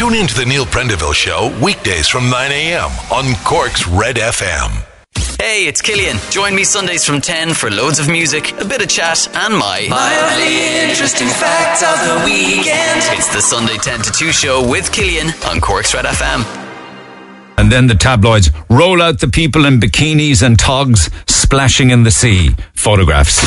Tune in to the Neil Prendeville Show weekdays from 9 a.m. on Cork's Red FM. Hey, it's Killian. Join me Sundays from 10 for loads of music, a bit of chat, and my mildly interesting fact of the weekend. It's the Sunday 10 to 2 show with Killian on Cork's Red FM. And then the tabloids roll out the people in bikinis and togs splashing in the sea. Photographs.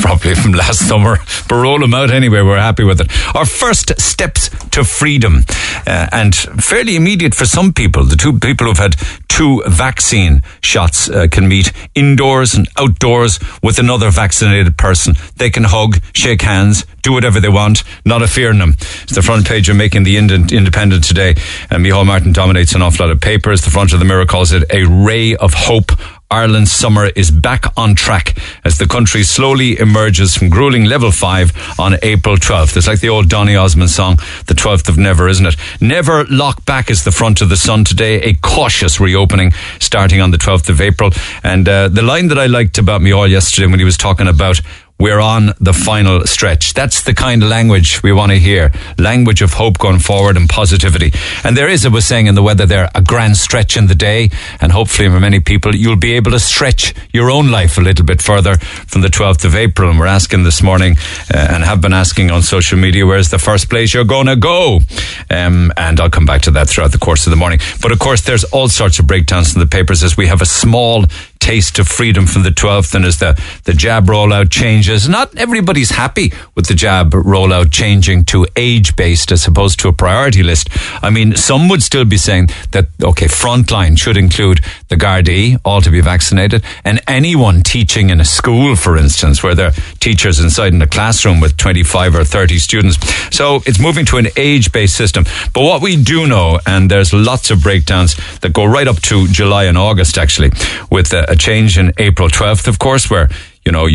Probably from last summer. But roll them out anyway. We're happy with it. Our first steps to freedom. And fairly immediate for some people. The two people who've had two vaccine shots can meet indoors and outdoors with another vaccinated person. They can hug, shake hands, do whatever they want, not a fear in them. It's the front page of Making the Independent today. And Micheal Martin dominates an awful lot of papers. The front of the Mirror calls it a ray of hope. Ireland's summer is back on track as the country slowly emerges from grueling level 5 on April 12th. It's like the old Donny Osmond song, The 12th of Never, isn't it? Never lock back is the front of the Sun today, a cautious reopening starting on the 12th of April. And the line that I liked about Micheal yesterday when he was talking about we're on the final stretch. That's the kind of language we want to hear. Language of hope going forward and positivity. And there is, I was saying in the weather there, a grand stretch in the day. And hopefully for many people, you'll be able to stretch your own life a little bit further from the 12th of April. And we're asking this morning, and have been asking on social media, where's the first place you're going to go? And I'll come back to that throughout the course of the morning. But of course, there's all sorts of breakdowns in the papers as we have a small taste of freedom from the 12th, and as the jab rollout changes. Not everybody's happy with the jab rollout changing to age-based as opposed to a priority list. I mean, some would still be saying that, okay, frontline should include the Gardaí, all to be vaccinated, and anyone teaching in a school, for instance, where there are teachers inside in a classroom with 25 or 30 students. So it's moving to an age-based system. But what we do know, and there's lots of breakdowns that go right up to July and August, actually, with a change in April 12th, of course, where, you know,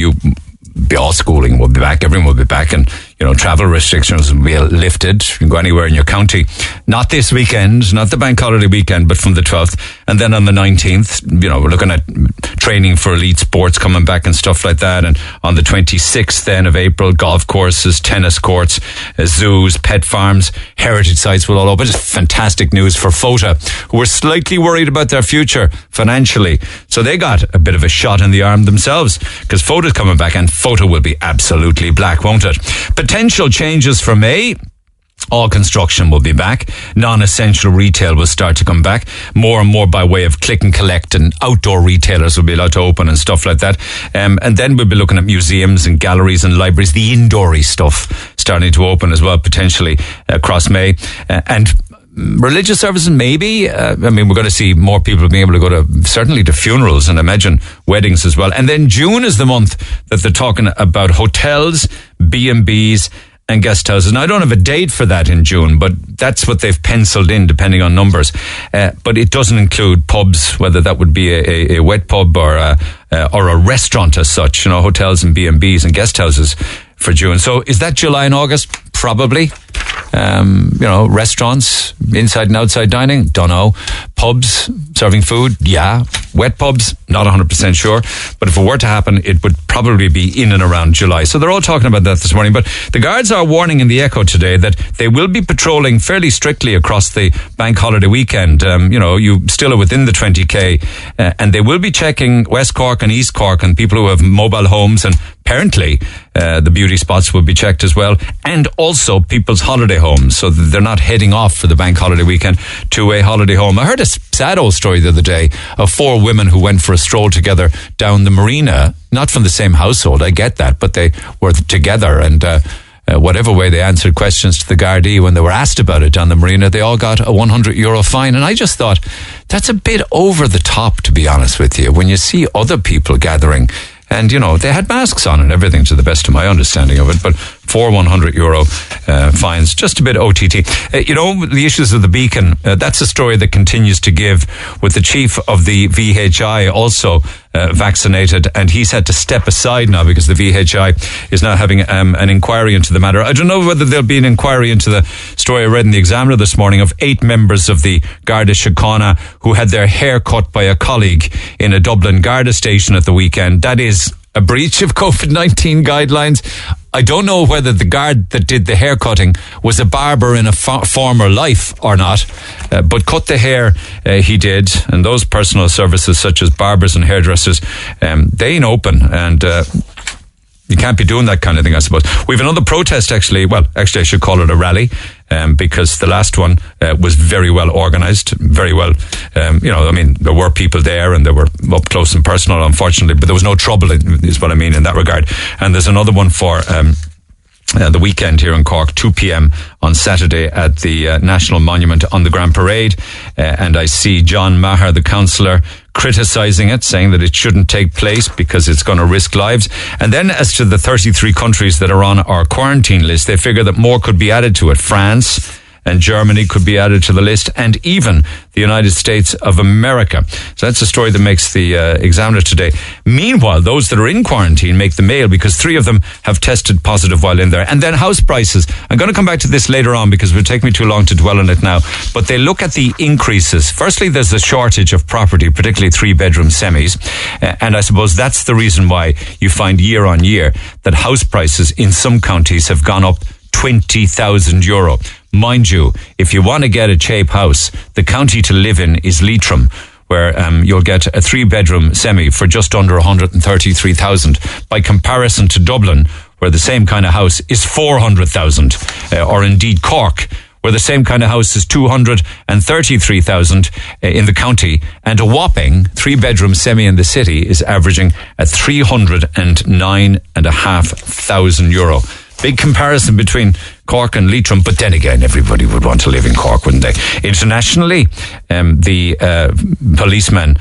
all schooling will be back, everyone will be back, and, you know, travel restrictions will be lifted. You can go anywhere in your county. Not this weekend, not the bank holiday weekend, but from the 12th. And then on the 19th, you know, we're looking at training for elite sports coming back and stuff like that. And on the 26th then of April, golf courses, tennis courts, zoos, pet farms, heritage sites will all open. It's fantastic news for FOTA, who were slightly worried about their future financially. So they got a bit of a shot in the arm themselves, because FOTA's coming back, and FOTA will be absolutely black, won't it? Potential changes for May. All construction will be back. Non-essential retail will start to come back. More and more by way of click and collect, and outdoor retailers will be allowed to open and stuff like that. And then we'll be looking at museums and galleries and libraries, the indoor-y stuff starting to open as well, potentially across May. And religious services, maybe. I mean, we're going to see more people being able to go to, certainly to funerals, and imagine weddings as well. And then June is the month that they're talking about hotels, B&Bs, and guest houses. Now, I don't have a date for that in June, but that's what they've penciled in, depending on numbers. But it doesn't include pubs, whether that would be a wet pub or a restaurant as such. You know, hotels and B&Bs and guest houses for June. So is that July and August? Probably. You know, restaurants, inside and outside dining, don't know. Pubs, serving food, yeah. Wet pubs, not 100% sure. But if it were to happen, it would probably be in and around July. So they're all talking about that this morning. But the guards are warning in the Echo today that they will be patrolling fairly strictly across the bank holiday weekend. You know, you still are within the 20K. And they will be checking West Cork and East Cork, and people who have mobile homes, and apparently the beauty spots will be checked as well, and also people's holiday homes, so that they're not heading off for the bank holiday weekend to a holiday home. I heard a sad old story the other day of four women who went for a stroll together down the Marina, not from the same household, I get that, but they were together, and whatever way they answered questions to the Gardaí when they were asked about it down the Marina, they all got a €100 fine. And I just thought, that's a bit over the top, to be honest with you, when you see other people gathering. And, you know, they had masks on and everything, to the best of my understanding of it. But four €100 fines, just a bit OTT. You know, the issues of the Beacon, that's a story that continues to give, with the chief of the VHI also vaccinated. And he's had to step aside now because the VHI is now having an inquiry into the matter. I don't know whether there'll be an inquiry into the story I read in the Examiner this morning of 8 members of the Garda Síochána who had their hair cut by a colleague in a Dublin Garda station at the weekend. That is a breach of COVID-19 guidelines. I don't know whether the guard that did the hair cutting was a barber in a former life or not, but cut the hair he did, and those personal services such as barbers and hairdressers, they ain't open, and you can't be doing that kind of thing, I suppose. We have another protest, actually. Well, actually, I should call it a rally, because the last one was very well organised, very well, you know, I mean, there were people there and they were up close and personal, unfortunately, but there was no trouble, is what I mean in that regard. And there's another one for the weekend here in Cork, 2 p.m. on Saturday at the National Monument on the Grand Parade. And I see John Maher, the councillor, criticising it, saying that it shouldn't take place because it's going to risk lives. And then as to the 33 countries that are on our quarantine list, they figure that more could be added to it. France and Germany could be added to the list, and even the United States of America. So that's a story that makes the Examiner today. Meanwhile, those that are in quarantine make the mail because 3 of them have tested positive while in there. And then house prices. I'm going to come back to this later on because it would take me too long to dwell on it now. But they look at the increases. Firstly, there's the shortage of property, particularly 3-bedroom semis. And I suppose that's the reason why you find year on year that house prices in some counties have gone up €20,000. Mind you, if you want to get a cheap house, the county to live in is Leitrim, where you'll get a 3-bedroom semi for just under €133,000 by comparison to Dublin, where the same kind of house is €400,000, or indeed Cork, where the same kind of house is €233,000 in the county, and a whopping 3-bedroom semi in the city is averaging at €309,500. Big comparison between Cork and Leitrim, but then again, everybody would want to live in Cork, wouldn't they? Internationally, the policeman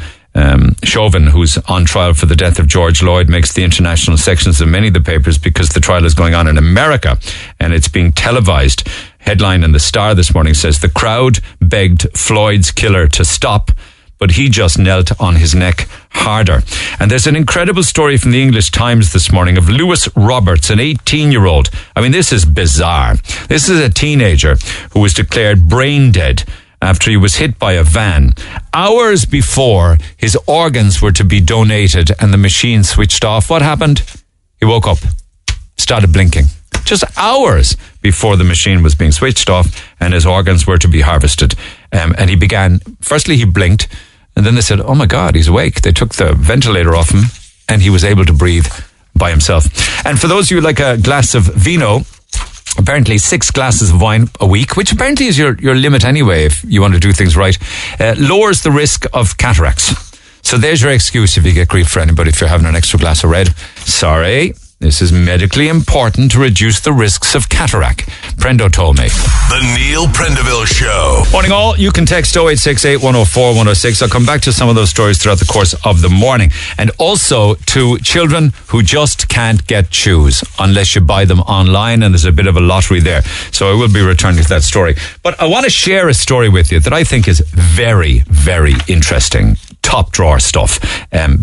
Chauvin, who's on trial for the death of George Floyd, makes the international sections of many of the papers because the trial is going on in America and it's being televised. Headline in the Star this morning says, "The crowd begged Floyd's killer to stop, but he just knelt on his neck harder." And there's an incredible story from the English Times this morning of Lewis Roberts, an 18-year-old. I mean, this is bizarre. This is a teenager who was declared brain dead after he was hit by a van hours before his organs were to be donated and the machine switched off. What happened? He woke up, started blinking, just hours before the machine was being switched off and his organs were to be harvested. And he began, firstly he blinked, and then they said, "Oh my God, he's awake." They took the ventilator off him and he was able to breathe by himself. And for those of you who like a glass of vino, apparently 6 glasses of wine a week, which apparently is your limit anyway if you want to do things right, lowers the risk of cataracts. So there's your excuse if you get grief for anybody if you're having an extra glass of red. Sorry. This is medically important to reduce the risks of cataract. Prendo told me. The Neil Prendeville Show. Morning all. You can text 0868 104 106. I'll come back to some of those stories throughout the course of the morning. And also to children who just can't get shoes unless you buy them online, and there's a bit of a lottery there. So I will be returning to that story. But I want to share a story with you that I think is very, very interesting. Top drawer stuff,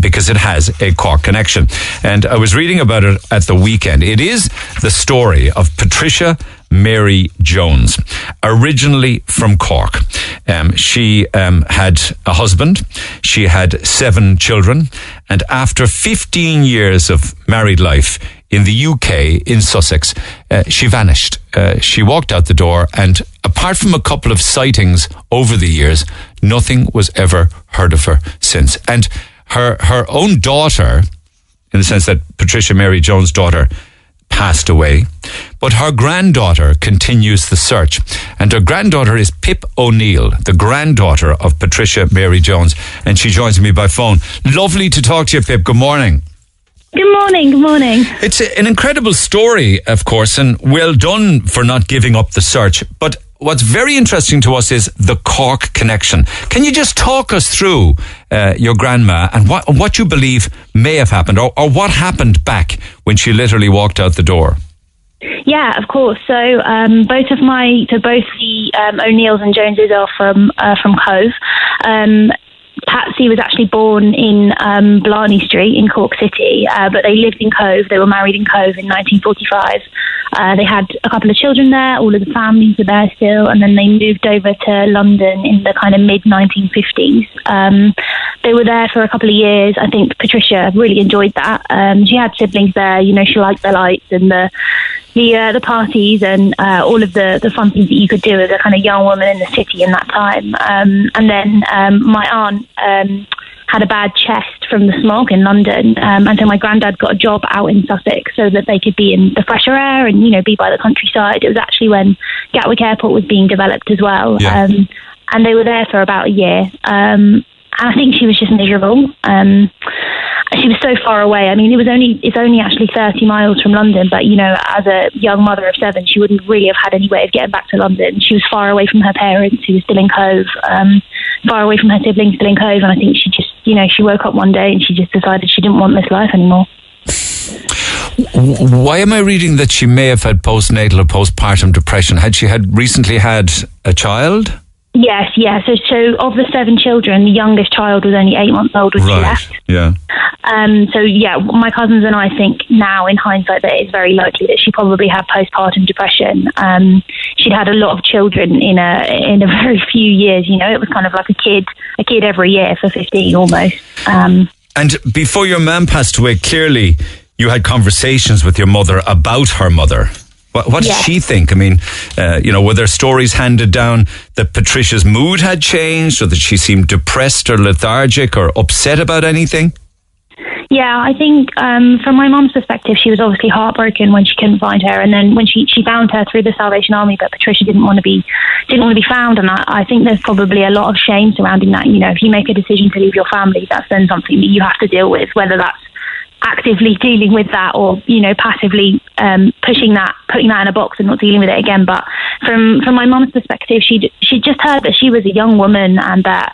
because it has a Cork connection. And I was reading about it at the weekend. It is the story of Patricia Mary Jones, originally from Cork. She had a husband. She had 7 children. And after 15 years of married life in the UK, in Sussex, she vanished. She walked out the door, and apart from a couple of sightings over the years, nothing was ever heard of her since. And her own daughter, in the sense that Patricia Mary Jones' daughter passed away, but her granddaughter continues the search. And her granddaughter is Pip O'Neill, the granddaughter of Patricia Mary Jones, and she joins me by phone. Lovely to talk to you, Pip. Good morning. Good morning, good morning. It's an incredible story, of course, and well done for not giving up the search. But what's very interesting to us is the Cork connection. Can you just talk us through your grandma and what you believe may have happened, or what happened back when she literally walked out the door? Yeah, of course. So both the O'Neills and Joneses are from Cobh. Patsy was actually born in Blarney Street in Cork City, but they lived in Cobh. They were married in Cobh in 1945. They had a couple of children there. All of the families were there still, and then they moved over to London in the kind of mid-1950s. They were there for a couple of years. I think Patricia really enjoyed that. She had siblings there. You know, she liked the lights and the parties and all of the fun things that you could do as a kind of young woman in the city in that time. And then my aunt had a bad chest from the smog in London, and so my granddad got a job out in Sussex so that they could be in the fresher air and, you know, be by the countryside. It was actually when Gatwick Airport was being developed as well. Yeah. And they were there for about a year. And I think she was just miserable. She was so far away. I mean, it's only actually 30 miles from London, but, you know, as a young mother of seven, she wouldn't really have had any way of getting back to London. She was far away from her parents, who were still in Cobh, far away from her siblings, still in Cobh, and I think she just, you know, she woke up one day and she just decided she didn't want this life anymore. Why am I reading that she may have had postnatal or postpartum depression? Had she had recently had a child? Yes. So of the seven children, the youngest child was only 8 months old when she left. Yeah. My cousins and I think now, in hindsight, that it's very likely that she probably had postpartum depression. She'd had a lot of children in a very few years. You know, it was kind of like a kid every year for 15 almost. And before your mum passed away, clearly you had conversations with your mother about her mother. What did she think? I mean, were there stories handed down that Patricia's mood had changed or that she seemed depressed or lethargic or upset about anything? Yeah, I think from my mom's perspective, she was obviously heartbroken when she couldn't find her, and then when she found her through the Salvation Army, but Patricia didn't want to be found, and I think there's probably a lot of shame surrounding that. You know, if you make a decision to leave your family, that's then something that you have to deal with, whether that's actively dealing with that or, you know, passively putting that in a box and not dealing with it again. But from my mum's perspective, she just heard that she was a young woman and that,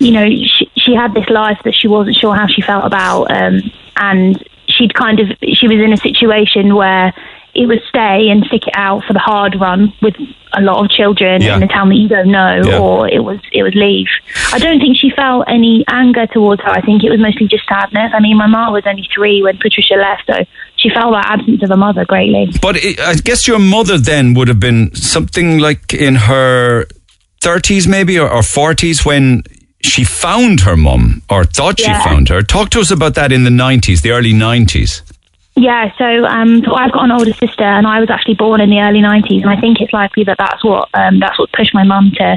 you know, she had this life that she wasn't sure how she felt about, and she was in a situation where it was stay and stick it out for the hard run with a lot of children in a town that you don't know, or it was leave. I don't think she felt any anger towards her. I think it was mostly just sadness. I mean, my mom was only 3 when Patricia left, so she felt that absence of her mother greatly. But I guess your mother then would have been something like in her 30s maybe or 40s when she found her mum or thought she found her. Talk to us about that in the 90s, the early 90s. Yeah, so I've got an older sister, and I was actually born in the early 90s, and I think it's likely that that's what pushed my mum to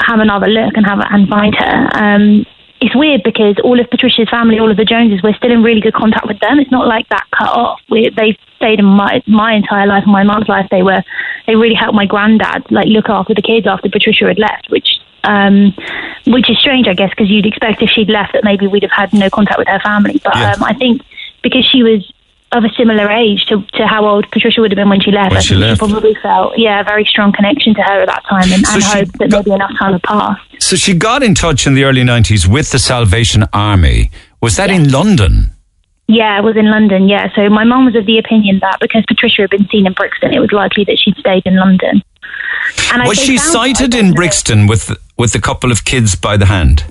have another look and find her. It's weird because all of Patricia's family, all of the Joneses, we're still in really good contact with them. It's not like that cut off. They've stayed in my entire life, and my mum's life. They really helped my granddad like look after the kids after Patricia had left, which is strange, I guess, because you'd expect if she'd left that maybe we'd have had no contact with her family. But I think because she was of a similar age to how old Patricia would have been when she left. She probably felt, a very strong connection to her at that time and hoped that maybe enough time had passed. So she got in touch in the early 90s with the Salvation Army. Was that in London? Yeah, it was in London, yeah. So my mum was of the opinion that because Patricia had been seen in Brixton, it was likely that she'd stayed in London. And was she sighted in Brixton with the couple of kids by the hand?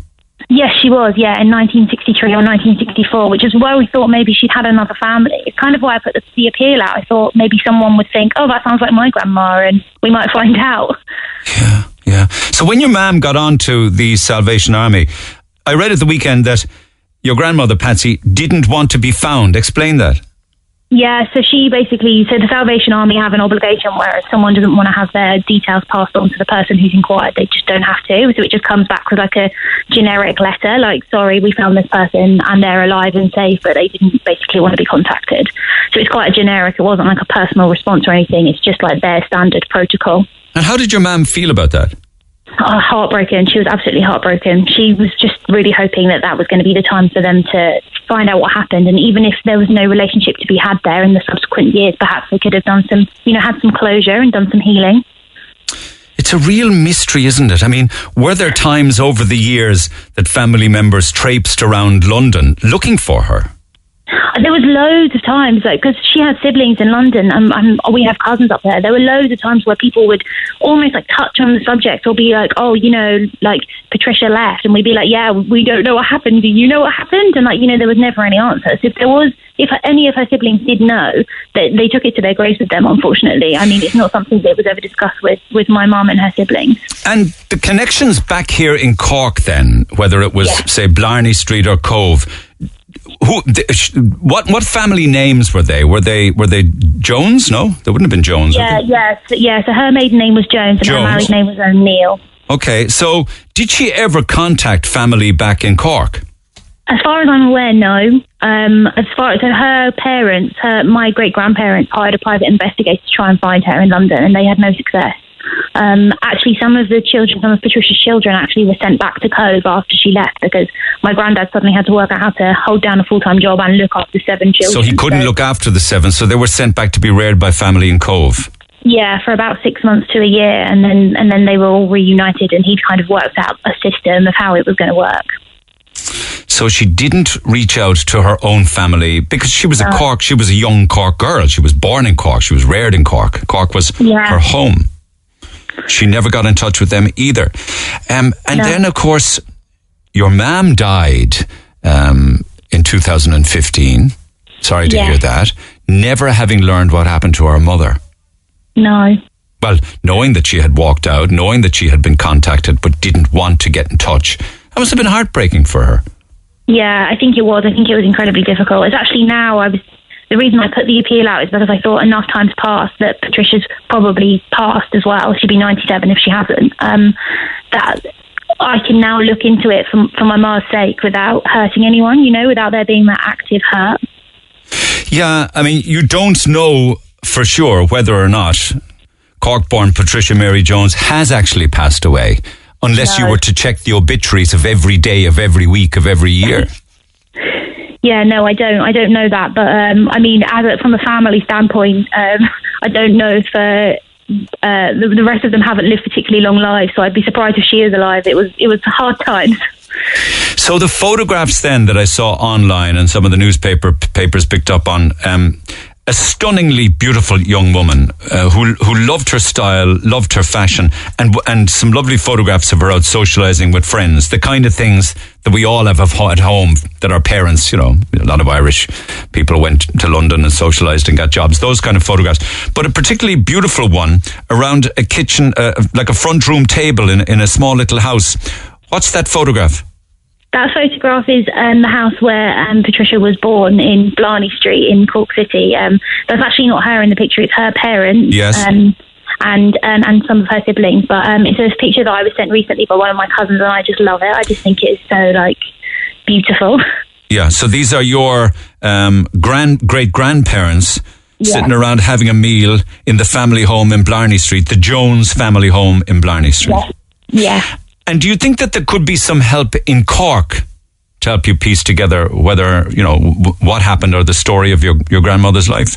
Yes, she was, in 1963 or 1964, which is why we thought maybe she'd had another family. It's kind of why I put the appeal out. I thought maybe someone would think, oh, that sounds like my grandma, and we might find out. Yeah. So when your mum got onto the Salvation Army, I read at the weekend that your grandmother, Patsy, didn't want to be found. Explain that. Yeah, so so the Salvation Army have an obligation where if someone doesn't want to have their details passed on to the person who's inquired, they just don't have to. So it just comes back with like a generic letter, like, sorry, we found this person and they're alive and safe, but they didn't basically want to be contacted. So it's quite a generic, it wasn't like a personal response or anything. It's just like their standard protocol. And how did your mum feel about that? Heartbroken. She was absolutely heartbroken. She was just really hoping that was going to be the time for them to find out what happened, and even if there was no relationship to be had there in the subsequent years, perhaps they could have done some, you know, had some closure and done some healing. It's a real mystery, isn't it? I mean, were there times over the years that family members traipsed around London looking for her? There was loads of times, because she has siblings in London, and we have cousins up there. There were loads of times where people would almost touch on the subject or be like, oh, Patricia left, and we'd be like, yeah, we don't know what happened. Do you know what happened? And there was never any answers. If there was, if any of her siblings did know, they took it to their graves with them. Unfortunately, it's not something that was ever discussed with my mum and her siblings. And the connections back here in Cork, then, whether it was say Blarney Street or Cobh. What family names were they? Were they Jones? No, they wouldn't have been Jones. Yeah. So her maiden name was Jones, and her married name was O'Neill. Okay, so did she ever contact family back in Cork? As far as I'm aware, no. My great-grandparents hired a private investigator to try and find her in London, and they had no success. Actually, some of Patricia's children actually were sent back to Cobh after she left, because my granddad suddenly had to work out how to hold down a full-time job and look after 7 children. So he couldn't look after the 7, so they were sent back to be reared by family in Cobh. Yeah, for about 6 months to a year, and then they were all reunited, and he'd kind of worked out a system of how it was going to work. So she didn't reach out to her own family, because she was a young Cork girl. She was born in Cork. She was reared in Cork. Cork was her home. She never got in touch with them either. Then, of course, your mum died in 2015. Sorry to hear that. Never having learned what happened to her mother. No. Well, knowing that she had walked out, knowing that she had been contacted but didn't want to get in touch, that must have been heartbreaking for her. Yeah, I think it was. I think it was incredibly difficult. It's actually now the reason I put the appeal out is because I thought enough time's passed that Patricia's probably passed as well. She'd be 97 if she hasn't. That I can now look into it for my ma's sake without hurting anyone, without there being that active hurt. Yeah, you don't know for sure whether or not Cork-born Patricia Mary Jones has actually passed away, unless you were to check the obituaries of every day, of every week, of every year. Yeah, no, I don't know that. But, from a family standpoint, I don't know if the rest of them haven't lived particularly long lives, so I'd be surprised if she is alive. It was hard times. So the photographs then that I saw online and some of the papers picked up on... a stunningly beautiful young woman who loved her style, loved her fashion, and some lovely photographs of her out socialising with friends, the kind of things that we all have at home, that our parents, a lot of Irish people went to London and socialised and got jobs, those kind of photographs. But a particularly beautiful one around a kitchen, like a front room table in a small little house. What's that photograph? That photograph is the house where Patricia was born in Blarney Street in Cork City. That's actually not her in the picture; it's her parents, and some of her siblings. But it's a picture that I was sent recently by one of my cousins, and I just love it. I just think it's so beautiful. Yeah. So these are your great grandparents sitting around having a meal in the family home in Blarney Street, the Jones family home in Blarney Street. Yeah. And do you think that there could be some help in Cork to help you piece together whether, what happened or the story of your grandmother's life?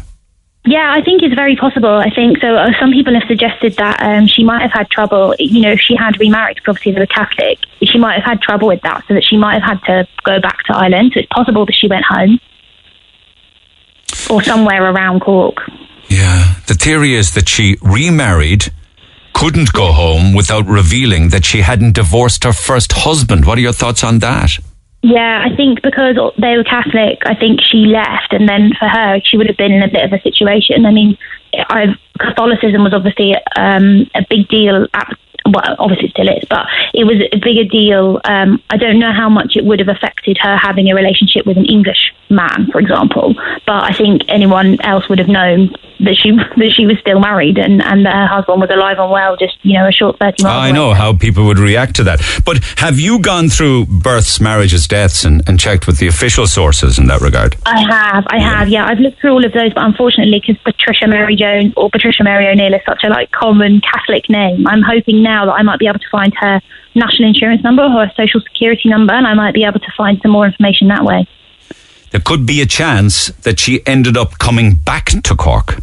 Yeah, I think it's very possible. I think so. Some people have suggested that she might have had trouble, if she had remarried, because obviously they were Catholic, she might have had trouble with that, so that she might have had to go back to Ireland. So it's possible that she went home or somewhere around Cork. Yeah, the theory is that she remarried, couldn't go home without revealing that she hadn't divorced her first husband. What are your thoughts on that? Yeah, I think because they were Catholic, I think she left, and then for her, she would have been in a bit of a situation. Catholicism was obviously a big deal. Obviously it still is, but it was a bigger deal. I don't know how much it would have affected her having a relationship with an English man, for example, but I think anyone else would have known that she was still married and that her husband was alive and well, just, a short 30 months away. I know how people would react to that. But have you gone through births, marriages, deaths and checked with the official sources in that regard? I have, yeah. I've looked through all of those, but unfortunately, because Patricia Mary Jones or Patricia Mary O'Neill is such a common Catholic name, I'm hoping now that I might be able to find her national insurance number or her social security number, and I might be able to find some more information that way. There could be a chance that she ended up coming back to Cork.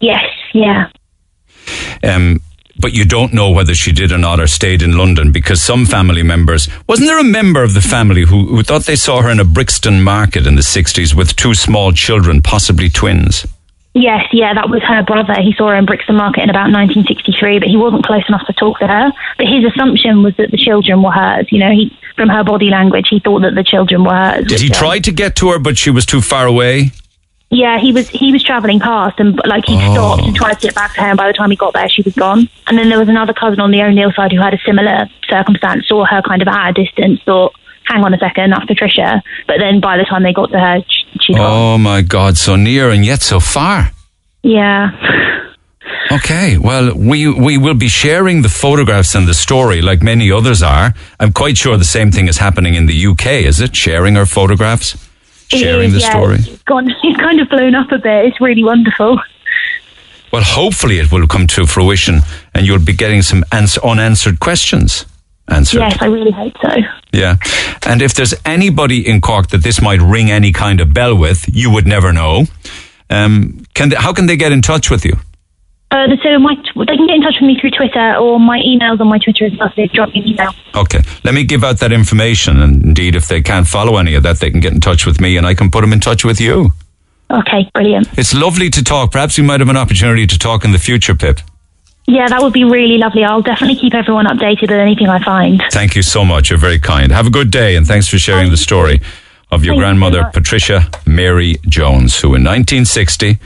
Yes, yeah. but you don't know whether she did or not or stayed in London, because some family members, wasn't there a member of the family who thought they saw her in a Brixton Market in the 60s with two small children, possibly twins? Yes, yeah, that was her brother. He saw her in Brixton Market in about 1963, but he wasn't close enough to talk to her. But his assumption was that the children were hers. You know, he, from her body language, he thought that the children were hers. Did he try to get to her, but she was too far away? Yeah, he was travelling past, and like he stopped and tried to get back to her, and by the time he got there, she was gone. And then there was another cousin on the O'Neill side who had a similar circumstance, saw her kind of at a distance, thought, hang on a second, that's Patricia. But then by the time they got to her, she'd gone. Oh my God, so near and yet so far. Yeah. Okay, well, we will be sharing the photographs and the story like many others are. I'm quite sure the same thing is happening in the UK, is it? Sharing our photographs? Sharing the story? It's kind of blown up a bit. It's really wonderful. Well, hopefully it will come to fruition and you'll be getting some unanswered questions answered. Yes, I really hope so. Yeah. And if there's anybody in Cork that this might ring any kind of bell with, you would never know. How can they get in touch with you? They can get in touch with me through Twitter, or my email's on my Twitter as well, so drop me an email. Okay, let me give out that information, and indeed if they can't follow any of that, they can get in touch with me and I can put them in touch with you. Okay, brilliant. It's lovely to talk. Perhaps we might have an opportunity to talk in the future, Pip. Yeah, that would be really lovely. I'll definitely keep everyone updated with anything I find. Thank you so much, you're very kind. Have a good day, and thanks for sharing the story of your grandmother, Patricia Mary Jones, who in 1960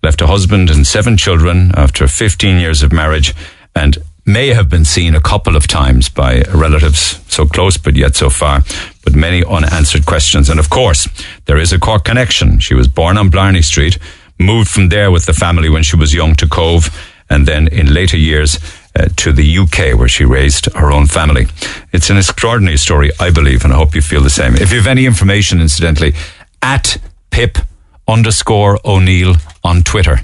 left a husband and seven children after 15 years of marriage, and may have been seen a couple of times by relatives, so close but yet so far, but many unanswered questions. And of course, there is a Cork connection. She was born on Blarney Street, moved from there with the family when she was young to Cobh, and then in later years to the UK, where she raised her own family. It's an extraordinary story, I believe, and I hope you feel the same. If you have any information, incidentally, at Pip_O'Neill on Twitter.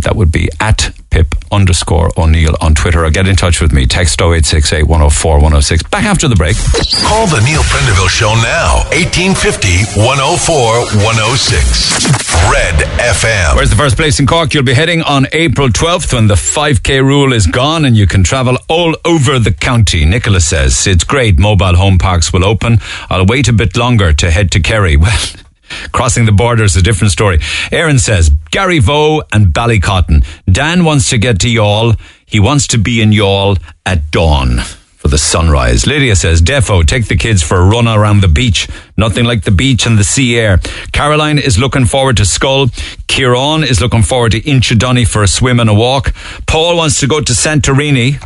That would be at Pip_O'Neill on Twitter. Or get in touch with me. Text 0868 104 106. Back after the break. Call the Neil Prendeville Show now. 1850 104 106. Red FM. Where's the first place in Cork? You'll be heading on April 12th when the 5K rule is gone and you can travel all over the county. Nicholas says, it's great. Mobile home parks will open. I'll wait a bit longer to head to Kerry. Well, crossing the border is a different story. Aaron says, Gary Vaux and Ballycotton. Dan wants to get to Youghal. He wants to be in Youghal at dawn for the sunrise. Lydia says, Defo, take the kids for a run around the beach. Nothing like the beach and the sea air. Caroline is looking forward to Skull. Kieran is looking forward to Inchydoney for a swim and a walk. Paul wants to go to Santorini.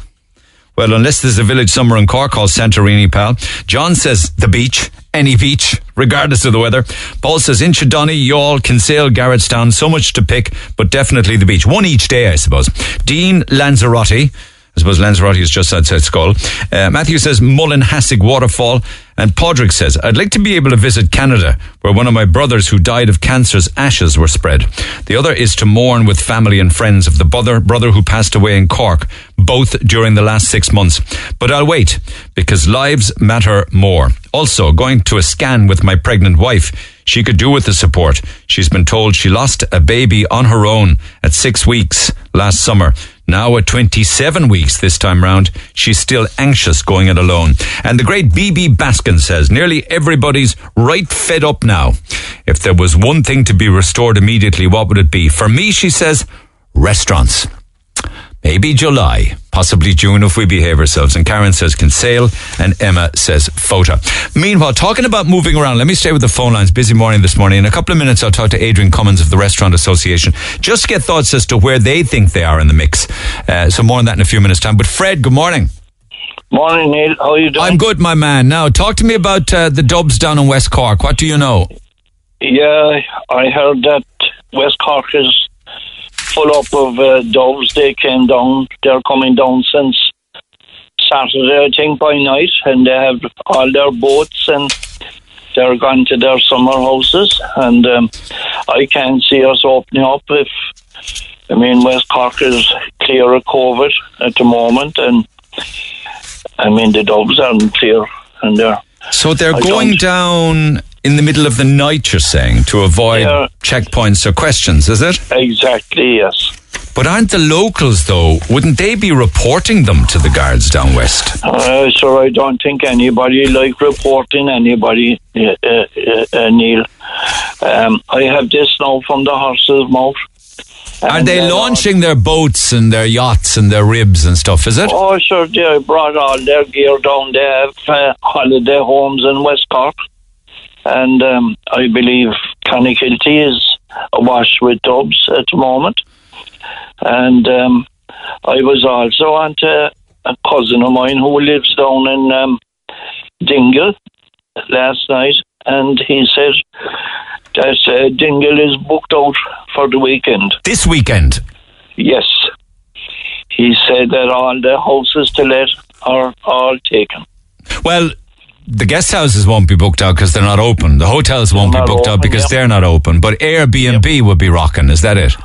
Well, unless there's a village somewhere in Cork called Santorini, pal. John says, the beach. Any beach, regardless of the weather. Paul says, Inchydoney, Youghal, Kinsale, Garretstown, so much to pick, but definitely the beach. One each day, I suppose. Dean Lanzarote, I suppose Lanzarote is just outside Skull. Matthew says, Mullinhassig Waterfall. And Padraig says, I'd like to be able to visit Canada, where one of my brothers who died of cancer's ashes were spread. The other is to mourn with family and friends of the brother who passed away in Cork, both during the last 6 months. But I'll wait, because lives matter more. Also, going to a scan with my pregnant wife. She could do with the support. She's been told she lost a baby on her own at 6 weeks last summer. Now at 27 weeks this time round, she's still anxious going it alone. And the great BB Baskin says, nearly everybody's right fed up now. If there was one thing to be restored immediately, what would it be? For me, she says, restaurants. Maybe July, possibly June if we behave ourselves. And Karen says Kinsale, and Emma says FOTA. Meanwhile, talking about moving around, let me stay with the phone lines. Busy morning this morning. In a couple of minutes, I'll talk to Adrian Cummins of the Restaurant Association. Just get thoughts as to where they think they are in the mix. So more on that in a few minutes' time. But Fred, good morning. Morning, Neil. How are you doing? I'm good, my man. Now, talk to me about the Dubs down in West Cork. What do you know? Yeah, I heard that West Cork is full up of doves. They came down. They're coming down since Saturday, I think, by night, and they have all their boats and they're going to their summer houses. And I can't see us opening up if, I mean, West Cork is clear of COVID at the moment, and I mean the doves aren't clear, and they're so they're going down in the middle of the night, you're saying, to avoid checkpoints or questions, is it? Exactly, yes. But aren't the locals, though, wouldn't they be reporting them to the guards down west? Sir, I don't think anybody like reporting anybody, Neil. I have this now from the horse's mouth. Are they launching their boats and their yachts and their ribs and stuff, is it? Oh, sure, they brought all their gear down. They have holiday homes in West Cork. And I believe Clonakilty is awash with dubs at the moment. And I was also on to a cousin of mine who lives down in Dingle last night. And he said that Dingle is booked out for the weekend. This weekend? Yes. He said that all the houses to let are all taken. Well, the guest houses won't be booked out because they're not open. The hotels won't be booked out because they're not open. But Airbnb would be rocking, is that it?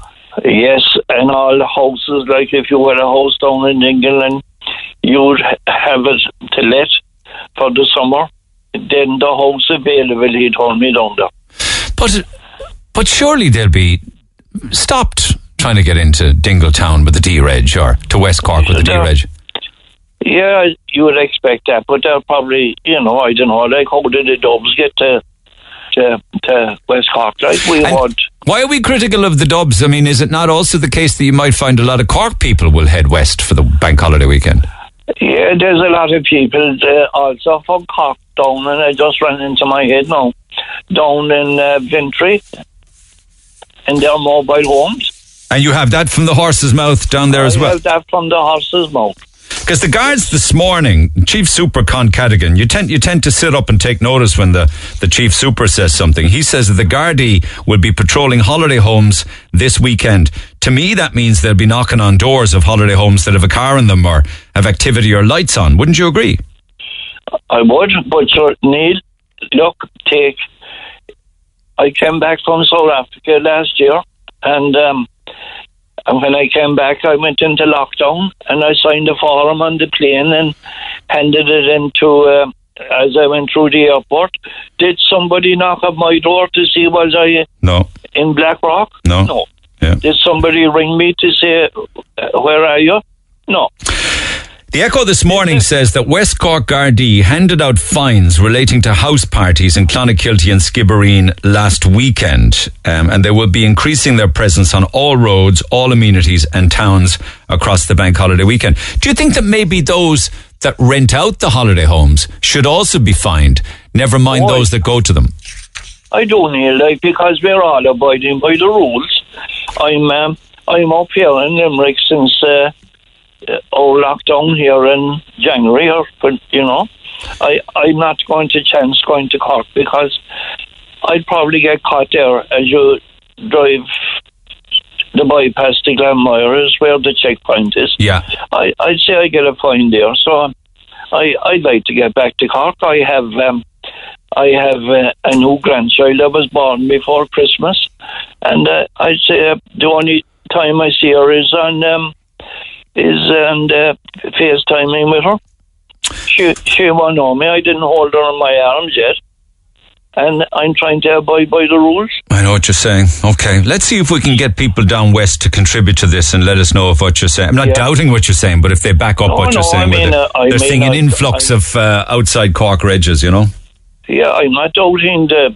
Yes, and all the houses, like if you were a house down in England, you would have it to let for the summer. Then the house available, he told me, down there. But surely they'll be stopped trying to get into Dingletown with the D-Reg or to West Cork with the D-Reg. Yeah, you would expect that, but they'll probably, I don't know, like how did the Dubs get to West Cork? Like why are we critical of the Dubs? I mean, is it not also the case that you might find a lot of Cork people will head west for the bank holiday weekend? Yeah, there's a lot of people also from Cork down, and I just ran into my head now, down in Ventry, in their mobile homes. And you have that from the horse's mouth down there as well? I have that from the horse's mouth. Because the guards this morning, Chief Super Con Cadigan, you tend to sit up and take notice when the Chief Super says something. He says that the Gardaí will be patrolling holiday homes this weekend. To me, that means they'll be knocking on doors of holiday homes that have a car in them or have activity or lights on. Wouldn't you agree? I would, but Neil, I came back from South Africa last year, and when I came back, I went into lockdown, and I signed a form on the plane and handed it in to, as I went through the airport. Did somebody knock at my door to see was I in Blackrock? No. Yeah. Did somebody ring me to say, where are you? No. The Echo this morning says that West Cork Gardaí handed out fines relating to house parties in Clonakilty and Skibbereen last weekend, and they will be increasing their presence on all roads, all amenities and towns across the bank holiday weekend. Do you think that maybe those that rent out the holiday homes should also be fined, never mind those that go to them? I don't, Neil, because we're all abiding by the rules. I'm up here in Limerick since... lockdown here in January, but I'm not going to chance going to Cork because I'd probably get caught there as you drive the bypass to Glenmire is where the checkpoint is. Yeah, I'd say I get a fine there, so I'd like to get back to Cork. I have a new grandchild that was born before Christmas, and I'd say the only time I see her is on. FaceTiming with her. She won't know me. I didn't hold her in my arms yet. And I'm trying to abide by the rules. I know what you're saying. Okay, let's see if we can get people down west to contribute to this and let us know of what you're saying. I'm not doubting what you're saying, but if they back up you're saying, they're seeing an influx of outside Cork regges, Yeah, I'm not doubting the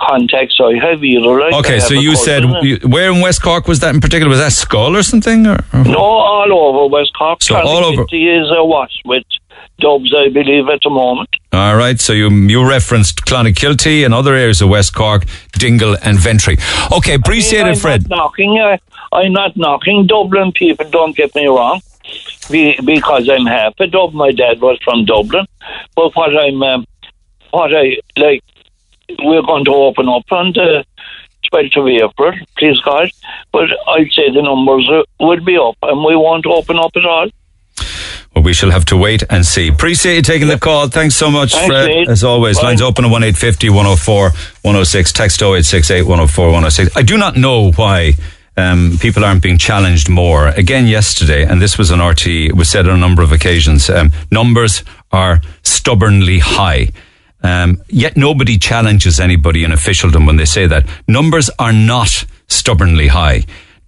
contacts I have either. Okay, so you said, where in West Cork was that in particular? Was that Skull or something? Or? No, all over West Cork. So all over. Clonakilty is awash with Dubs, I believe, at the moment. All right, so you referenced Clonakilty and other areas of West Cork, Dingle and Ventry. Okay, appreciate it, Fred. I'm not knocking Dublin people, don't get me wrong, because I'm happy. My dad was from Dublin. But we're going to open up on the 12th of April, please God. But I'd say the numbers would be up, and we won't open up at all. Well, we shall have to wait and see. Appreciate you taking the call. Thanks so much, Fred. Mate. As always, lines open at 1850 104 106. Text 0868 104 106. I do not know why people aren't being challenged more. Again, yesterday, and this was an RT, it was said on a number of occasions, numbers are stubbornly high. Yet nobody challenges anybody in officialdom when they say that. Numbers are not stubbornly high.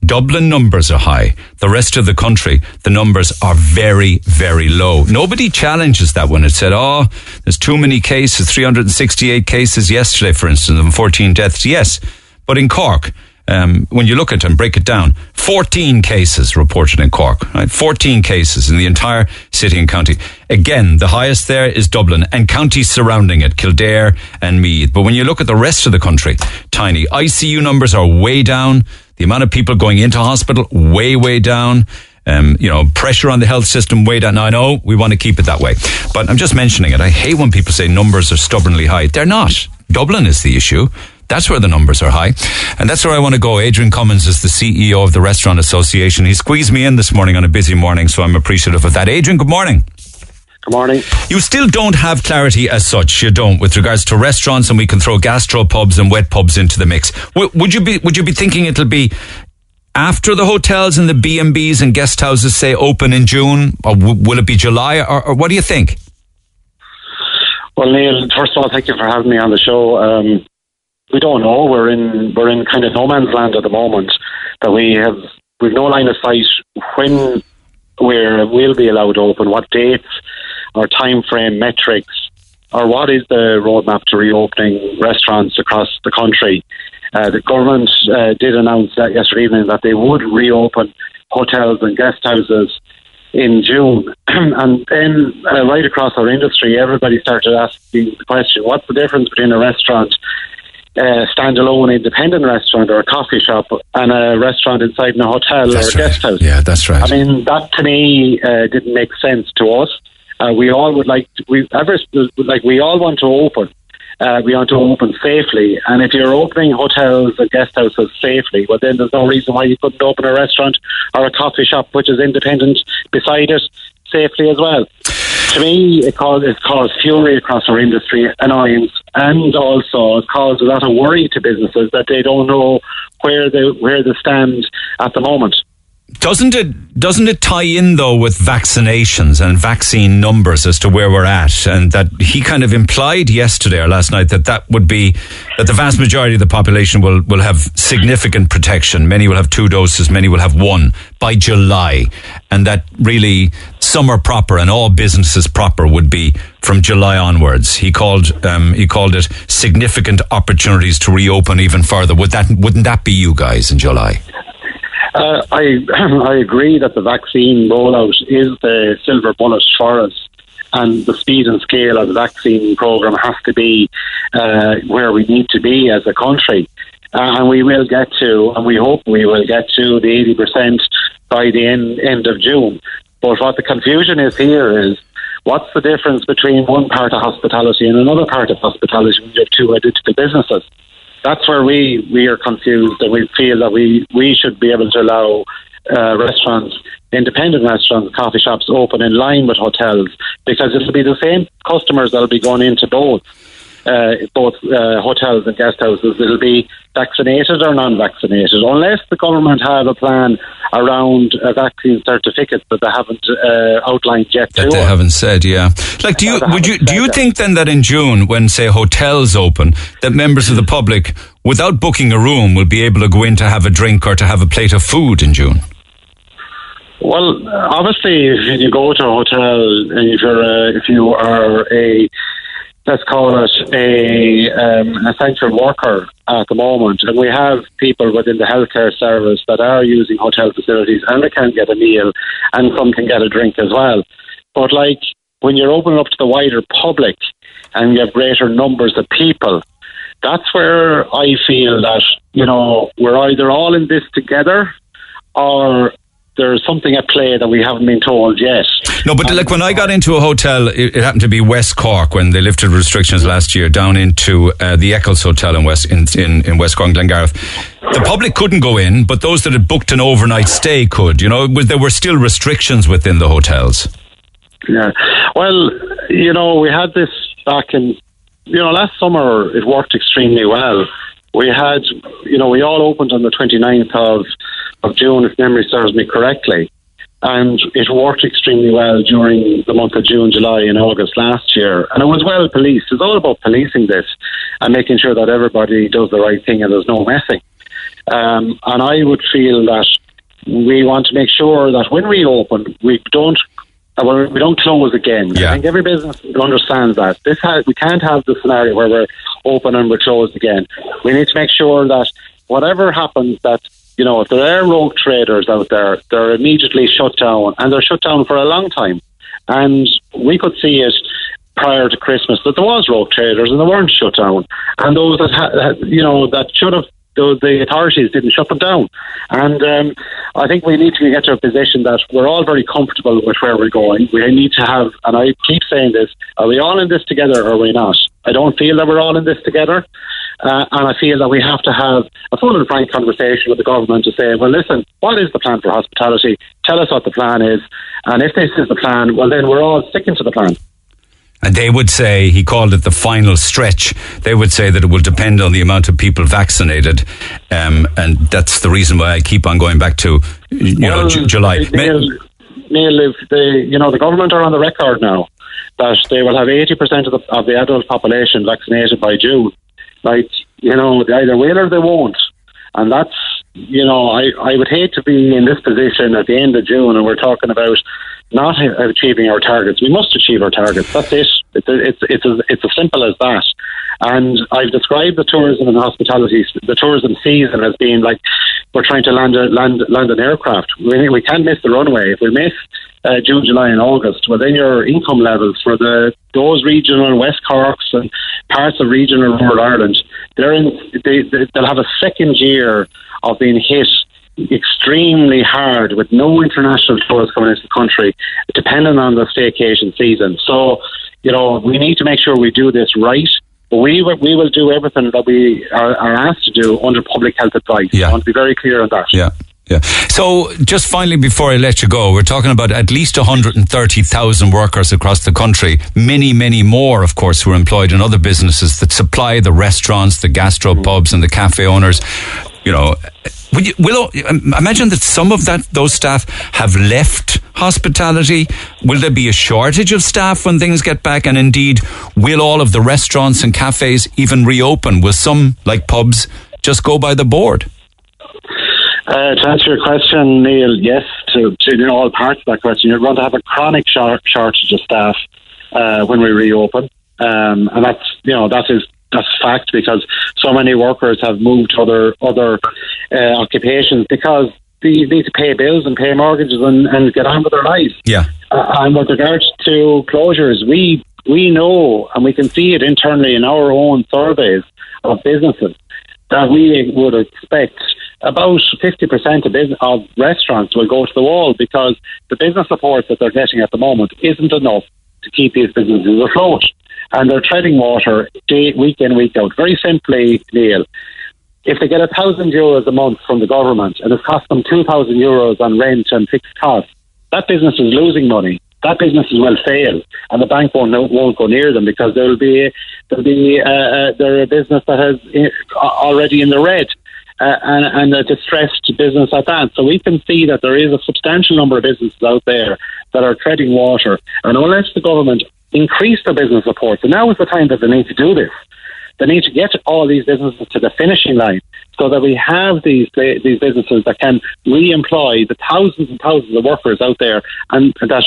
Dublin numbers are high. The rest of the country, the numbers are very, very low. Nobody challenges that when it said, oh, there's too many cases, 368 cases yesterday, for instance, and 14 deaths. Yes, but in Cork, when you look at it and break it down, 14 cases reported in Cork, right? 14 cases in the entire city and county. Again, the highest there is Dublin and counties surrounding it, Kildare and Meath. But when you look at the rest of the country, tiny. ICU numbers are way down. The amount of people going into hospital, way, way down. Pressure on the health system, way down. Now, I know we want to keep it that way, but I'm just mentioning it. I hate when people say numbers are stubbornly high. They're not. Dublin is the issue. That's where the numbers are high. And that's where I want to go. Adrian Cummins is the CEO of the Restaurant Association. He squeezed me in this morning on a busy morning, so I'm appreciative of that. Adrian, good morning. Good morning. You still don't have clarity as such, you don't, with regards to restaurants, and we can throw gastro pubs and wet pubs into the mix. Would you be thinking it'll be after the hotels and the B&Bs and guest houses, say, open in June? Or will it be July? Or what do you think? Well, Neil, first of all, thank you for having me on the show. We don't know. We're in kind of no man's land at the moment. That we've no line of sight when we'll be allowed to open, what dates, or time frame, metrics, or what is the roadmap to reopening restaurants across the country. The government did announce that yesterday evening that they would reopen hotels and guest houses in June, and then right across our industry, everybody started asking the question: what's the difference between a restaurant? Standalone independent restaurant or a coffee shop and a restaurant inside in a hotel that's or a guest house. Yeah, that's right. I mean, that to me didn't make sense to us. We all want to open. We want to open safely. And if you're opening hotels and guest houses safely, well, then there's no reason why you couldn't open a restaurant or a coffee shop which is independent beside it safely as well. To me, it caused fury across our industry, annoyance, and also it caused a lot of worry to businesses that they don't know where they stand at the moment. Doesn't it tie in, though, with vaccinations and vaccine numbers as to where we're at? And that he kind of implied yesterday or last night that would be that the vast majority of the population will have significant protection. Many will have 2 doses, many will have 1 by July. And that really some are proper and all businesses proper would be from July onwards. He called it significant opportunities to reopen even further. Wouldn't that be you guys in July? I agree that the vaccine rollout is the silver bullet for us, and the speed and scale of the vaccine programme has to be where we need to be as a country. And we will get to, and we hope we will get to, the 80% by the end of June. But what the confusion is here is, what's the difference between one part of hospitality and another part of hospitality when you have 2 identical businesses? That's where we are confused, and we feel that we should be able to allow restaurants, independent restaurants, coffee shops open in line with hotels, because it'll be the same customers that'll be going into both hotels and guest houses. It'll be vaccinated or non-vaccinated, unless the government have a plan around a vaccine certificate that they haven't outlined yet. That they haven't said, yeah. Like, do you think then that in June, when say hotels open, that members of the public, without booking a room, will be able to go in to have a drink or to have a plate of food in June? Well, obviously, if you go to a hotel and if you are a let's call it an essential worker at the moment. And we have people within the healthcare service that are using hotel facilities, and they can get a meal and some can get a drink as well. But like when you're opening up to the wider public and you have greater numbers of people, that's where I feel that, we're either all in this together or there's something at play that we haven't been told yet. No, but like when I got into a hotel, it happened to be West Cork when they lifted restrictions last year down into the Eccles Hotel in West Cork, Glengariff. The public couldn't go in, but those that had booked an overnight stay could. There were still restrictions within the hotels. Yeah. Well, we had this back in, last summer it worked extremely well. We had, we all opened on the 29th of June, if memory serves me correctly. And it worked extremely well during the month of June, July and August last year. And it was well policed. It's all about policing this and making sure that everybody does the right thing and there's no messing. And I would feel that we want to make sure that when we open, we don't close again. Yeah. I think every business understands that. We can't have the scenario where we're open and we're closed again. We need to make sure that whatever happens, that, you know, if there are rogue traders out there, they're immediately shut down, and they're shut down for a long time. And we could see it prior to Christmas that there was rogue traders and they weren't shut down. And those that should have, the authorities didn't shut them down. And I think we need to get to a position that we're all very comfortable with where we're going. We need to have, and I keep saying this, are we all in this together or are we not? I don't feel that we're all in this together. And I feel that we have to have a full and frank conversation with the government to say, well, listen, what is the plan for hospitality? Tell us what the plan is. And if this is the plan, well, then we're all sticking to the plan. And they would say, he called it the final stretch, they would say that it will depend on the amount of people vaccinated. And that's the reason why I keep on going back to July. Neil, the government are on the record now that they will have 80% of the adult population vaccinated by June. Like, they either will or they won't. And that's, I would hate to be in this position at the end of June and we're talking about not achieving our targets. We must achieve our targets. That's it. It's as simple as that. And I've described the tourism and hospitality, the tourism season, as being like we're trying to land an aircraft. We can't miss the runway. If we miss June, July and August, well, then your income levels for those regional West Corks and parts of regional rural Ireland, they'll have a second year of being hit extremely hard with no international tourists coming into the country, depending on the staycation season. So, we need to make sure we do this right. But we will do everything that we are asked to do under public health advice. Yeah. I want to be very clear on that. Yeah. Yeah. So just finally, before I let you go, we're talking about at least 130,000 workers across the country, many, many more, of course, who are employed in other businesses that supply the restaurants, the gastropubs and the cafe owners. Will imagine that some of those staff have left hospitality. Will there be a shortage of staff when things get back? And indeed, will all of the restaurants and cafes even reopen? Will some, like pubs, just go by the board? To answer your question, Neil, yes, to all parts of that question. You're going to have a chronic shortage of staff when we reopen, and that's fact, because so many workers have moved to other occupations because they need to pay bills and pay mortgages and get on with their lives. Yeah. And with regards to closures, we know and we can see it internally in our own surveys of businesses that we would expect about 50% of restaurants will go to the wall because the business support that they're getting at the moment isn't enough to keep these businesses afloat. And they're treading water week in, week out. Very simply, Neil, if they get €1,000 a month from the government and it costs them €2,000 on rent and fixed costs, that business is losing money. That business will fail, and the bank won't go near them because they're a business that has already in the red. And a distressed business at that. So we can see that there is a substantial number of businesses out there that are treading water. And unless the government increase their business support, so now is the time that they need to do this. They need to get all these businesses to the finishing line so that we have these businesses that can re-employ the thousands and thousands of workers out there and that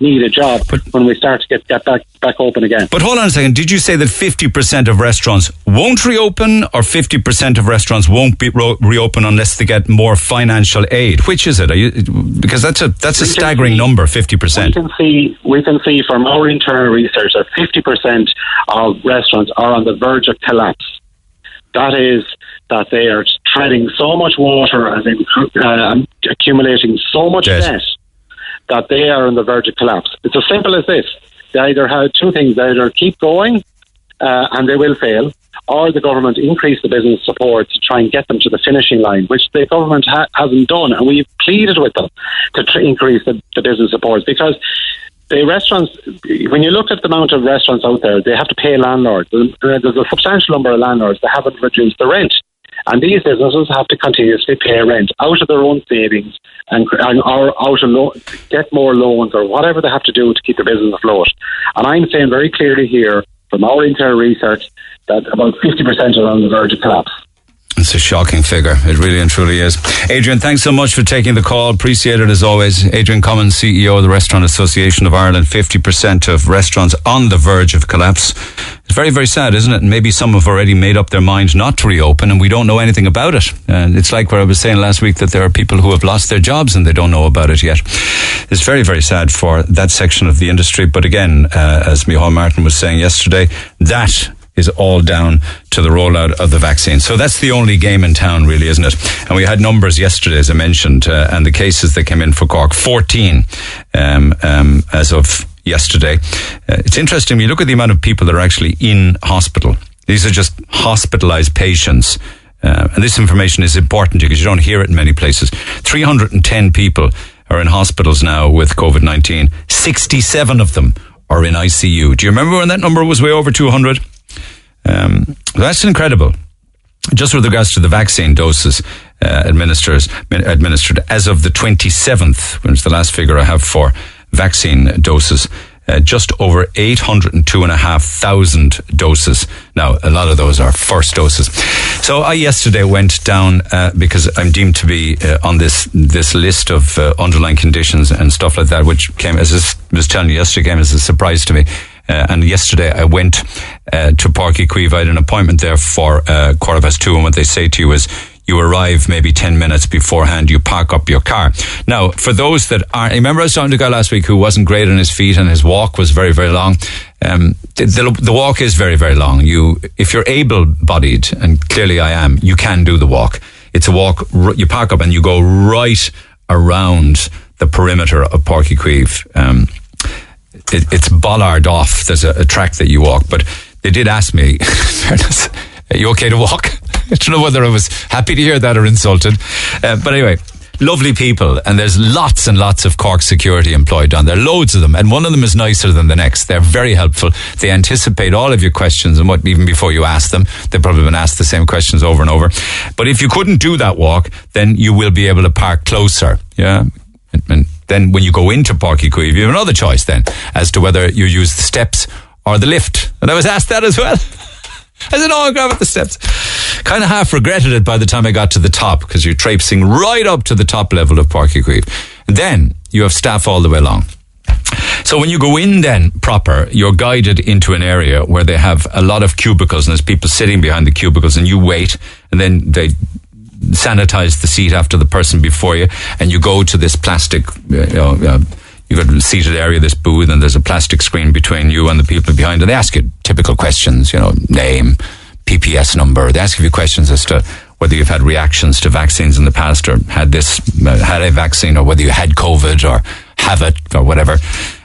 need a job when we start to get back open again. But hold on a second. Did you say that 50% of restaurants won't reopen, or 50% of restaurants won't be reopen unless they get more financial aid? Which is it? Because that's a staggering number, 50%. We can see from our internal research that 50% of restaurants are on the verge of collapse. That is, that they are treading so much water and accumulating so much debt that they are on the verge of collapse. It's as simple as this. They either have two things. They either keep going and they will fail, or the government increase the business support to try and get them to the finishing line, which the government hasn't done. And we've pleaded with them to increase the business support, because the restaurants, when you look at the amount of restaurants out there, they have to pay landlords. There's a substantial number of landlords that haven't reduced the rent. And these businesses have to continuously pay rent out of their own savings or get more loans or whatever they have to do to keep their business afloat. And I'm saying very clearly here from our internal research that about 50% are on the verge of collapse. It's a shocking figure. It really and truly is. Adrian, thanks so much for taking the call. Appreciate it as always. Adrian Cummins, CEO of the Restaurant Association of Ireland. 50% of restaurants on the verge of collapse. It's very, very sad, isn't it? And maybe some have already made up their minds not to reopen and we don't know anything about it. And it's like what I was saying last week, that there are people who have lost their jobs and they don't know about it yet. It's very, very sad for that section of the industry. But again, as Micheal Martin was saying yesterday, that is all down to the rollout of the vaccine. So that's the only game in town, really, isn't it? And we had numbers yesterday, as I mentioned, and the cases that came in for Cork, 14 as of yesterday. It's interesting, you look at the amount of people that are actually in hospital. These are just hospitalized patients. And this information is important because you don't hear it in many places. 310 people are in hospitals now with COVID-19. 67 of them are in ICU. Do you remember when that number was way over 200? That's incredible. Just with regards to the vaccine doses administered as of the 27th, which is the last figure I have for vaccine doses, just over 802,500 doses. Now, a lot of those are first doses. So I yesterday went down because I'm deemed to be on this list of underlying conditions and stuff like that, which came, as I was telling you yesterday, came as a surprise to me. And yesterday I went to Páirc Uí Chaoimh. I had an appointment there for 2:15. And what they say to you is you arrive maybe 10 minutes beforehand, you park up your car. Now, for those that aren't, remember I was talking to a guy last week who wasn't great on his feet and his walk was very, very long. The walk is very, very long. If you're able-bodied, and clearly I am, you can do the walk. It's a walk, you park up and you go right around the perimeter of Páirc Uí Chaoimh. It's bollard off. There's a track that you walk, but they did ask me, fairness, are you okay to walk? I don't know whether I was happy to hear that or insulted. But anyway, lovely people. And there's lots and lots of Cork security employed down there. Loads of them. And one of them is nicer than the next. They're very helpful. They anticipate all of your questions and what, even before you ask them. They've probably been asked the same questions over and over. But if you couldn't do that walk, then you will be able to park closer. Yeah. And then when you go into Páirc Uí Chaoimh, you have another choice then as to whether you use the steps or the lift. And I was asked that as well. I said, oh, I'll grab at the steps. Kind of half regretted it by the time I got to the top, because you're traipsing right up to the top level of Páirc Uí Chaoimh. And then you have staff all the way along. So when you go in then proper, you're guided into an area where they have a lot of cubicles and there's people sitting behind the cubicles and you wait, and then they sanitize the seat after the person before you, and you go to this plastic, you've got a seated area, this booth, and there's a plastic screen between you and the people behind, and they ask you typical questions, name, PPS number. They ask you questions as to whether you've had reactions to vaccines in the past, or had a vaccine, or whether you had COVID or have it or whatever,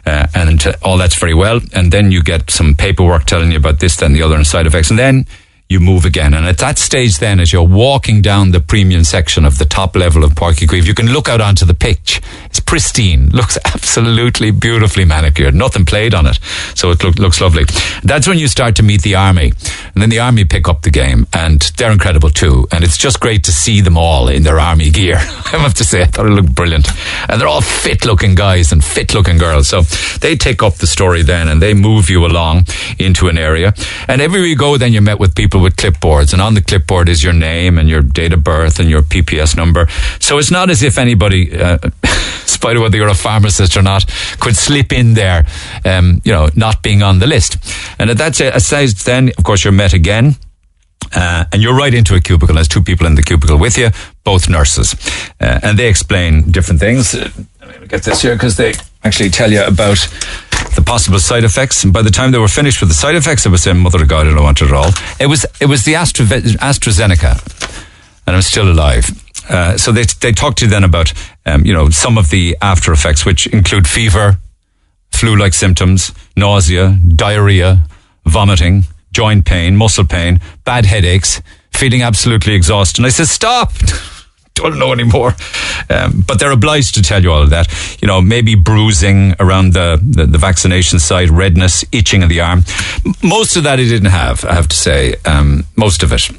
and all that's very well. And then you get some paperwork telling you about this, then the other, and side effects, and then you move again. And at that stage then, as you're walking down the premium section of the top level of Páirc Uí Chaoimh, you can look out onto the pitch. It's pristine. Looks absolutely beautifully manicured. Nothing played on it. So it looks lovely. That's when you start to meet the Army. And then the Army pick up the game. And they're incredible too. And it's just great to see them all in their Army gear. I have to say, I thought it looked brilliant. And they're all fit-looking guys and fit-looking girls. So they take up the story then and they move you along into an area. And everywhere you go then, you're met with people with clipboards, and on the clipboard is your name and your date of birth and your PPS number. So it's not as if anybody, despite whether you're a pharmacist or not, could slip in there, not being on the list. And at that stage then, of course, you're met again. And you're right into a cubicle. There's two people in the cubicle with you, both nurses. And they explain different things. Let me get this here, because they actually tell you about the possible side effects. And by the time they were finished with the side effects, I was saying, mother of God, I don't want it at all. It was the AstraZeneca. And I'm still alive. So they talk to you then about, some of the after effects, which include fever, flu-like symptoms, nausea, diarrhea, vomiting, joint pain, muscle pain, bad headaches, feeling absolutely exhausted. And I said, stop! Don't know anymore. But they're obliged to tell you all of that. Maybe bruising around the vaccination site, redness, itching in the arm. Most of that he didn't have, I have to say. Most of it.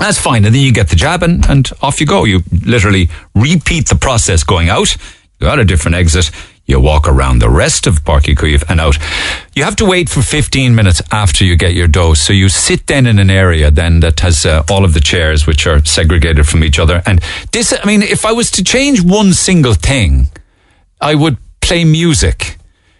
That's fine. And then you get the jab and off you go. You literally repeat the process going out. You got a different exit. You walk around the rest of Páirc Uí Chaoimh and out. You have to wait for 15 minutes after you get your dose. So you sit then in an area then that has all of the chairs which are segregated from each other. And this, I mean, if I was to change one single thing, I would play music,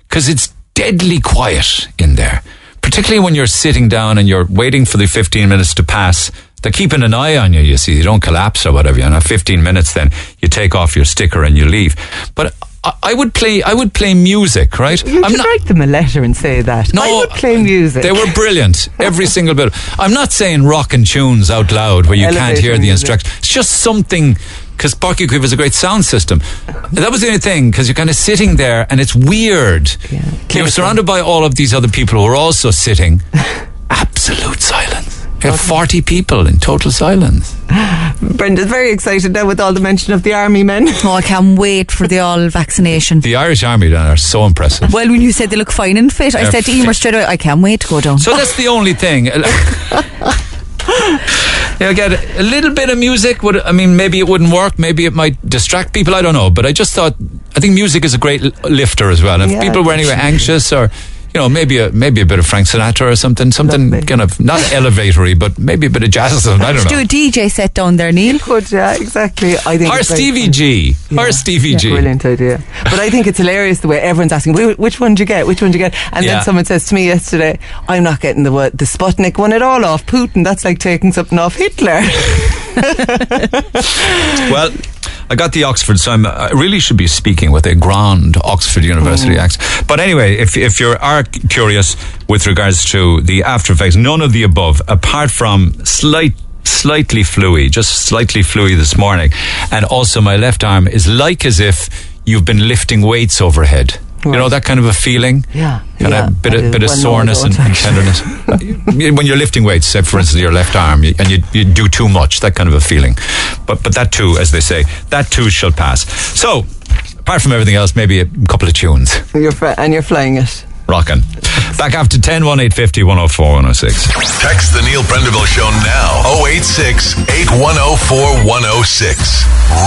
because it's deadly quiet in there. Particularly when you're sitting down and you're waiting for the 15 minutes to pass. They're keeping an eye on you, you see. You don't collapse or whatever. You know, 15 minutes then you take off your sticker and you leave. But I would play music, right? You should write them a letter and say that. No, I would play music. They were brilliant, every single bit. I'm not saying rocking tunes out loud where you can't hear the instructions. It's just something, because Páirc Uí Chaoimh was a great sound system. That was the only thing, because you're kind of sitting there and it's weird. Yeah, you're surrounded by all of these other people who are also sitting. Absolute silence. We have 40 people in total silence. Brenda's very excited now with all the mention of the army men. Oh, I can't wait for the all vaccination. The Irish Army down are so impressive. Well, when you said they look fine and fit, I said to Emer straight away, I can't wait to go down. So that's the only thing. You know, get a little bit of music. Maybe it wouldn't work. Maybe it might distract people. I don't know. But I just thought, I think music is a great lifter as well. And if people were anyway anxious or... You know, maybe a bit of Frank Sinatra or something lovely. Kind of not elevatory, but maybe a bit of jazz. I don't know. Do a DJ set down there, Neil. Good, yeah, exactly. I think. Or Stevie G. Or Stevie G. Brilliant idea. But I think it's hilarious the way everyone's asking, "Which one do you get? Which one do you get?" And then someone says to me yesterday, "I'm not getting the Sputnik one at all off Putin. That's like taking something off Hitler." Well, I got the Oxford, so I really should be speaking with a grand Oxford University accent. But anyway, if you are curious with regards to the after effects, none of the above, apart from slightly fluey this morning. And also my left arm is like as if you've been lifting weights overhead. Right. You know, that kind of a feeling? Yeah. Kind of a bit of soreness and tenderness. When you're lifting weights, say for instance your left arm, and you do too much, that kind of a feeling. But that too, as they say, that too shall pass. So, apart from everything else, maybe a couple of tunes. And you're flying it. Rockin'. Back after 10, 1850 104 106. Text the Neil Prendeville Show now. 086 8104 106.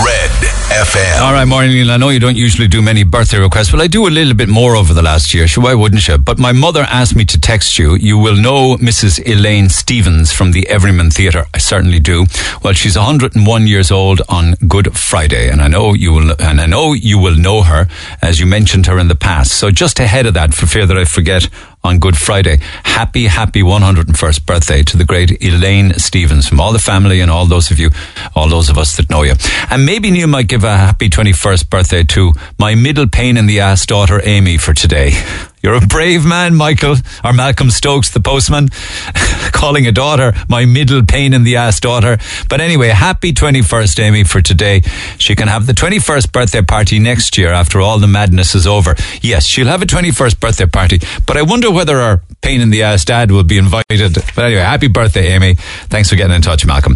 Red FM. All right, morning, Neil. I know you don't usually do many birthday requests, but I do a little bit more over the last year. Why wouldn't you? But my mother asked me to text you. You will know Mrs. Elaine Stevens from the Everyman Theatre. I certainly do. Well, she's 101 years old on Good Friday, and I know you will know her, as you mentioned her in the past. So just ahead of that, for fear that I forget, on Good Friday, happy 101st birthday to the great Elaine Stevens, from all the family and all those of us that know you. And maybe Neil might give a happy 21st birthday to my middle pain in the ass daughter Amy for today. You're a brave man, Michael, or Malcolm Stokes, the postman, calling a daughter my middle pain in the ass daughter. But anyway, happy 21st, Amy, for today. She can have the 21st birthday party next year after all the madness is over. Yes, she'll have a 21st birthday party, but I wonder whether our pain in the ass dad will be invited. But anyway, happy birthday, Amy. Thanks for getting in touch, Malcolm.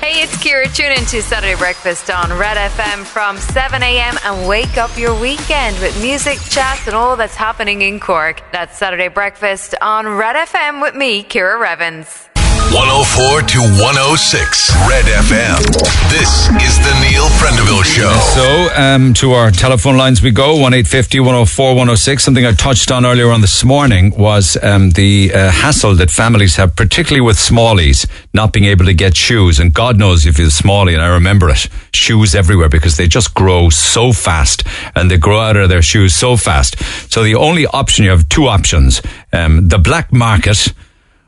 Hey, it's Ciara. Tune in to Saturday Breakfast on Red FM from 7 a.m. and wake up your weekend with music, chats and all that's happening in Cork. That's Saturday Breakfast on Red FM with me, Ciara Revens. 104 to 106 Red FM. This is the Neil Prendeville Show. So, to our telephone lines we go. 1850 104 106. Something I touched on earlier on this morning was the hassle that families have, particularly with smallies, not being able to get shoes. And God knows if you're smallie, and I remember it, shoes everywhere, because they just grow so fast and they grow out of their shoes so fast. So the only option, you have two options. The black market,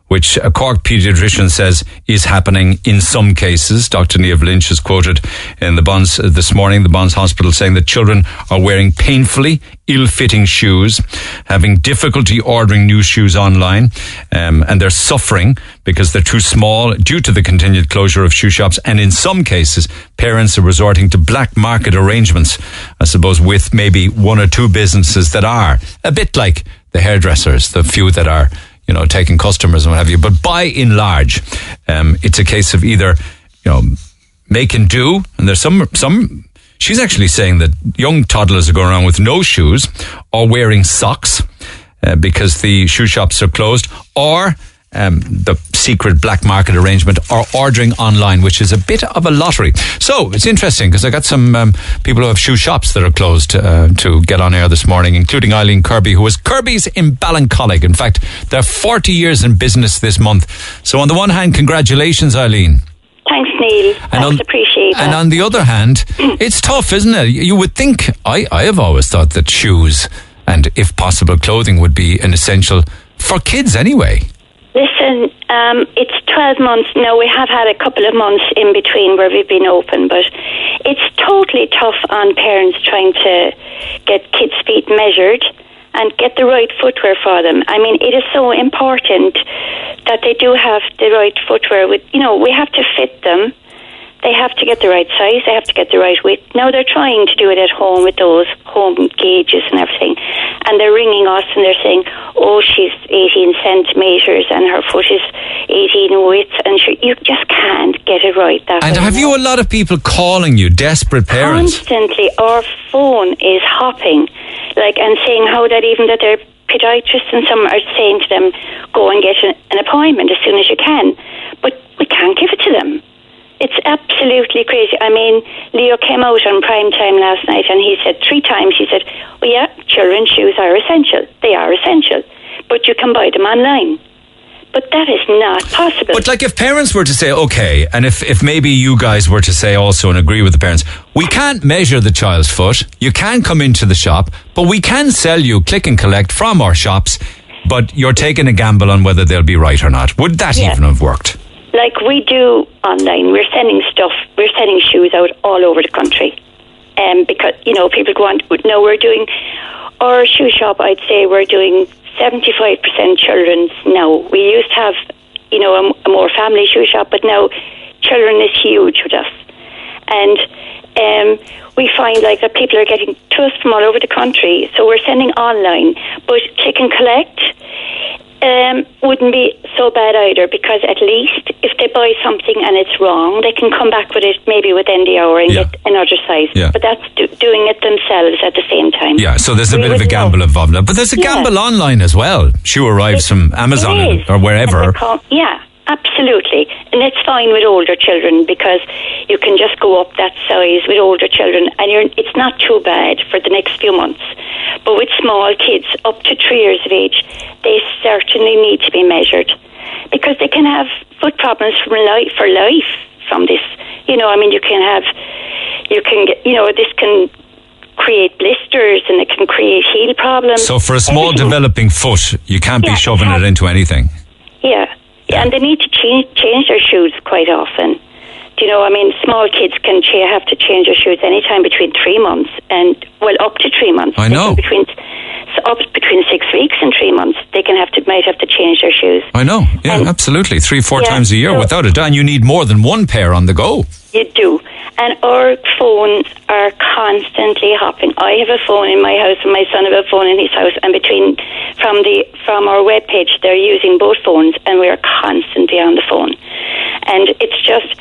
which a Cork paediatrician says is happening in some cases. Dr. Niamh Lynch is quoted in the Bonds this morning, the Bonds Hospital, saying that children are wearing painfully ill-fitting shoes, having difficulty ordering new shoes online, and they're suffering because they're too small due to the continued closure of shoe shops. And in some cases, parents are resorting to black market arrangements, I suppose, with maybe one or two businesses that are a bit like the hairdressers, the few that are, you know, taking customers and what have you. But by and large, it's a case of either, you know, make and do. And there's some, she's actually saying that young toddlers are going around with no shoes or wearing socks because the shoe shops are closed, or the secret black market arrangement, or ordering online, which is a bit of a lottery. So it's interesting because I got some people who have shoe shops that are closed to get on air this morning, including Eileen Kirby, who was Kirby's in Ballincollig. In fact, they're 40 years in business this month. So on the one hand, congratulations, Eileen. Thanks, Neil. That's appreciated. And on the other hand, it's tough, isn't it? You would think, I have always thought that shoes and, if possible, clothing would be an essential for kids anyway. Listen, it's 12 months. Now, we have had a couple of months in between where we've been open, but it's totally tough on parents trying to get kids' feet measured and get the right footwear for them. I mean, it is so important that they do have the right footwear. With, you know, we have to fit them. They have to get the right size. They have to get the right width. Now they're trying to do it at home with those home gauges and everything. And they're ringing us and they're saying, oh, she's 18 centimetres and her foot is 18 width. And you just can't get it right that way. And have you a lot of people calling you, desperate parents? Constantly. Our phone is hopping, like, and saying how that even that they're podiatrists and some are saying to them, go and get an appointment as soon as you can. But we can't give it to them. It's absolutely crazy. I mean, Leo came out on prime time last night and he said 3 times, he said, well, yeah, children's shoes are essential. They are essential. But you can buy them online. But that is not possible. But like if parents were to say, okay, and if maybe you guys were to say also and agree with the parents, we can't measure the child's foot, you can come into the shop, but we can sell you click and collect from our shops, but you're taking a gamble on whether they'll be right or not. Would that even have worked? Like we do online, we're sending shoes out all over the country. Because, you know, people go on, no, we're doing, our shoe shop, I'd say we're doing 75% children's now. We used to have, you know, a more family shoe shop, but now children is huge with us. And we find like that people are getting to us from all over the country, so we're sending online. But click and collect, wouldn't be so bad either, because at least if they buy something and it's wrong, they can come back with it maybe within the hour and get another size. Yeah. But that's doing it themselves at the same time. Yeah, so there's a bit of a gamble involved. But there's a gamble online as well. Shoe arrives from Amazon or wherever. Yeah, absolutely. And it's fine with older children because you can just go up that size with older children and it's not too bad for the next few months. But with small kids up to 3 years of age, they certainly need to be measured because they can have foot problems for life from this. You know, I mean, this can create blisters and it can create heel problems. So for a small developing foot, you can't be shoving it into anything. Yeah, and they need to change their shoes quite often. You know, I mean, small kids can have to change their shoes anytime between 3 months and, well, up to 3 months. I know. Up between 6 weeks and 3 months, they can might have to change their shoes. I know. Yeah, absolutely. 3-4 times a year, without a doubt. And you need more than one pair on the go. You do. And our phones are constantly hopping. I have a phone in my house and my son has a phone in his house. And from our webpage, they're using both phones and we are constantly on the phone. And it's just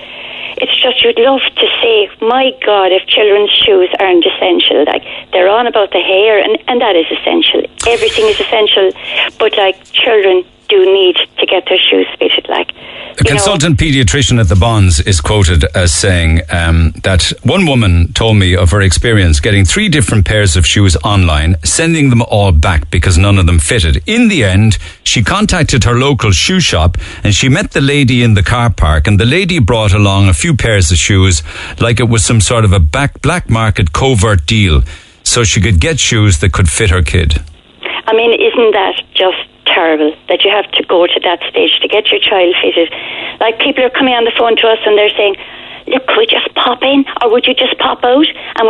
you'd love to say, my God, if children's shoes aren't essential. Like, they're on about the hair, and that is essential. Everything is essential, but, like, children do need to get their shoes fitted, like. A consultant paediatrician at the Bonds is quoted as saying that one woman told me of her experience getting 3 different pairs of shoes online, sending them all back because none of them fitted. In the end, she contacted her local shoe shop and she met the lady in the car park, and the lady brought along a few pairs of shoes like it was some sort of a black market covert deal so she could get shoes that could fit her kid. I mean, isn't that just terrible that you have to go to that stage to get your child fitted? Like, people are coming on the phone to us and they're saying, look, could we just pop in, or would you just pop out, and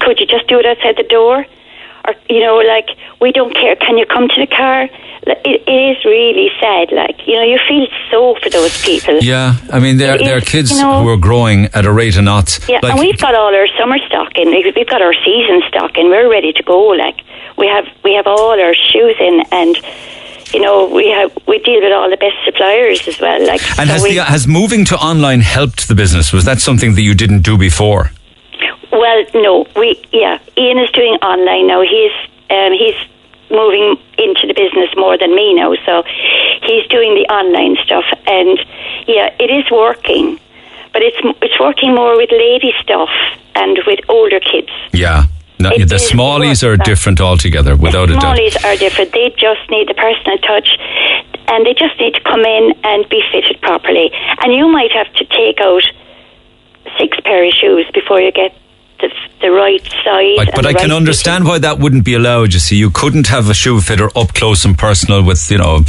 could you just do it outside the door? Or, you know, like, we don't care, can you come to the car? It is really sad, like, you know, you feel so for those people. Yeah, I mean, there are kids, you know, who are growing at a rate of knots. Yeah, like, and we've got all our summer stock in, we've got our season stock in, we're ready to go, like, we have all our shoes in, and you know, we deal with all the best suppliers as well. Like, and so has moving to online helped the business? Was that something that you didn't do before? Well, no. Ian is doing online now. He's moving into the business more than me now. So he's doing the online stuff, and yeah, it is working, but it's working more with lady stuff and with older kids. Yeah. No, the smallies are different altogether, without a doubt. The smallies are different. They just need the personal touch, and they just need to come in and be fitted properly. And you might have to take out 6 pair of shoes before you get the right size. Right, but I can understand why that wouldn't be allowed. You see, you couldn't have a shoe fitter up close and personal with, you know,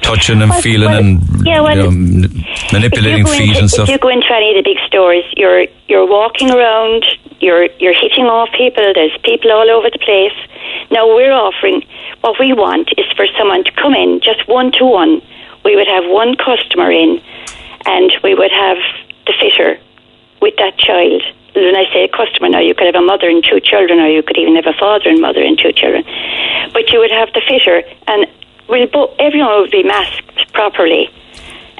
touching and feeling and manipulating feet and stuff. If you go into any of the big stores, you're walking around, you're hitting off people. There's people all over the place. Now we're offering, what we want is for someone to come in just 1-to-1. We would have one customer in, and we would have the fitter with that child. When I say a customer now, you could have a mother and 2 children, or you could even have a father and mother and 2 children. But you would have the fitter, and everyone would be masked properly.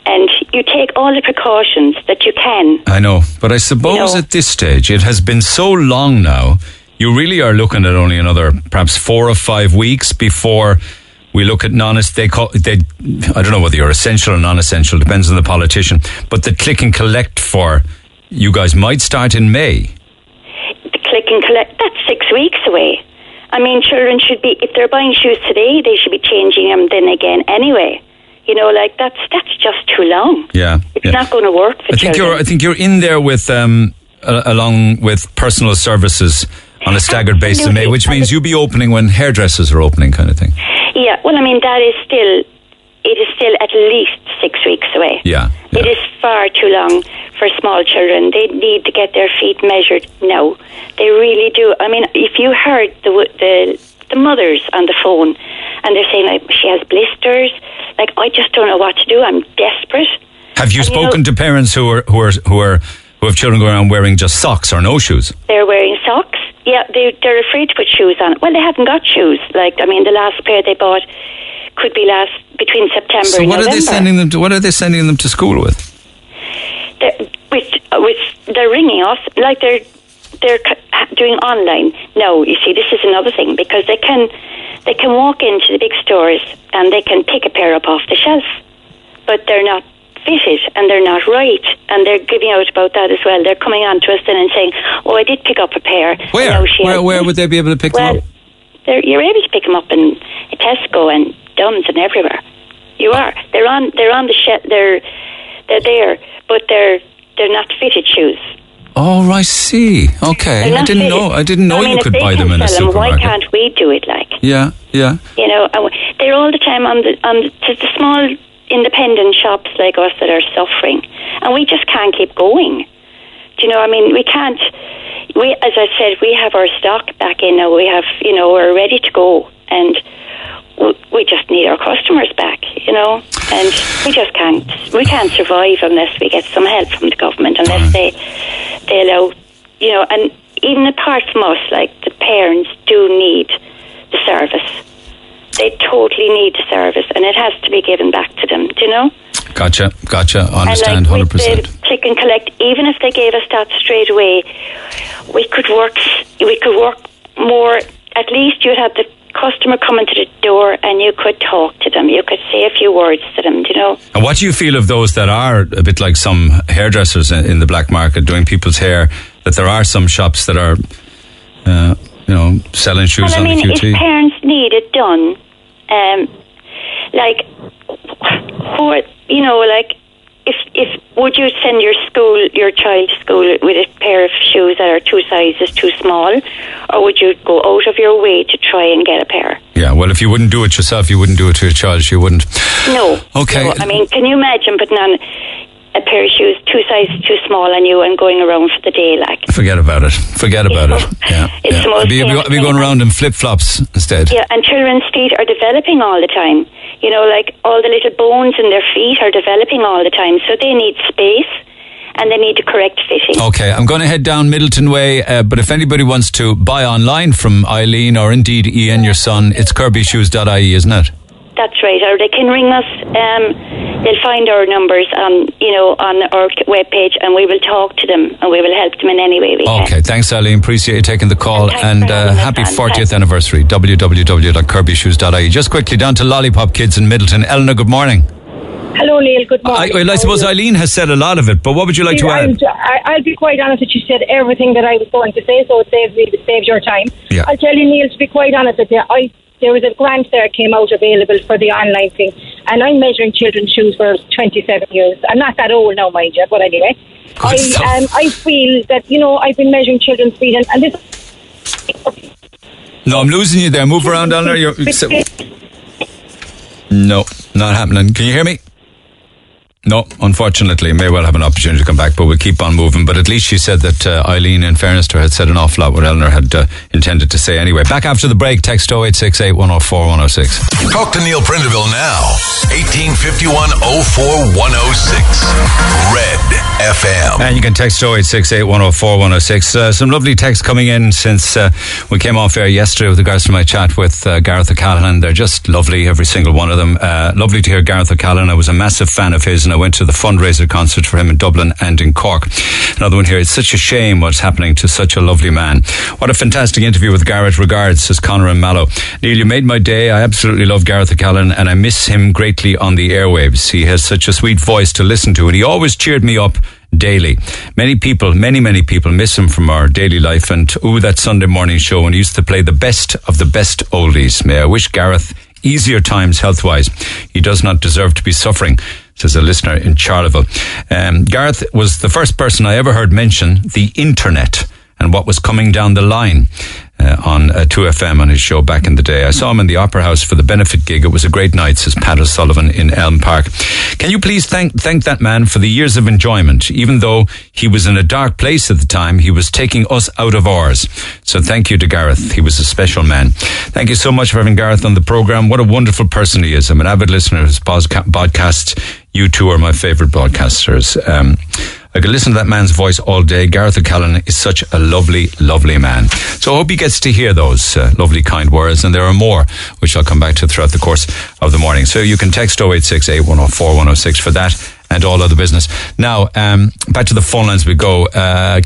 And you take all the precautions that you can. I know, but I suppose at this stage, it has been so long now, you really are looking at only another perhaps 4 or 5 weeks before we look at I don't know whether you're essential or non-essential, depends on the politician, but the click and collect for you guys might start in May. The click and collect, that's 6 weeks away. I mean, children should be, if they're buying shoes today, they should be changing them then again anyway. You know, like that's just too long. Yeah, it's not going to work for children. I think you're in there with along with personal services on a staggered basis in May, which means you'll be opening when hairdressers are opening, kind of thing. Yeah, well, I mean it is still at least 6 weeks away. Yeah. It is far too long for small children. They need to get their feet measured now. They really do. I mean, if you heard the mothers on the phone, and they're saying, like, she has blisters. Like, I just don't know what to do. I'm desperate. Have you spoken to parents who have children going around wearing just socks or no shoes? They're wearing socks. Yeah, they're afraid to put shoes on. Well, they haven't got shoes. Like, I mean, the last pair they bought could be between September. So, what and November. Are they sending them? What are they sending them to school with? They're ringing us like they're doing online. No, you see, this is another thing, because they can walk into the big stores and they can pick a pair up off the shelf, but they're not fitted and they're not right, and they're giving out about that as well. They're coming on to us then and saying, oh, I did pick up a pair. Where would they be able to pick them up? You're able to pick them up in Tesco and Dunn's and everywhere. You are. They're on the shelf. They're there, but they're not fitted shoes. Oh, I see. Okay, I didn't know you could buy them in a supermarket. Why can't we do it? Like, yeah. You know, they're all the time on the small independent shops like us that are suffering, and we just can't keep going. Do you know? I mean, we can't. We, as I said, we have our stock back in now. We have, you know, we're ready to go, and we just need our customers back, you know, and we just can't. We can't survive unless we get some help from the government, unless they allow, you know. And even apart from us, like, the parents do need the service. They totally need the service, and it has to be given back to them, do you know? Gotcha. I understand, and like 100%. With the click and collect, even if they gave us that straight away, we could work more. At least you'd have the customer coming to the door and you could talk to them. You could say a few words to them, do you know? And what do you feel of those that are a bit like some hairdressers in the black market doing people's hair, that there are some shops that are, selling shoes on the QT? Well, I mean, if parents need it done, would you send your child to school with a pair of shoes that are 2 sizes too small, or would you go out of your way to try and get a pair? Yeah, well, if you wouldn't do it yourself, you wouldn't do it to your child. She wouldn't. No. Okay. No, I mean, can you imagine putting on a pair of shoes 2 sizes too small on you and going around for the day, like? Forget about it. Yeah. It's the most. I'd be going around in flip-flops instead. Yeah, and children's feet are developing all the time. You know, like, all the little bones in their feet are developing all the time, so they need space and they need the correct fitting. Okay, I'm going to head down Middleton Way, but if anybody wants to buy online from Eileen, or indeed Ian, your son, it's kirbyshoes.ie, isn't it? That's right, or they can ring us. They'll find our numbers on our webpage, and we will talk to them and we will help them in any way we can. Okay, thanks, Eileen. Appreciate you taking the call, and happy 40th anniversary. www.kirbyshoes.ie. Just quickly down to Lollipop Kids in Middleton. Eleanor, good morning. Hello, Neil. Good morning. Well, I suppose Eileen has said a lot of it, but what would you like to add? I'll be quite honest that you said everything that I was going to say, so it saves your time. Yeah. I'll tell you, Neil, to be quite honest with you, there was a grant there came out available for the online thing, and I'm measuring children's shoes for 27 years. I'm not that old now, mind you, but anyway. I feel that, you know, I've been measuring children's feet, and this... No, I'm losing you there. Move around, Eleanor. No, not happening. Can you hear me? No, unfortunately. May well have an opportunity to come back, but we'll keep on moving. But at least she said that Eileen, in fairness to her, had said an awful lot what Eleanor had intended to say anyway. Back after the break, text 0868 104 106. Talk to Neil Prendeville now. 1851 04 106. Red FM. And you can text 0868 104 106. Some lovely texts coming in since we came off air yesterday with regards to my chat with Gareth O'Callaghan. They're just lovely, every single one of them. Lovely to hear Gareth O'Callaghan. I was a massive fan of his, and I went to the fundraiser concert for him in Dublin and in Cork. Another one here. It's such a shame what's happening to such a lovely man. What a fantastic interview with Gareth. Regards, says Conor and Mallow. Neil, you made my day. I absolutely love Gareth O'Callaghan, and I miss him greatly on the airwaves. He has such a sweet voice to listen to, and he always cheered me up daily. Many people miss him from our daily life. And that Sunday morning show when he used to play the best of the best oldies. May I wish Gareth easier times health-wise. He does not deserve to be suffering, says a listener in Charleville. Gareth was the first person I ever heard mention the internet and what was coming down the line on 2FM on his show back in the day. I saw him in the Opera House for the benefit gig. It was a great night, says Pat O'Sullivan in Elm Park. Can you please thank that man for the years of enjoyment? Even though he was in a dark place at the time, he was taking us out of ours. So thank you to Gareth. He was a special man. Thank you so much for having Gareth on the program. What a wonderful person he is. I'm an avid listener of his podcasts. You two are my favorite broadcasters. I could listen to that man's voice all day. Gareth O'Callaghan is such a lovely, lovely man. So I hope he gets to hear those lovely, kind words. And there are more, which I'll come back to throughout the course of the morning. So you can text 0868104106 for that and all other business. Now, back to the phone lines we go.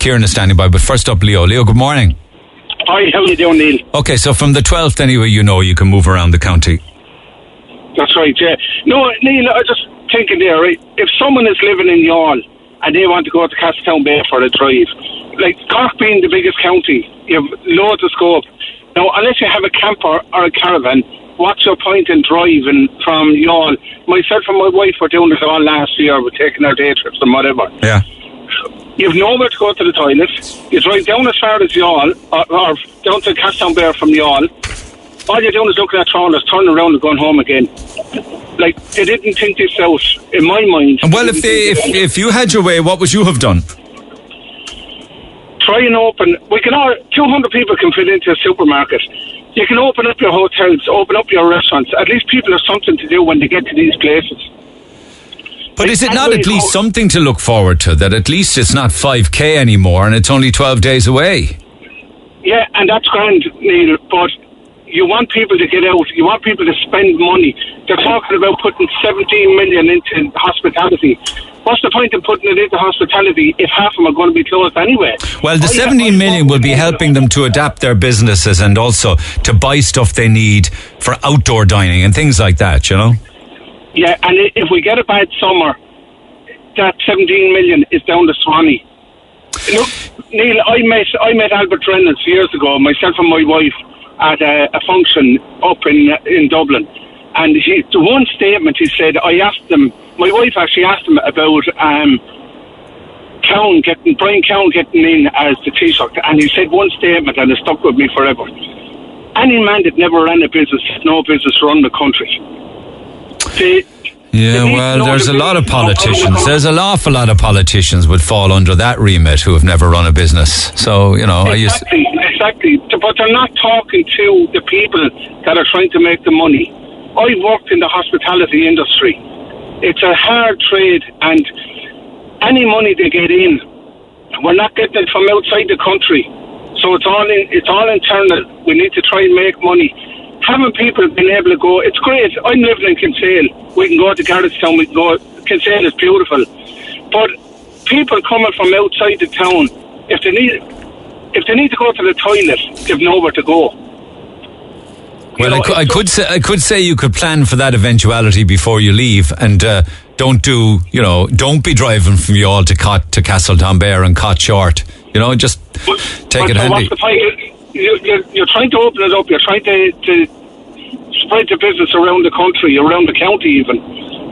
Kieran is standing by, but first up, Leo. Leo, good morning. Hi, how are you doing, Neil? Okay, so from the 12th, anyway, you know, you can move around the county. That's right, yeah. No, Neil, I was just thinking there, right? If someone is living in Yarl, and they want to go to Castleton Bay for a drive. Like, Cork being the biggest county, you have loads of scope. Now, unless you have a camper or a caravan, what's your point in driving from Yarl? Myself and my wife were doing this all last year. We're taking our day trips and whatever. Yeah. You have nowhere to go to the toilet. You drive down as far as Yarl, or down to Castleton Bay from Yarl. All you're doing is looking at trawlers, turning around and going home again. Like, they didn't think this out, in my mind. Well, if you had your way, what would you have done? Try and open... 200 people can fit into a supermarket. You can open up your hotels, open up your restaurants. At least people have something to do when they get to these places. But like, is it not at least something to look forward to? That at least it's not 5K anymore and it's only 12 days away? Yeah, and that's grand, Neil, but... You want people to get out. You want people to spend money. They're talking about putting 17 million into hospitality. What's the point in putting it into hospitality if half of them are going to be closed anyway? Well, the 17 million will be helping them to adapt their businesses and also to buy stuff they need for outdoor dining and things like that, you know? Yeah, and if we get a bad summer, that 17 million is down to Swanee. Look, Neil, I met Albert Reynolds years ago, myself and my wife, at a function up in Dublin. And the one statement he said, my wife actually asked him about Brian Cowan getting in as the Taoiseach. And he said one statement, and it stuck with me forever. Any man that never ran a business, no business run the country. There's a lot of politicians. There's an awful lot of politicians would fall under that remit who have never run a business. So, you know... Exactly, but they're not talking to the people that are trying to make the money. I worked in the hospitality industry. It's a hard trade, and any money they get in, we're not getting it from outside the country. So it's all internal. We need to try and make money. Having people been able to go, it's great. I'm living in Kinsale. We can go to Garretstown. Kinsale is beautiful. But people coming from outside the town, if they need to go to the toilet, they've nowhere to go. Well, I could say you could plan for that eventuality before you leave and don't do, you know, don't be driving from Youghal to Castletonbere and Cot Short. You know, just take it handy. You're trying to open it up. You're trying to spread the business around the country, around the county even.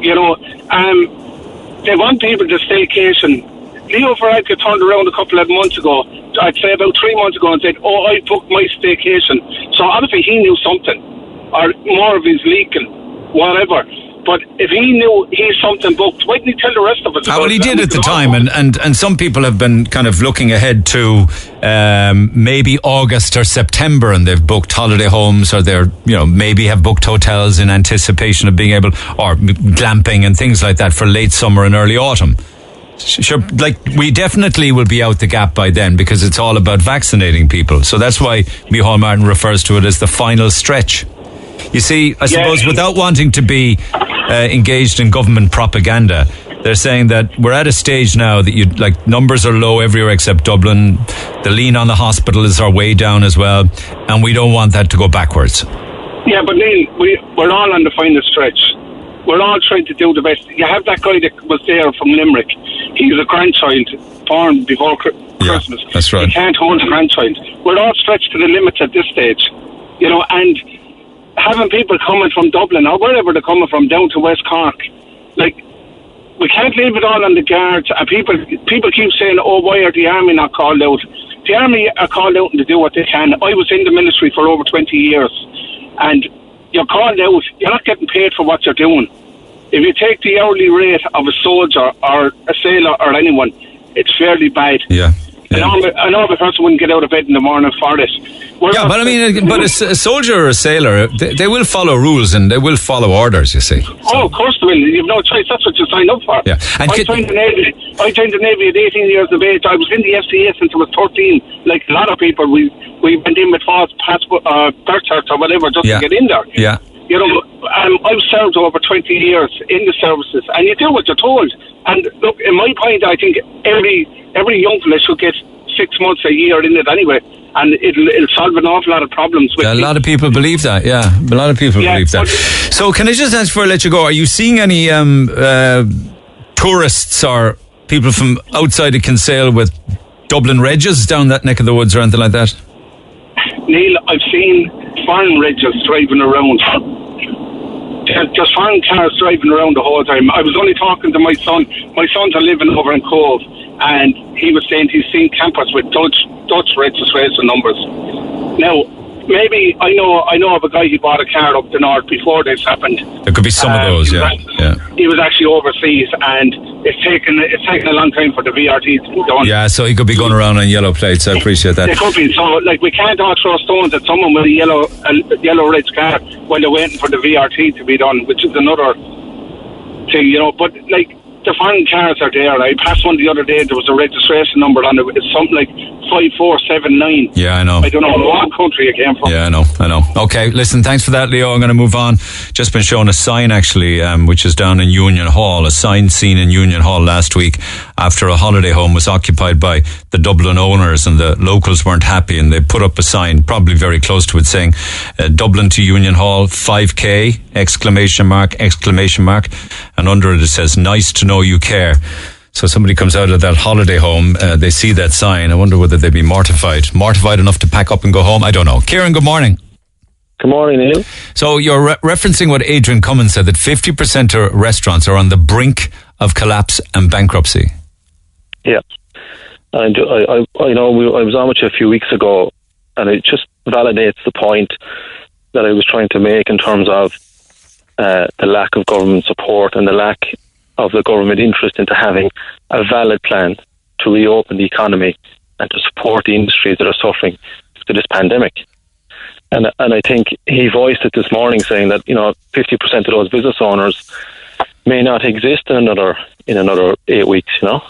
You know, they want people to staycation. Leo Varadkar turned around a couple of months ago, I'd say about 3 months ago, and said, oh, I booked my staycation. So obviously he knew something, or more of his leaking, whatever. But if he knew he had something booked, why didn't he tell the rest of us about it? Well, he did at the time, and some people have been kind of looking ahead to maybe August or September, and they've booked holiday homes, or they're, you know, maybe have booked hotels in anticipation of being able, or glamping and things like that for late summer and early autumn. Sure, like we definitely will be out the gap by then, because it's all about vaccinating people. So that's why Micheal Martin refers to it as the final stretch. You see, I suppose without wanting to be engaged in government propaganda, they're saying that we're at a stage now that numbers are low everywhere except Dublin. The lean on the hospitals are way down as well, and we don't want that to go backwards. Yeah, but Neil, we're all on the final stretch. We're all trying to do the best. You have that guy that was there from Limerick. He's a grandchild born before Christmas. Yeah, that's right. He can't hold a grandchild. We're all stretched to the limits at this stage. You know, and having people coming from Dublin or wherever they're coming from down to West Cork, like, we can't leave it all on the guards. And people keep saying, oh, why are the army not called out? The army are called out and they do what they can. I was in the military for over 20 years, and you're called out. You're not getting paid for what you're doing. If you take the hourly rate of a soldier or a sailor or anyone, it's fairly bad. Yeah. Yeah. An army person wouldn't get out of bed in the morning for this. Yeah, but I mean, but a soldier or a sailor, they will follow rules and they will follow orders, you see. So. Oh, of course they will. You've no choice. That's what you sign up for. Yeah. And I joined the Navy at 18 years of age. I was in the FCA since I was 13. Like a lot of people, we went in with false passport, birth certs or whatever just to get in there. Yeah. You know, I've served over 20 years in the services, and you do what you're told. And look, in my point, I think every young fella should get 6 months, a year in it anyway, and it'll solve an awful lot of problems. With a lot of people believe that, yeah. A lot of people believe that. So can I just ask before I let you go, are you seeing any tourists or people from outside of Kinsale with Dublin Reggies down that neck of the woods or anything like that? Neil, I've seen foreign Reggies driving around. Just foreign cars driving around the whole time. I was only talking to my son. My sons are living over in Cobh, and he was saying he's seen campers with Dutch registration numbers. Now, maybe I know of a guy who bought a car up the north before this happened. There could be some of those, yeah. He was actually overseas, and it's taken a long time for the VRT to be done. Yeah, so he could be going around on yellow plates. I appreciate that. It could be. So, like, we can't all throw stones at someone with a yellow red car while they're waiting for the VRT to be done, which is another thing, you know. But, like, the foreign cars are there. I passed one the other day. There was a registration number on it. It's something like 5479. Yeah, I know. I don't know what country it came from. Yeah, I know. Okay, listen, thanks for that, Leo. I'm going to move on. Just been shown a sign, actually, which is down in Union Hall. A sign seen in Union Hall last week after a holiday home was occupied by the Dublin owners, and the locals weren't happy, and they put up a sign, probably very close to it, saying, Dublin to Union Hall, 5K, exclamation mark. And under it, it says, nice to know you care. So somebody comes out of that holiday home, they see that sign. I wonder whether they'd be mortified enough to pack up and go home. I don't know. Kieran, good morning. Good morning, Neil. So you're referencing what Adrian Cummins said, that 50% of restaurants are on the brink of collapse and bankruptcy. Yeah. And I know I was on with you a few weeks ago, and it just validates the point that I was trying to make in terms of the lack of government support and the lack of the government interest into having a valid plan to reopen the economy and to support the industries that are suffering to this pandemic. And I think he voiced it this morning saying that, you know, 50% of those business owners may not exist in another 8 weeks, you know.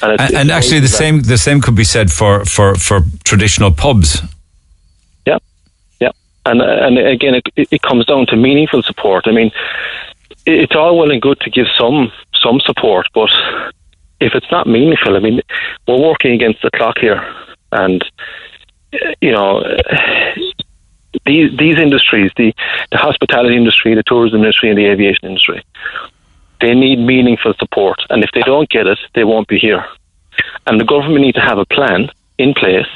And actually the same could be said for traditional pubs. Yeah. Yeah. And again, it comes down to meaningful support. I mean, it's all well and good to give some support, but if it's not meaningful, I mean, we're working against the clock here, and you know, these industries, the hospitality industry, the tourism industry, and the aviation industry, They need meaningful support, and if they don't get it, they won't be here. And the government need to have a plan in place,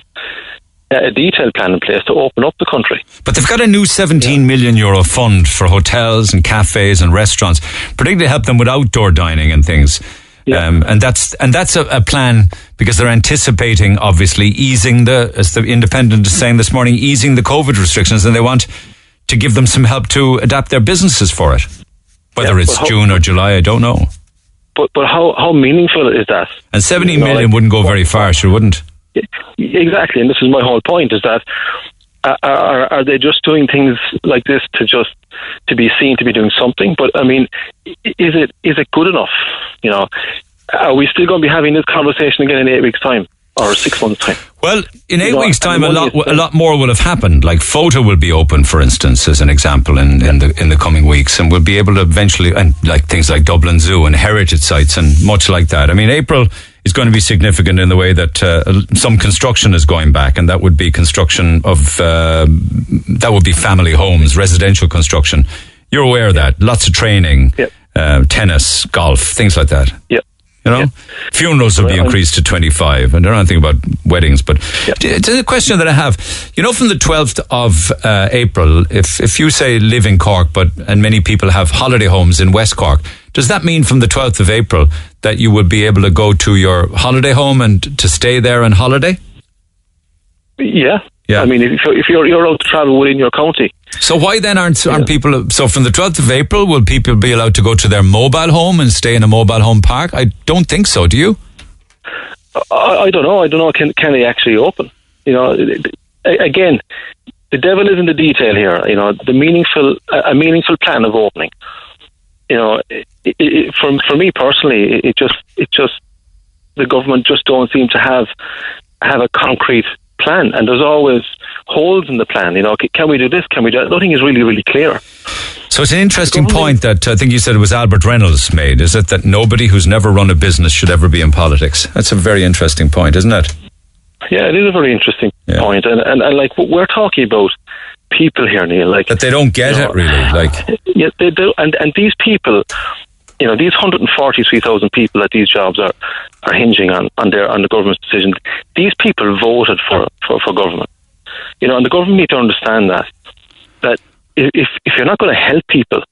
a detailed plan in place to open up the country. But they've got a new 17 million euro fund for hotels and cafes and restaurants, particularly to help them with outdoor dining and things. Yeah. And that's a plan, because they're anticipating, obviously, easing the, as the Independent is saying this morning, easing the COVID restrictions, and they want to give them some help to adapt their businesses for it. Whether it's June or July, I don't know. But how meaningful is that? And 70 million wouldn't go very far, sure wouldn't. Exactly, and this is my whole point, is that are they just doing things like this to be seen to be doing something? But I mean, is it good enough? You know, are we still going to be having this conversation again in 8 weeks' time? Or 6 months' time? Well, in eight weeks' time, a lot more will have happened. Like FOTA will be open, for instance, as an example, in the coming weeks, and we'll be able to eventually, and like things like Dublin Zoo and heritage sites and much like that. I mean, April is going to be significant in the way that some construction is going back, and that would be construction of that would be family homes, residential construction. You're aware of that. Lots of training, tennis, golf, things like that. Yep. You know, funerals will be increased to 25, and I don't think about weddings, but it's a question that I have. You know, from the 12th of April, if you say live in Cork, and many people have holiday homes in West Cork, does that mean from the 12th of April that you will be able to go to your holiday home and to stay there on holiday? Yeah. Yeah. I mean, if you're allowed to travel within your county. So why then aren't people... So from the 12th of April, will people be allowed to go to their mobile home and stay in a mobile home park? I don't think so, do you? I don't know. Can they actually open? You know, again, the devil is in the detail here. You know, a meaningful plan of opening. You know, for me personally, it just the government just don't seem to have a concrete plan, and there's always holes in the plan. You know, can we do this? Can we do that? Nothing is really, really clear. So it's an interesting point that I think you said it was Albert Reynolds made, is it that nobody who's never run a business should ever be in politics? That's a very interesting point, isn't it? Yeah, it is a very interesting point, and like we're talking about people here, Neil, like that they don't get it really, like they do, and these people. You know, these 143,000 people that these jobs are hinging on the government's decision. These people voted for government. You know, and the government need to understand that if you're not going to help people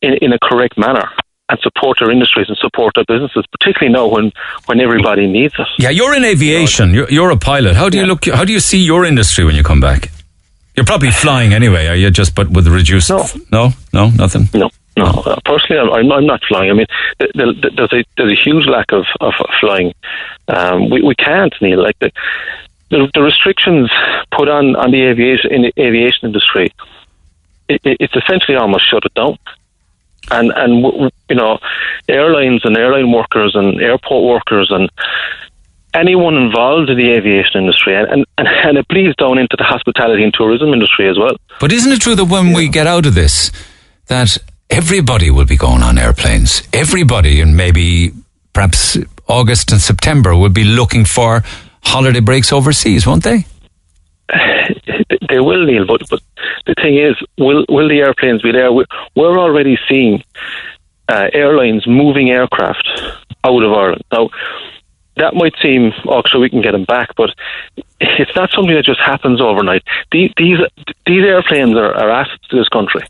in a correct manner and support their industries and support their businesses, particularly now when everybody needs it. Yeah, you're in aviation. You're a pilot. How do you look? How do you see your industry when you come back? You're probably flying anyway, are you? Just but with reduced? No, nothing. No, personally, I'm not flying. I mean, there's a huge lack of flying. We can't, Neil. Like the restrictions put on the aviation industry, it's essentially almost shut it down. And you know, airlines and airline workers and airport workers and anyone involved in the aviation industry, and it bleeds down into the hospitality and tourism industry as well. But isn't it true that when we get out of this, that everybody will be going on airplanes? Everybody, and maybe perhaps August and September, will be looking for holiday breaks overseas, won't they? They will, Neil, but the thing is, will the airplanes be there? We're already seeing airlines moving aircraft out of Ireland. Now, that might seem, sure, we can get them back, but it's not something that just happens overnight. These airplanes are assets to this country.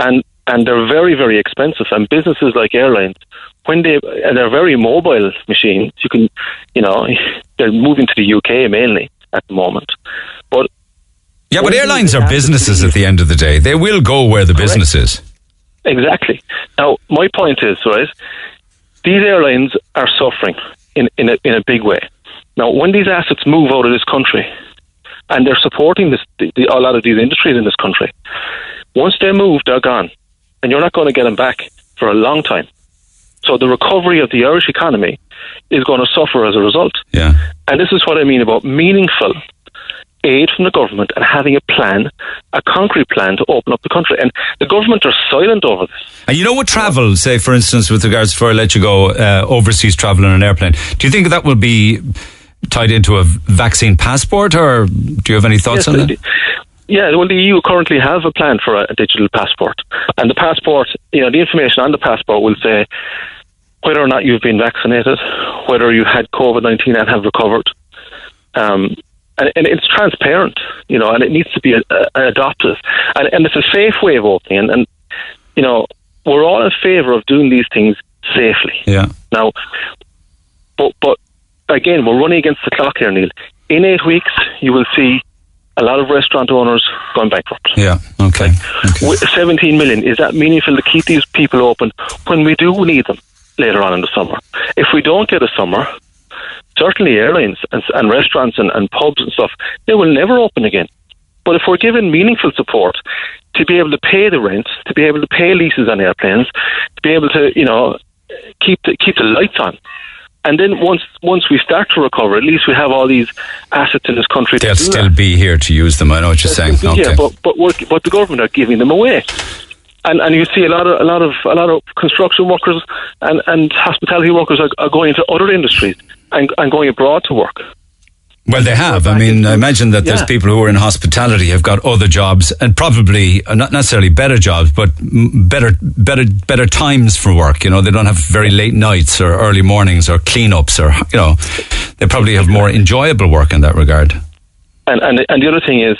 And they're very, very expensive. And businesses like airlines, they're very mobile machines. They're moving to the UK mainly at the moment. But airlines are businesses at the end of the day. They will go where the business is. Exactly. Now, my point is, right, these airlines are suffering in a big way. Now, when these assets move out of this country, and they're supporting a lot of these industries in this country, once they move, they're gone. And you're not going to get them back for a long time. So the recovery of the Irish economy is going to suffer as a result. Yeah. And this is what I mean about meaningful aid from the government and having a plan, a concrete plan to open up the country. And the government are silent over this. And you know what travel, say, for instance, with regards to, before I let you go, overseas travel on an airplane, do you think that will be tied into a vaccine passport, or do you have any thoughts on that? Yeah, well, the EU currently have a plan for a digital passport. And the passport, you know, the information on the passport will say whether or not you've been vaccinated, whether you had COVID-19 and have recovered. And it's transparent, you know, and it needs to be adopted. And it's a safe way of voting. And, you know, we're all in favour of doing these things safely. Yeah. Now, but again, we're running against the clock here, Neil. In 8 weeks, you will see a lot of restaurant owners going bankrupt. Yeah, okay. Like, okay. 17 million, is that meaningful to keep these people open when we do need them later on in the summer? If we don't get a summer, certainly airlines and restaurants and pubs and stuff, they will never open again. But if we're given meaningful support to be able to pay the rent, to be able to pay leases on airplanes, to be able to, you know, keep the lights on, and then once we start to recover, at least we have all these assets in this country. They'll still be here to use them. I know what you're saying. Yeah, okay. But the government are giving them away, and you see a lot of construction workers and hospitality workers are going to other industries and going abroad to work. Well, they have. I mean, I imagine that there's people who are in hospitality have got other jobs and probably not necessarily better jobs, but better times for work. You know, they don't have very late nights or early mornings or cleanups, or, you know, they probably have more enjoyable work in that regard. And the other thing is,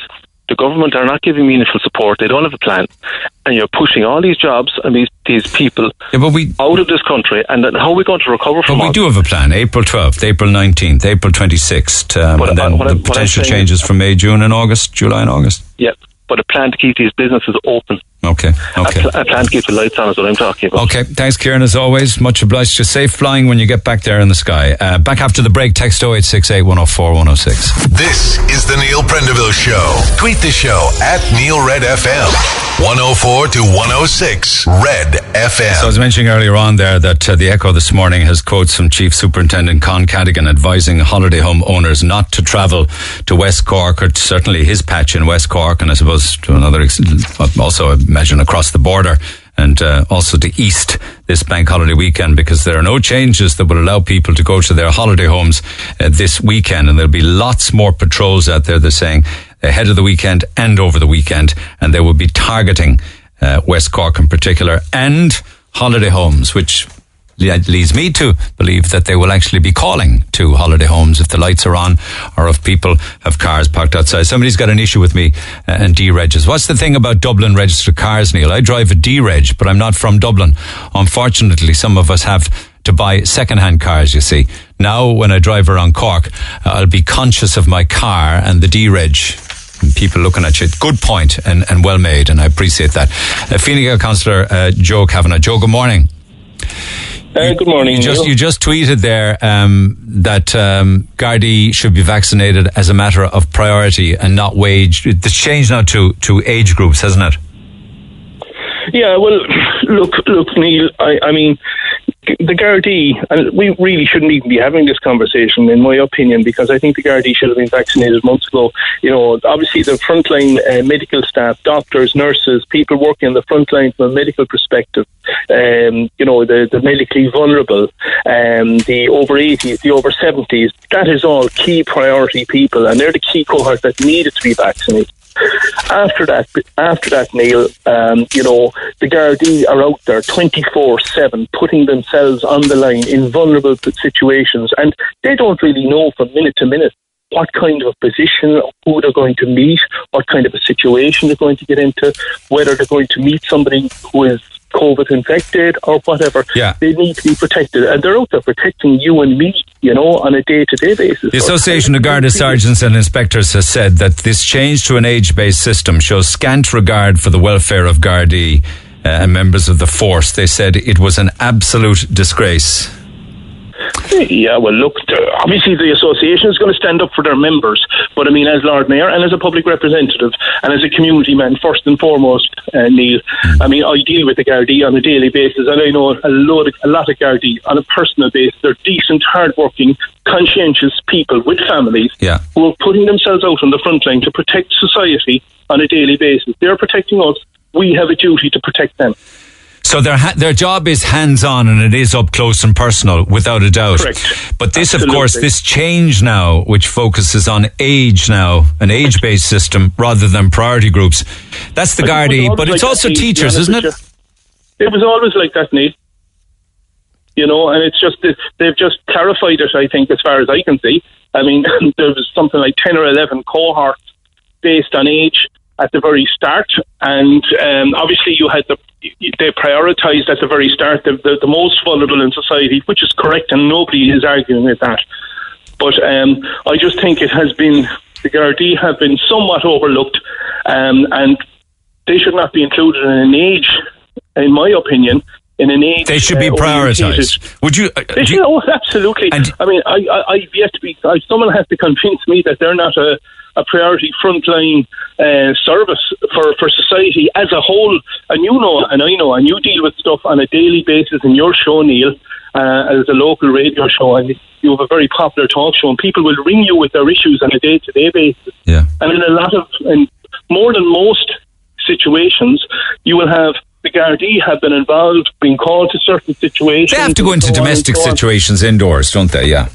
the government are not giving meaningful support. They don't have a plan, and you're pushing all these jobs and these people out of this country. And how are we going to recover from? But we do have a plan. April 12th, April 19th, April 26th, and then the potential changes from May, June, and August, July and August. Yeah, but a plan to keep these businesses open. Okay. A plan to keep the lights on is what I'm talking about. Okay, thanks, Kieran, as always. Much obliged. You're safe flying when you get back there in the sky. Back after the break, text 0868 104 106. This is the Neil Prendeville Show. Tweet the show at Neil Red FM. 104 to 106 Red FM. So I was mentioning earlier on there that the Echo this morning has quotes from Chief Superintendent Con Cadigan advising holiday home owners not to travel to West Cork, or certainly his patch in West Cork, and I suppose to another extent, also I imagine across the border, and also to East this bank holiday weekend, because there are no changes that will allow people to go to their holiday homes this weekend, and there'll be lots more patrols out there, they're saying, ahead of the weekend and over the weekend, and they will be targeting West Cork in particular and holiday homes, which leads me to believe that they will actually be calling to holiday homes if the lights are on or if people have cars parked outside. Somebody's got an issue with me and D-regs. What's the thing about Dublin registered cars, Neil? I drive a D-reg, but I'm not from Dublin. Unfortunately, some of us have to buy second-hand cars, you see. Now, when I drive around Cork, I'll be conscious of my car and the D-reg. And people looking at you. Good point and well made, and I appreciate that. Fine Gael councillor Joe Kavanagh. Joe, good morning. Good morning. You just tweeted there that Gardaí should be vaccinated as a matter of priority and not wage. It's changed now to age groups, hasn't it? Yeah, well, look, Neil, I mean, the Gardaí, and we really shouldn't even be having this conversation, in my opinion, because I think the Gardaí should have been vaccinated months ago. You know, obviously the frontline medical staff, doctors, nurses, people working on the front line from a medical perspective, you know, the medically vulnerable, the over 80s, the over 70s, that is all key priority people, and they're the key cohort that needed to be vaccinated. After that, Neil, you know, the Gardaí are out there 24/7 putting themselves on the line in vulnerable situations, and they don't really know from minute to minute what kind of a position, who they're going to meet, what kind of a situation they're going to get into, whether they're going to meet somebody who is COVID infected or whatever. Yeah. They need to be protected, and they're out there protecting you and me, you know, on a day-to-day basis. The Association of Garda Sergeants and Inspectors has said that this change to an age-based system shows scant regard for the welfare of Gardaí and members of the force. They said it was an absolute disgrace. Yeah, well, look, obviously the association is going to stand up for their members, but I mean, as Lord Mayor and as a public representative and as a community man, first and foremost, Neil, I mean, I deal with the Gardaí on a daily basis, and I know a lot of Gardaí on a personal basis. They're decent, hard-working, conscientious people with families who are putting themselves out on the front line to protect society on a daily basis. They're protecting us. We have a duty to protect them. So their job is hands-on and it is up close and personal, without a doubt. Correct. But this, absolutely, of course, this change now, which focuses on age now, an age-based system rather than priority groups, that's the Gardaí, but it's like also teachers, isn't it? It was always like that, Neil. You know, and it's just, they've just clarified it, I think, as far as I can see. I mean, there was something like 10 or 11 cohorts based on age at the very start, and obviously you had they prioritised at the very start the most vulnerable in society, which is correct, and nobody is arguing with that. But I just think it has been, the Gardaí have been somewhat overlooked, and they should not be included in an age, in my opinion. In an age, they should be prioritised. Would you? Oh, absolutely. And I mean, I've yet to be. Someone has to convince me that they're not a priority frontline service for society as a whole. And you know, and I know, and you deal with stuff on a daily basis in your show, Neil, as a local radio show, and you have a very popular talk show, and people will ring you with their issues on a day-to-day basis. Yeah. And in a lot of, and more than most situations, you will have. The Gardaí have been involved, been called to certain situations. They have to go into domestic situations indoors, don't they? Yeah,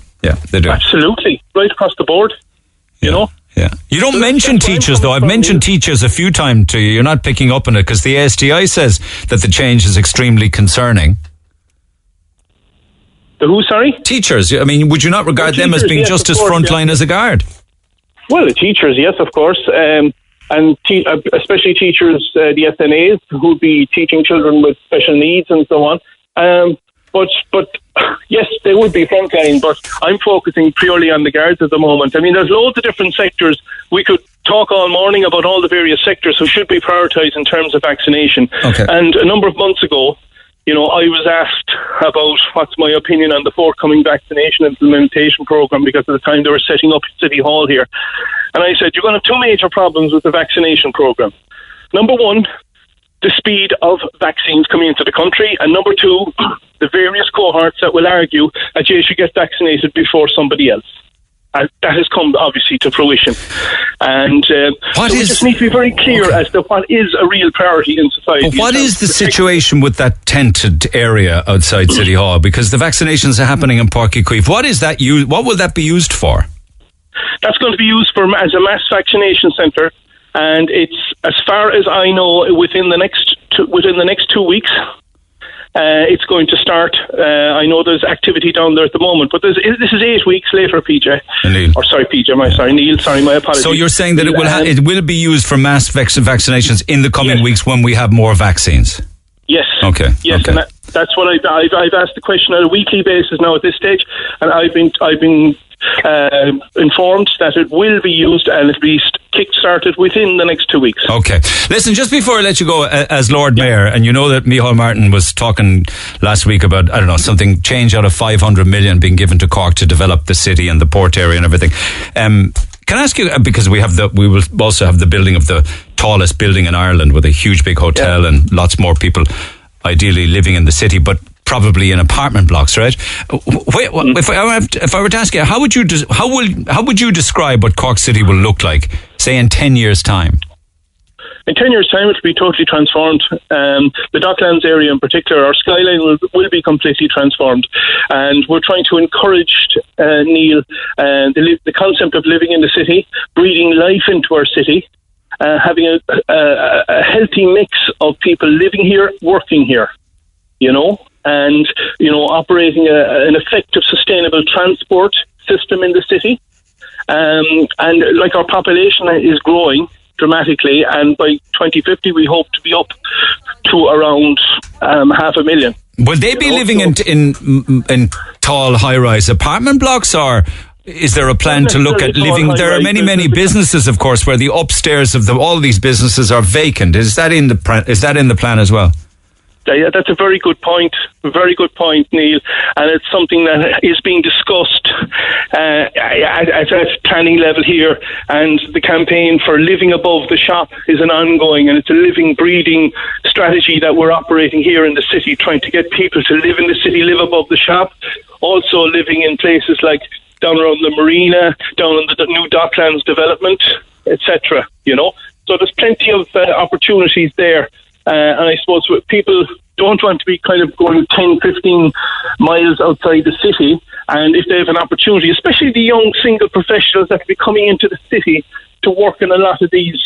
they do. Absolutely, right across the board. Yeah. You know, yeah. You don't mention teachers, though. I've mentioned teachers a few times to you. You're not picking up on it because the ASTI says that the change is extremely concerning. The who? Sorry, teachers. I mean, would you not regard them as being just as frontline as a guard? Well, the teachers, yes, of course. And especially teachers, the SNAs, who'd be teaching children with special needs and so on. But yes, they would be frontline, but I'm focusing purely on the guards at the moment. I mean, there's loads of different sectors. We could talk all morning about all the various sectors who should be prioritised in terms of vaccination. Okay. And a number of months ago, you know, I was asked about what's my opinion on the forthcoming vaccination implementation programme because at the time they were setting up City Hall here. And I said, you're going to have two major problems with the vaccination programme. Number one, the speed of vaccines coming into the country. And number two, the various cohorts that will argue that you should get vaccinated before somebody else. And that has come, obviously, to fruition. And so we just need to be very clear as to what is a real priority in society. But what is the situation with that tented area outside City Hall? Because the vaccinations are happening in Páirc Uí Chaoimh. What is that? What will that be used for? That's going to be used for as a mass vaccination centre. And it's, as far as I know, within the next two weeks... it's going to start. I know there's activity down there at the moment, but this is 8 weeks later, PJ. Neil. Neil. Sorry, my apologies. So you're saying that it will be used for mass vaccinations in the coming weeks when we have more vaccines? Yes. Okay. Yes, okay. And that's what I've asked the question on a weekly basis now at this stage, and I've been informed that it will be used and at least kick-started within the next 2 weeks. Okay. Listen, just before I let you go, as Lord Mayor, and you know that Micheal Martin was talking last week about, I don't know, something change out of 500 million being given to Cork to develop the city and the port area and everything. Can I ask you, because we will also have the building of the tallest building in Ireland with a huge big hotel and lots more people ideally living in the city, but probably in apartment blocks, right? If I were to ask you, how would you describe what Cork City will look like, say, in 10 years' time? In 10 years' time, it will be totally transformed. The Docklands area in particular, our skyline will be completely transformed. And we're trying to encourage, Neil, the concept of living in the city, breathing life into our city, having a healthy mix of people living here, working here, you know? And, you know, operating an effective, sustainable transport system in the city. And like our population is growing dramatically, and by 2050 we hope to be up to around 500,000. Will they be living in tall high-rise apartment blocks, or is there a plan to look at living? There are many businesses, of course, where the upstairs of all these businesses are vacant. Is that in the plan as well? Yeah, that's a very good point. Very good point, Neil. And it's something that is being discussed at planning level here. And the campaign for living above the shop is an ongoing, and it's a living, breathing strategy that we're operating here in the city, trying to get people to live in the city, live above the shop, also living in places like down around the Marina, down on the new Docklands development, etc. You know, so there's plenty of opportunities there. And I suppose people don't want to be kind of going 10, 15 miles outside the city. And if they have an opportunity, especially the young single professionals that could be coming into the city to work in a lot of these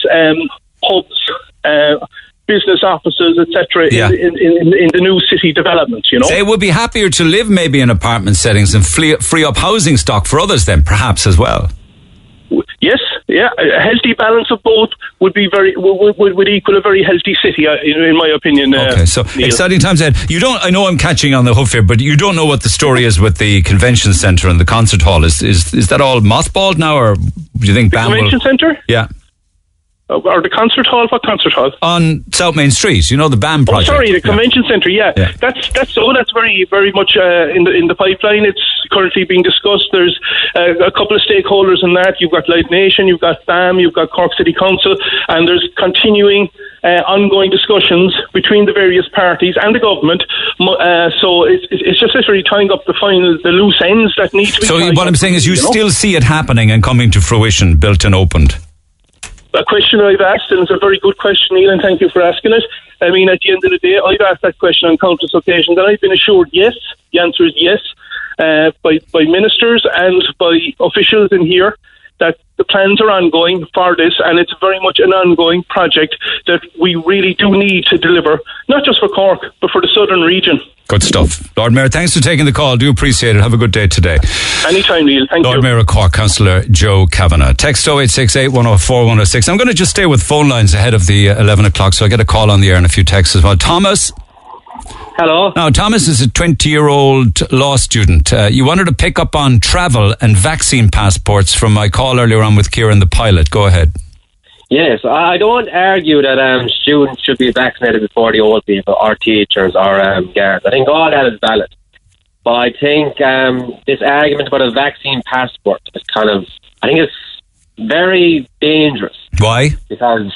pubs, business offices, etc., in the new city development, you know. They would be happier to live maybe in apartment settings and free up housing stock for others then, perhaps, as well. Yes, yeah, a healthy balance of both would equal a very healthy city, in my opinion. Okay, so Neil. Exciting times ahead. You don't. I know I'm catching on the hoof here, but you don't know what the story is with the convention centre and the concert hall. Is that all mothballed now, or do you think the convention centre? Yeah. Or the concert hall? What concert hall? On South Main Street, you know, the BAM project. Oh, sorry, the convention centre, yeah. That's very, very much in the pipeline. It's currently being discussed. There's a couple of stakeholders in that. You've got Live Nation, you've got BAM, you've got Cork City Council, and there's continuing ongoing discussions between the various parties and the government. So it's just literally tying up the loose ends that need to be. So what I'm saying is you still see it happening and coming to fruition, built and opened. A question I've asked, and it's a very good question, Neil, and thank you for asking it. I mean, at the end of the day, I've asked that question on countless occasions, and I've been assured yes, the answer is yes, by ministers and by officials in here, that the plans are ongoing for this, and it's very much an ongoing project that we really do need to deliver, not just for Cork, but for the southern region. Good stuff. Lord Mayor, thanks for taking the call. Do appreciate it. Have a good day today. Anytime, Neil. Thank you. Lord Mayor of Cork, Councillor Joe Kavanagh. Text 0868104106. I'm going to just stay with phone lines ahead of the 11 o'clock, so I get a call on the air and a few texts as well. Thomas. Hello. Now, Thomas is a 20-year-old law student. You wanted to pick up on travel and vaccine passports from my call earlier on with Kieran the pilot. Go ahead. Yes, I don't argue that students should be vaccinated before the old people or teachers or guards. I think all that is valid. But I think this argument about a vaccine passport is I think it's very dangerous. Why? Because,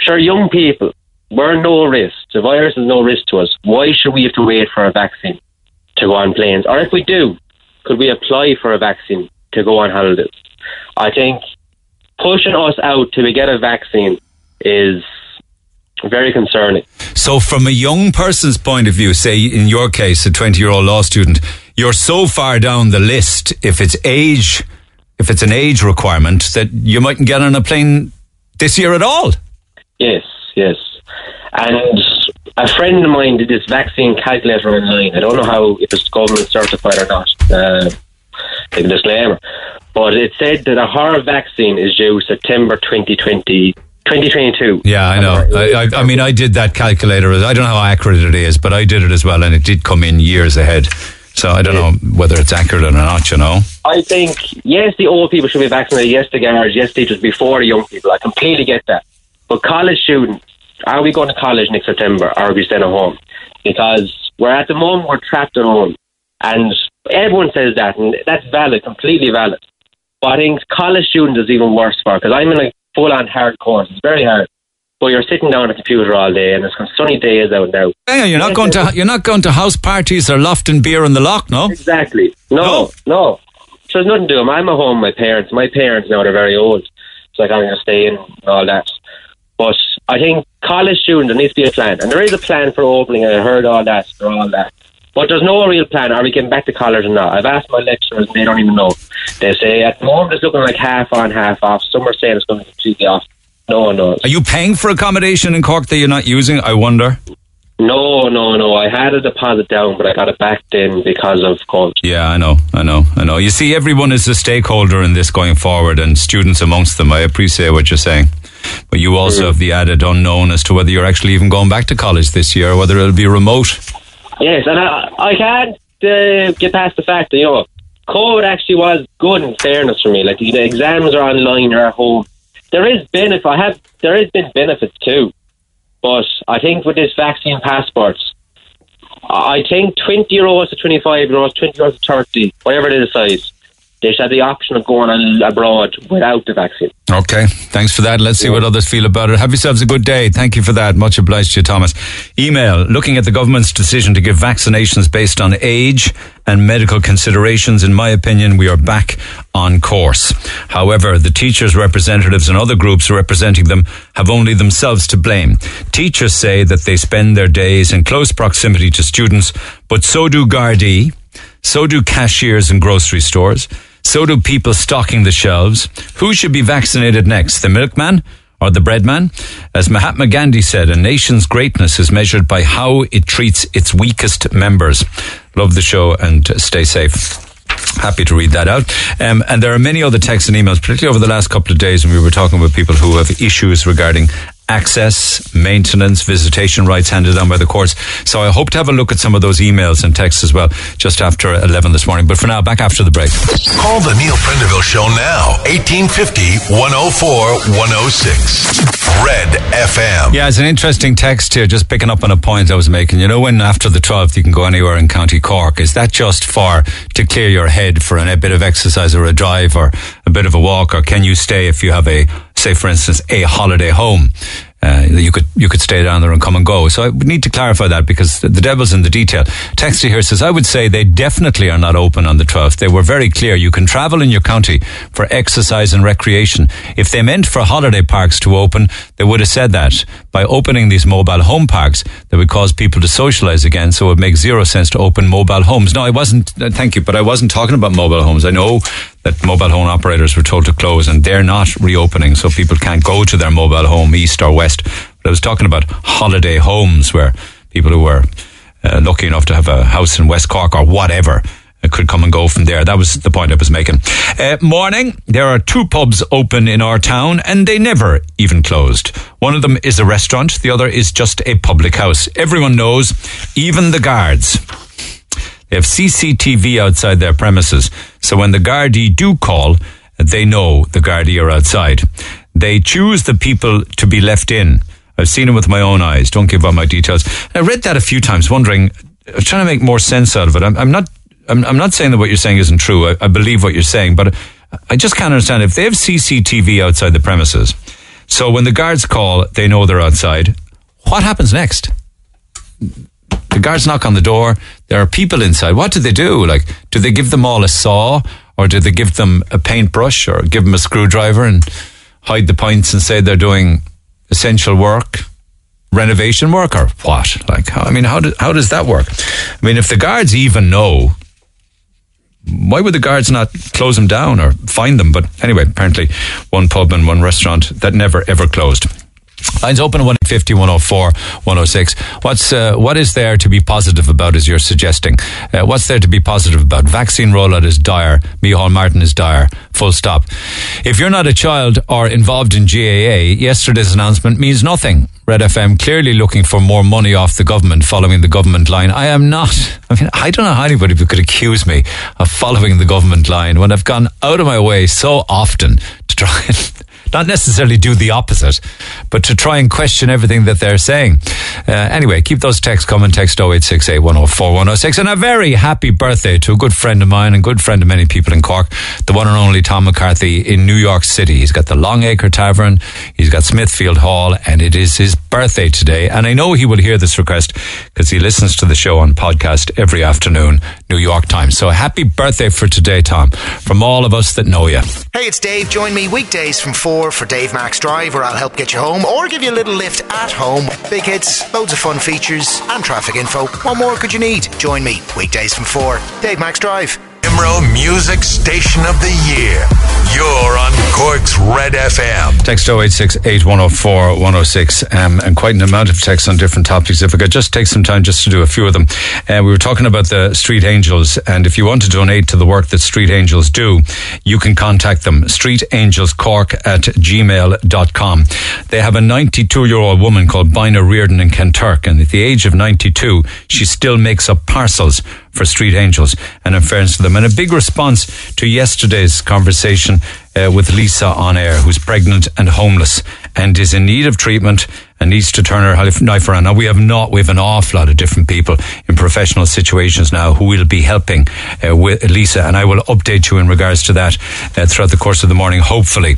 sure, young people, we're no risk. The virus is no risk to us. Why should we have to wait for a vaccine to go on planes? Or if we do, could we apply for a vaccine to go on holidays? I think pushing us out till we get a vaccine is very concerning. So from a young person's point of view, say in your case, a 20-year-old law student, you're so far down the list, if it's an age requirement, that you mightn't get on a plane this year at all. Yes. And a friend of mine did this vaccine calculator online. I don't know how if it's government certified or not. A disclaimer. But it said that her vaccine is due September 2022. Yeah, I know. I mean, I did that calculator. I don't know how accurate it is, but I did it as well, and it did come in years ahead. So I don't know whether it's accurate or not, you know. I think, yes, the old people should be vaccinated. Yes, the guards. Yes, teachers before the young people. I completely get that. But college students, are we going to college next September, or are we staying at home? Because we're trapped at home. And everyone says that, and that's valid, completely valid. But I think college students is even worse for, because I'm in a full-on hard course. It's very hard. But you're sitting down at the computer all day, and it's sunny days out now. Hang on, you're not going to house parties or Lofton beer in the lock, no? Exactly. No. So there's nothing to do. I'm at home with my parents. My parents now are very old, so I can't just stay in and all that. But I think college students, there needs to be a plan. And there is a plan for opening, and I heard all that. But there's no real plan. Are we getting back to college or not? I've asked my lecturers, and they don't even know. They say at the moment it's looking like half on, half off. Some are saying it's going to be completely off. No one knows. Are you paying for accommodation in Cork that you're not using, I wonder? No. I had a deposit down, but I got it back then because of COVID. Yeah, I know. You see, everyone is a stakeholder in this going forward, and students amongst them. I appreciate what you're saying. But you also have the added unknown as to whether you're actually even going back to college this year or whether it'll be remote. Yes, and I can't get past the fact that, you know, COVID actually was good in fairness for me. Like, the exams are online, you're at home. There has been benefits too. But I think with this vaccine passports, I think 20-year-olds to 25-year-olds, 20-year-olds to 30, whatever they decide, they should have the option of going abroad without the vaccine. Okay, thanks for that. Let's see what others feel about it. Have yourselves a good day. Thank you for that. Much obliged to you, Thomas. Email, looking at the government's decision to give vaccinations based on age and medical considerations, in my opinion, we are back on course. However, the teachers' representatives and other groups representing them have only themselves to blame. Teachers say that they spend their days in close proximity to students, but so do Gardaí, so do cashiers in grocery stores, so do people stocking the shelves. Who should be vaccinated next, the milkman or the breadman? As Mahatma Gandhi said, a nation's greatness is measured by how it treats its weakest members. Love the show and stay safe. Happy to read that out. And there are many other texts and emails, particularly over the last couple of days, and we were talking with people who have issues regarding access, maintenance, visitation rights handed down by the courts. So I hope to have a look at some of those emails and texts as well just after 11 this morning. But for now, back after the break. Call the Neil Prendeville Show now, 1850-104-106. Red FM. Yeah, it's an interesting text here, just picking up on a point I was making. You know when after the 12th you can go anywhere in County Cork, is that just for to clear your head for a bit of exercise or a drive or a bit of a walk? Or can you stay if you have a, say for instance, a holiday home? You could stay down there and come and go. So I would need to clarify that because the devil's in the detail. Texter here says, I would say they definitely are not open on the 12th. They were very clear. You can travel in your county for exercise and recreation. If they meant for holiday parks to open, they would have said that. By opening these mobile home parks, they would cause people to socialise again, so it would make zero sense to open mobile homes. No, I wasn't, thank you, but I wasn't talking about mobile homes. I know that mobile home operators were told to close and they're not reopening, so people can't go to their mobile home east or west. But I was talking about holiday homes where people who were lucky enough to have a house in West Cork or whatever could come and go from there. That was the point I was making. Morning. There are two pubs open in our town and they never even closed. One of them is a restaurant. The other is just a public house. Everyone knows, even the guards. They have CCTV outside their premises. So when the Gardaí do call, they know the Gardaí are outside. They choose the people to be left in. I've seen it with my own eyes. Don't give out my details. I read that a few times, wondering, trying to make more sense out of it. I'm not saying that what you're saying isn't true. I believe what you're saying, but I just can't understand. If they have CCTV outside the premises, so when the guards call, they know they're outside. What happens next? The guards knock on the door. There are people inside. What do they do? Like, do they give them all a saw, or do they give them a paintbrush, or give them a screwdriver and hide the points and say they're doing essential work, renovation work, or what? Like, how does that work? I mean, if the guards even know, why would the guards not close them down or fine them? But anyway, apparently one pub and one restaurant that never ever closed. Lines open 150 104 106. What is there to be positive about, as you're suggesting? What's there to be positive about? Vaccine rollout is dire. Micheal Martin is dire. Full stop. If you're not a child or involved in GAA, yesterday's announcement means nothing. Red FM clearly looking for more money off the government, following the government line. I am not. I mean, I don't know how anybody could accuse me of following the government line when I've gone out of my way so often to try and not necessarily do the opposite, but to try and question everything that they're saying. Anyway, keep those texts coming. Text 0868104106. And a very happy birthday to a good friend of mine and good friend of many people in Cork, the one and only Tom McCarthy in New York City. He's got the Longacre Tavern, he's got Smithfield Hall, and it is his birthday today. And I know he will hear this request because he listens to the show on podcast every afternoon, New York time. So happy birthday for today, Tom, from all of us that know you. Hey, it's Dave. Join me weekdays from 4 for Dave Max Drive, where I'll help get you home or give you a little lift at home. Big hits, loads of fun features and traffic info. What more could you need? Join me weekdays from 4, Dave Max Drive. Imro Music Station of the Year. You're on Cork's Red FM. Text 0868104106, and quite an amount of texts on different topics. If I could just take some time just to do a few of them. We were talking about the Street Angels, and if you want to donate to the work that Street Angels do, you can contact them, streetangelscork@gmail.com. They have a 92-year-old woman called Bina Reardon in Kenturk, and at the age of 92, she still makes up parcels for Street Angels, and in fairness to them. And a big response to yesterday's conversation with Lisa on air, who's pregnant and homeless and is in need of treatment and needs to turn her knife around. Now, we have an awful lot of different people in professional situations now who will be helping with Lisa, and I will update you in regards to that throughout the course of the morning, hopefully,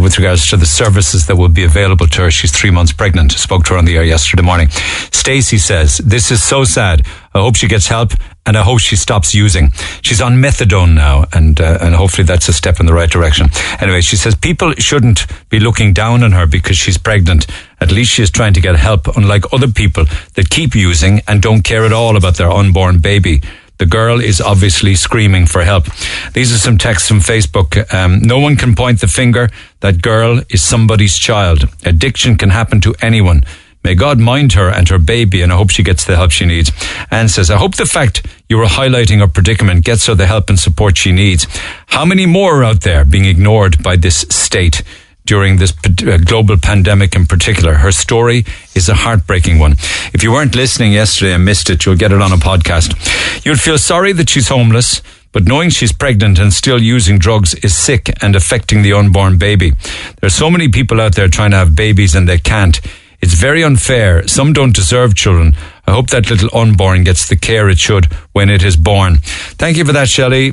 with regards to the services that will be available to her. She's 3 months pregnant. Spoke to her on the air yesterday morning. Stacey says, this is so sad. I hope she gets help, and I hope she stops using. She's on methadone now, and hopefully that's a step in the right direction. Anyway, she says people shouldn't be looking down on her because she's pregnant. At least she is trying to get help, unlike other people that keep using and don't care at all about their unborn baby. The girl is obviously screaming for help. These are some texts from Facebook. No one can point the finger. That girl is somebody's child. Addiction can happen to anyone. May God mind her and her baby, and I hope she gets the help she needs. Anne says, I hope the fact you were highlighting her predicament gets her the help and support she needs. How many more are out there being ignored by this state during this global pandemic in particular? Her story is a heartbreaking one. If you weren't listening yesterday and missed it, you'll get it on a podcast. You'll feel sorry that she's homeless, but knowing she's pregnant and still using drugs is sick and affecting the unborn baby. There's so many people out there trying to have babies and they can't. It's very unfair. Some don't deserve children. I hope that little unborn gets the care it should when it is born. Thank you for that, Shelley.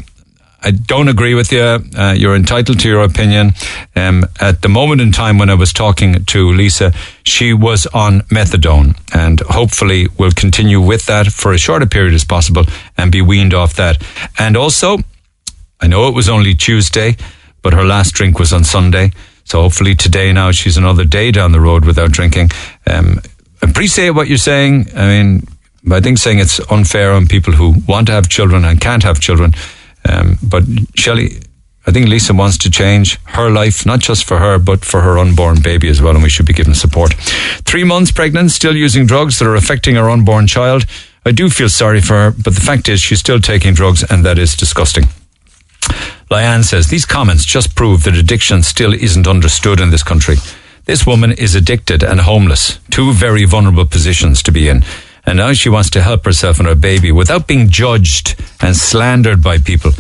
I don't agree with you. You're entitled to your opinion. At the moment in time when I was talking to Lisa, she was on methadone, and hopefully will continue with that for as short a period as possible and be weaned off that. And also, I know it was only Tuesday, but her last drink was on Sunday. So hopefully today now she's another day down the road without drinking. Appreciate what you're saying. I mean, I think saying it's unfair on people who want to have children and can't have children. But Shelley, I think Lisa wants to change her life, not just for her, but for her unborn baby as well. And we should be given support. 3 months pregnant, still using drugs that are affecting her unborn child. I do feel sorry for her, but the fact is she's still taking drugs, and that is disgusting. Liane says, these comments just prove that addiction still isn't understood in this country. This woman is addicted and homeless, two very vulnerable positions to be in. And now she wants to help herself and her baby without being judged and slandered by people.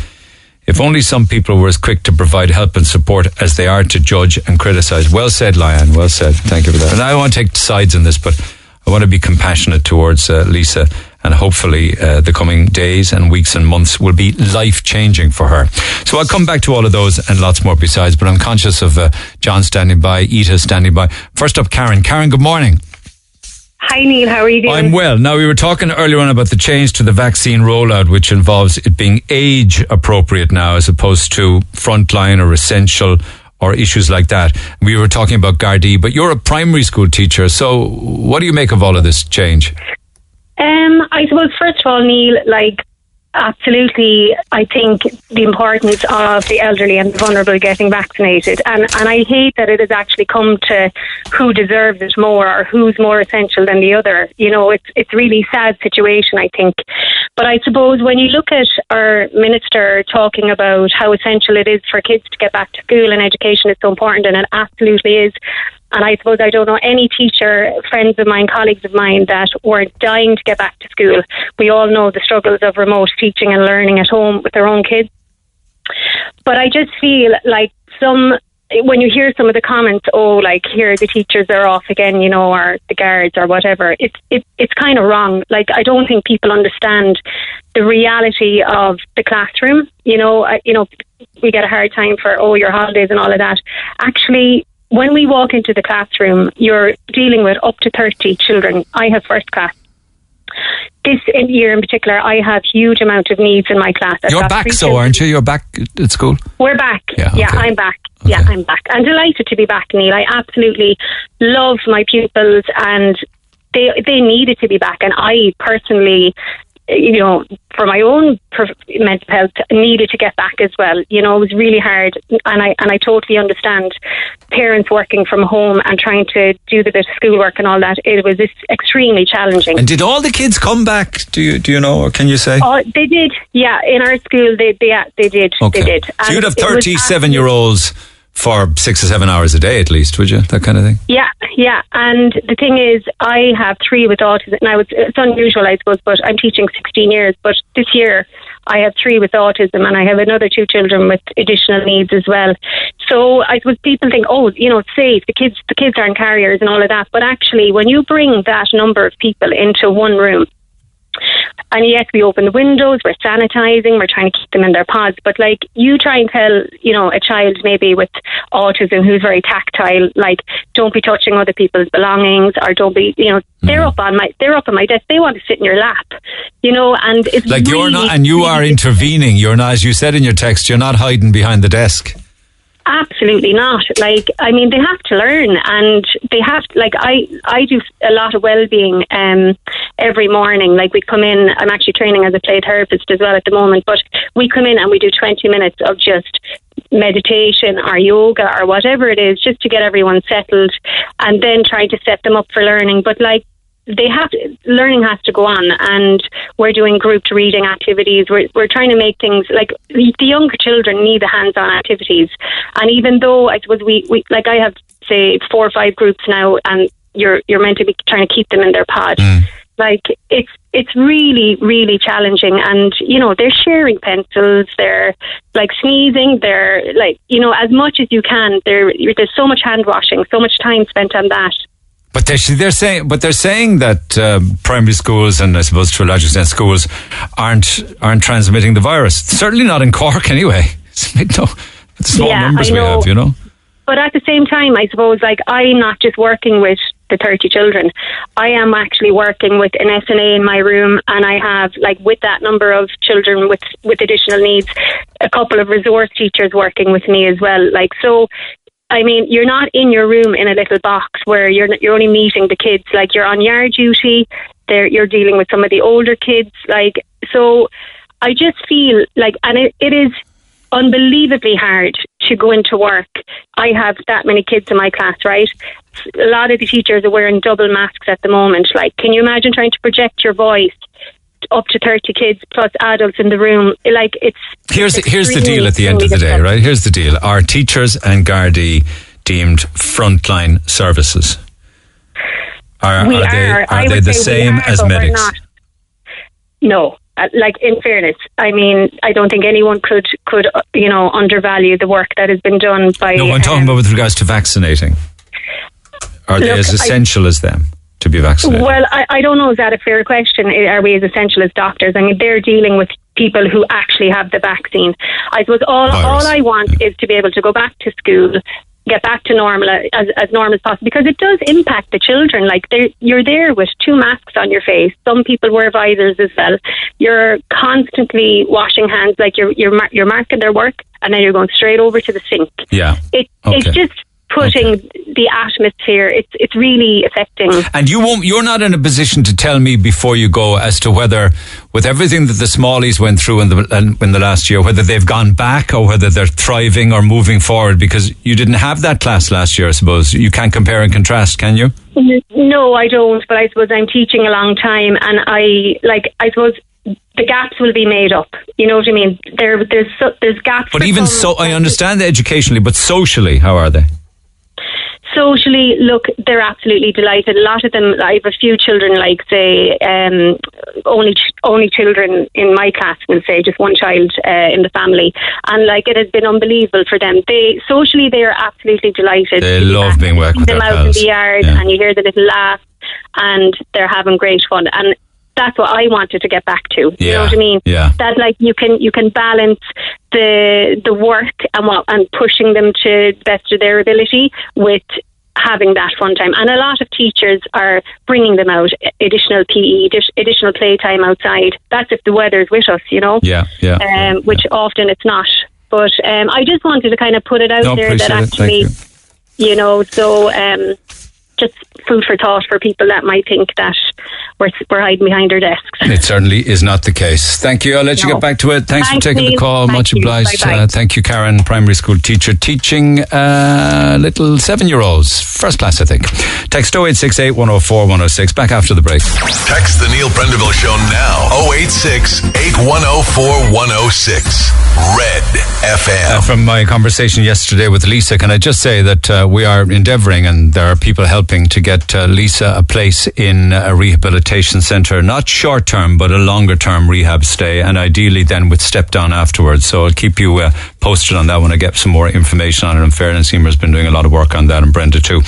If only some people were as quick to provide help and support as they are to judge and criticize. Well said, Liane. Well said. Thank you for that. And I don't want to take sides in this, but I want to be compassionate towards Lisa. And hopefully the coming days and weeks and months will be life-changing for her. So I'll come back to all of those and lots more besides, but I'm conscious of John standing by, Ita standing by. First up, Karen. Karen, good morning. Hi, Neil. How are you doing? I'm well. Now, we were talking earlier on about the change to the vaccine rollout, which involves it being age-appropriate now as opposed to frontline or essential or issues like that. We were talking about Gardaí, but you're a primary school teacher, so what do you make of all of this change? I suppose, first of all, Neil, absolutely, I think the importance of the elderly and the vulnerable getting vaccinated. And I hate that it has actually come to who deserves it more or who's more essential than the other. You know, it's really sad situation, I think. But I suppose when you look at our minister talking about how essential it is for kids to get back to school, and education is so important, and it absolutely is. And I suppose I don't know any teacher, friends of mine, colleagues of mine that weren't dying to get back to school. We all know the struggles of remote teaching and learning at home with their own kids. But I just feel like when you hear some of the comments, here the teachers are off again, you know, or the guards or whatever, it's kind of wrong. I don't think people understand the reality of the classroom. You know, we get a hard time for, your holidays and all of that. Actually, when we walk into the classroom, you're dealing with up to 30 children. I have first class. This year in particular, I have huge amount of needs in my class. You're back, so aren't you? You're back at school? We're back. Yeah, okay. I'm back. Okay. Yeah, I'm back. I'm delighted to be back, Neil. I absolutely love my pupils, and they needed to be back. And I personally, you know, for my own mental health, needed to get back as well. You know, it was really hard, and I totally understand parents working from home and trying to do the bit of schoolwork and all that. It was extremely challenging. And did all the kids come back? Do you know, or can you say? Oh, they did. Yeah, in our school, they did. Okay. They did. So you'd have 37-year-olds for 6 or 7 hours a day at least, would you? That kind of thing? Yeah. And the thing is, I have three with autism. Now, it's unusual, I suppose, but I'm teaching 16 years. But this year, I have three with autism, and I have another two children with additional needs as well. So I suppose people think, oh, you know, it's safe, the kids aren't carriers and all of that. But actually, when you bring that number of people into one room, and yes, we open the windows, we're sanitising, we're trying to keep them in their pods, but like, you try and tell, you know, a child maybe with autism who's very tactile, like, don't be touching other people's belongings, or don't be, you know, they're up on my desk, they want to sit in your lap, you know, and it's like, really, you're not, and you are intervening, you're not, as you said in your text, you're not hiding behind the desk. Absolutely not. Like, I mean, they have to learn, and they have to, like, I do a lot of well-being every morning. Like, we come in, I'm actually training as a play therapist as well at the moment, but we come in and we do 20 minutes of just meditation or yoga or whatever it is, just to get everyone settled, and then try to set them up for learning. But like, they have to, learning has to go on, and we're doing grouped reading activities. We're trying to make things like, the younger children need the hands-on activities. And even though I suppose we like, I have say 4 or 5 groups now, and you're meant to be trying to keep them in their pod. Mm. Like, it's really, really challenging. And, you know, they're sharing pencils, they're like sneezing, they're like, you know, as much as you can, there's so much hand washing, so much time spent on that. But they're saying that primary schools, and I suppose to a large extent schools, aren't transmitting the virus. Certainly not in Cork, anyway. It's small numbers we have, you know. But at the same time, I suppose, like, I'm not just working with the 30 children. I am actually working with an SNA in my room, and I have, like, with that number of children with additional needs, a couple of resource teachers working with me as well. Like, so, I mean, you're not in your room in a little box where you're only meeting the kids. Like, you're on yard duty, you're dealing with some of the older kids. Like, so I just feel like, and it is unbelievably hard to go into work. I have that many kids in my class, right? A lot of the teachers are wearing double masks at the moment. Like, can you imagine trying to project your voice up to 30 kids plus adults in the room? Like, it's here's the deal at the end of the day, right? Here's the deal. Are teachers and Gardaí deemed frontline services? Are they the same as medics? No. Like, in fairness, I mean, I don't think anyone could you know, undervalue the work that has been done by... No, I'm talking about with regards to vaccinating. Are they as essential as them to be vaccinated? Well, I don't know. Is that a fair question? Are we as essential as doctors? I mean, they're dealing with people who actually have the vaccine. I suppose all I want is to be able to go back to school, get back to normal, as normal as possible, because it does impact the children. Like, you're there with 2 masks on your face. Some people wear visors as well. You're constantly washing hands, like you're marking their work, and then you're going straight over to the sink. Yeah, it's just putting the atmosphere. It's really affecting. And you're not in a position to tell me before you go as to whether, with everything that the smallies went through in the last year, whether they've gone back or whether they're thriving or moving forward, because you didn't have that class last year, I suppose. You can't compare and contrast, can you? No, I don't. But I suppose I'm teaching a long time, and I suppose the gaps will be made up. You know what I mean? There's gaps. But even so, I understand that educationally, but socially, how are they? Socially, look, they're absolutely delighted. A lot of them, I have a few children, like, say, only children in my class, will say, just one child in the family. And, like, it has been unbelievable for them. Socially, they are absolutely delighted. They love being worked with their pals. In the yard, yeah. And you hear the little laugh, and they're having great fun. And that's what I wanted to get back to. Yeah. You know what I mean? Yeah. That, like, you can balance the work and pushing them to the best of their ability with having that fun time. And a lot of teachers are bringing them out, additional PE, additional playtime outside. That's if the weather's with us, you know? Yeah. Which often it's not. But I just wanted to kind of put it out there that actually, you know, so... just food for thought for people that might think that we're hiding behind our desks. It certainly is not the case. Thank you. I'll let you get back to it. Thanks for taking the call. Much obliged. Thank you, Karen, primary school teacher, teaching little 7-year-olds. First class, I think. Text 0868 104 106. Back after the break. Text the Neil Prendeville Show now. 086 8104 106. Red FM. From my conversation yesterday with Lisa, can I just say that we are endeavouring, and there are people helping to get get Lisa a place in a rehabilitation centre, not short term but a longer term rehab stay, and ideally then with step down afterwards. So I'll keep you posted on that when I get some more information on it. In fairness, Emer has been doing a lot of work on that, and Brenda too.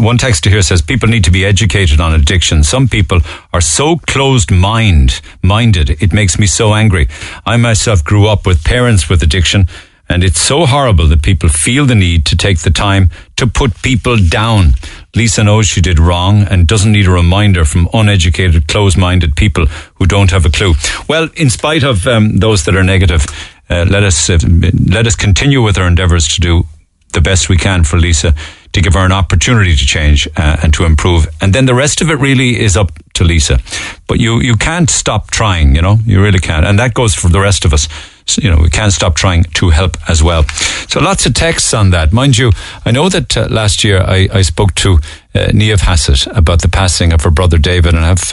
One texter here says people need to be educated on addiction. Some people are so closed minded, it makes me so angry. I myself grew up with parents with addiction, and it's so horrible that people feel the need to take the time to put people down. Lisa knows she did wrong and doesn't need a reminder from uneducated, closed-minded people who don't have a clue. Well, in spite of those that are negative, let us continue with our endeavours to do the best we can for Lisa, to give her an opportunity to change and to improve. And then the rest of it really is up to Lisa. But you can't stop trying, you know, you really can't. And that goes for the rest of us. So, you know, we can't stop trying to help as well. So lots of texts on that. Mind you, I know that last year I spoke to Niamh Hassett about the passing of her brother David, and I have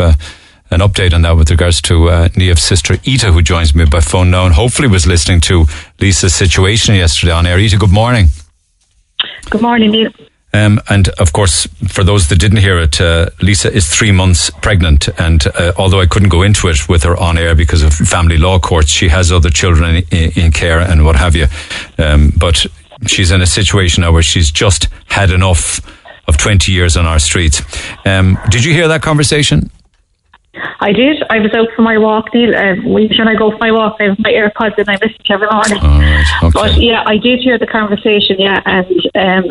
an update on that with regards to Niamh's sister Ita, who joins me by phone now and hopefully was listening to Lisa's situation yesterday on air. Ita, good morning. Good morning, Neil. And of course, for those that didn't hear it, Lisa is 3 months pregnant, and although I couldn't go into it with her on air because of family law courts, she has other children in care and what have you, but she's in a situation now where she's just had enough of 20 years on our streets. Did you hear that conversation? I did. I was out for my walk, Neil. When I go for my walk, I have my AirPods and I listen to every morning. All right, okay. But yeah, I did hear the conversation, yeah, and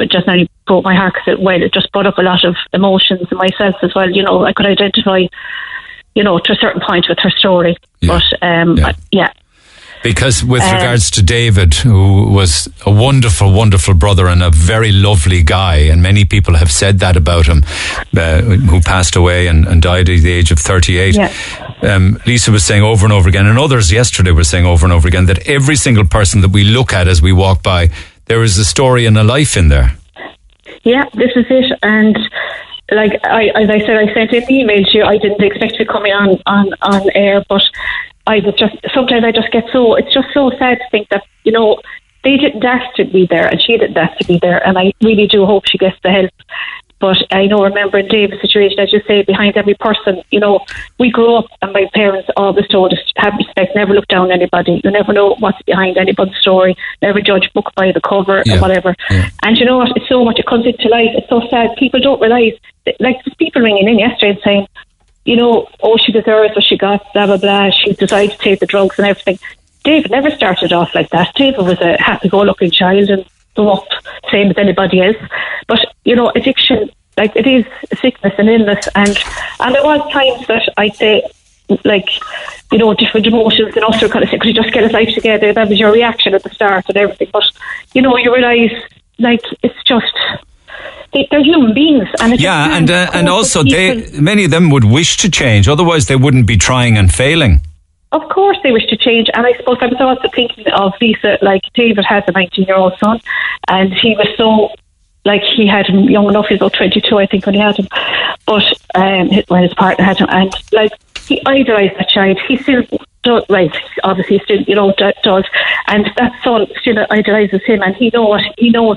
it just nearly broke my heart because it just brought up a lot of emotions in myself as well. You know, I could identify, you know, to a certain point with her story. Yeah. But yeah. Because with regards to David, who was a wonderful, wonderful brother and a very lovely guy, and many people have said that about him, who passed away and died at the age of 38. Yeah. Lisa was saying over and over again, and others yesterday were saying over and over again, that every single person that we look at as we walk by, there is a story and a life in there. Yeah, this is it. And like I sent an email to you. I didn't expect to come on air, but I was just, sometimes I just get so, it's just so sad to think that, you know, they didn't ask to be there and she didn't ask to be there, and I really do hope she gets the help. But I know, remembering David's situation, as you say, behind every person, you know, we grew up and my parents always told us, have respect, never look down on anybody. You never know what's behind anybody's story. Never judge a book by the cover or whatever. Yeah. And you know what? It's so much, it comes into light. It's so sad. People don't realise, like there's people ringing in yesterday and saying, you know, oh, she deserves what she got, blah, blah, blah. She decided to take the drugs and everything. David never started off like that. David was a happy-go-lucky child and grew up same as anybody else. But, you know, addiction, like, it is sickness and illness. And there was times that I'd say, like, you know, different emotions and all sort of kind of thing. Could you just get his life together? That was your reaction at the start and everything. But, you know, you realise, like, it's just... They're human beings, and and also many of them would wish to change. Otherwise, they wouldn't be trying and failing. Of course, they wish to change, and I suppose I was also thinking of Lisa. Like David has a 19-year-old son, and he was so, like, he had him young enough. He was about 22, I think, when he had him. But when his partner had him, and like he idolised that child. He still does, right? Obviously, still, you know, does, and that son still idolises him, and he knows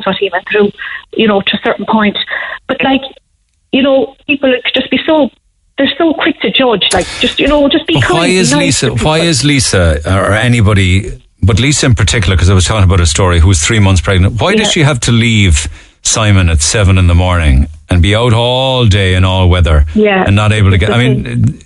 what he went through, you know, to a certain point. But like, you know, people just be so, they're so quick to judge, like, just, you know, just be kind. Why is Lisa or anybody, but Lisa in particular, because I was talking about a story, who was 3 months pregnant, why does she have to leave Simon at 7 a.m. and be out all day in all weather and not able to get, I mean,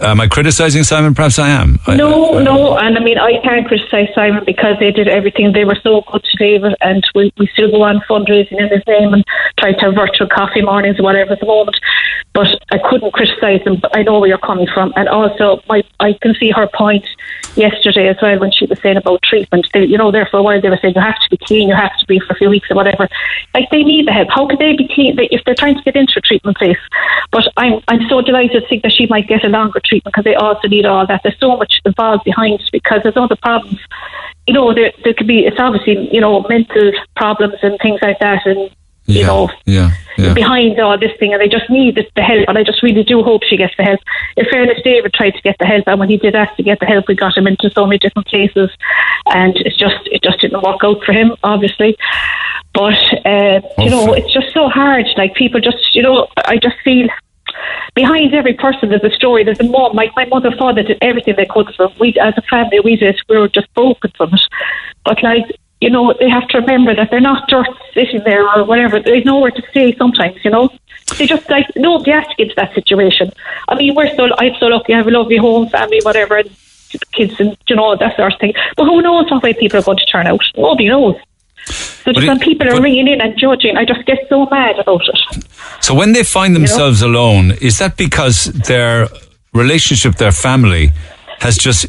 am I criticising Simon? Perhaps I am. No, and I mean, I can't criticise Simon because they did everything. They were so good to David, and we still go on fundraising in his name and try to have virtual coffee mornings or whatever at the moment. But I couldn't criticise them, but I know where you're coming from. And also, I can see her point yesterday as well when she was saying about treatment. They, you know, there for a while they were saying, you have to be clean, you have to be for a few weeks or whatever. Like, they need the help. How could they be clean if they're trying to get into a treatment place? But I'm so delighted to think that she might get a longer treatment because they also need all that. There's so much involved behind, because there's other problems. You know, there could be, it's obviously, you know, mental problems and things like that, and you know, behind all this thing, and I just need the help, and I just really do hope she gets the help. In fairness, David tried to get the help, and when he did ask to get the help, we got him into so many different places, and it just didn't work out for him, obviously. But, you know, it's just so hard. Like, people just, you know, I just feel behind every person there's a story, there's a mom. Like, my mother and father did everything they could for us. We, as a family, we were just broken from it. But, like, you know, they have to remember that they're not dirt sitting there or whatever. There's nowhere to stay sometimes, you know. They just, like, nobody has to get into that situation. I mean, I'm so lucky. I have a lovely home, family, whatever, and kids, and, you know, that sort of thing. But who knows what way people are going to turn out? Nobody knows. So just when people are ringing in and judging, I just get so mad about it. So when they find themselves alone, is that because their relationship, their family, has just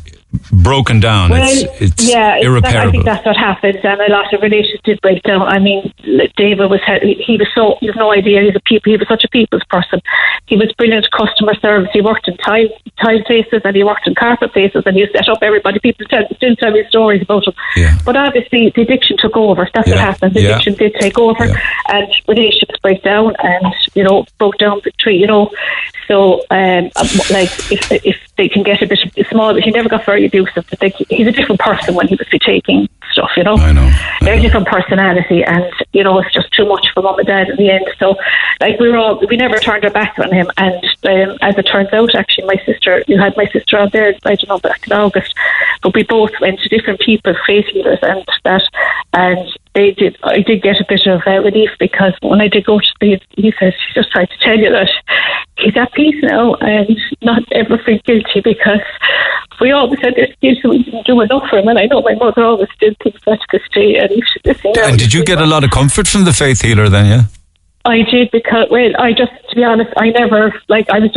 broken down? Well, it's irreparable. I think that's what happens, and a lot of relationships break down. I mean, David was—you have no idea. He was such a people's person. He was brilliant customer service. He worked in tile places, and he worked in carpet places, and he set up everybody. People still tell me stories about him. Yeah. But obviously, the addiction took over. That's what happened. The addiction did take over, and relationships break down, and broke down between So, like, if they can get a bit small, but he never got very abusive. But he's a different person when he was taking stuff, you know. I know. They're a different personality, and it's just too much for mum and dad in the end. So, like, we never turned our back on him. And as it turns out, actually, my sister out there. I don't know, back in August, but we both went to different people, faith leaders, and that, and. I did get a bit of relief, because when I did go to the, he says, he just tried to tell you that he's at peace now and not ever feel guilty, because we always had this guilt that we didn't do enough for him. And I know my mother always did things like this day. And did you get a lot of comfort from the faith healer then, yeah? I did, because, well, I just, to be honest, I never, like, I was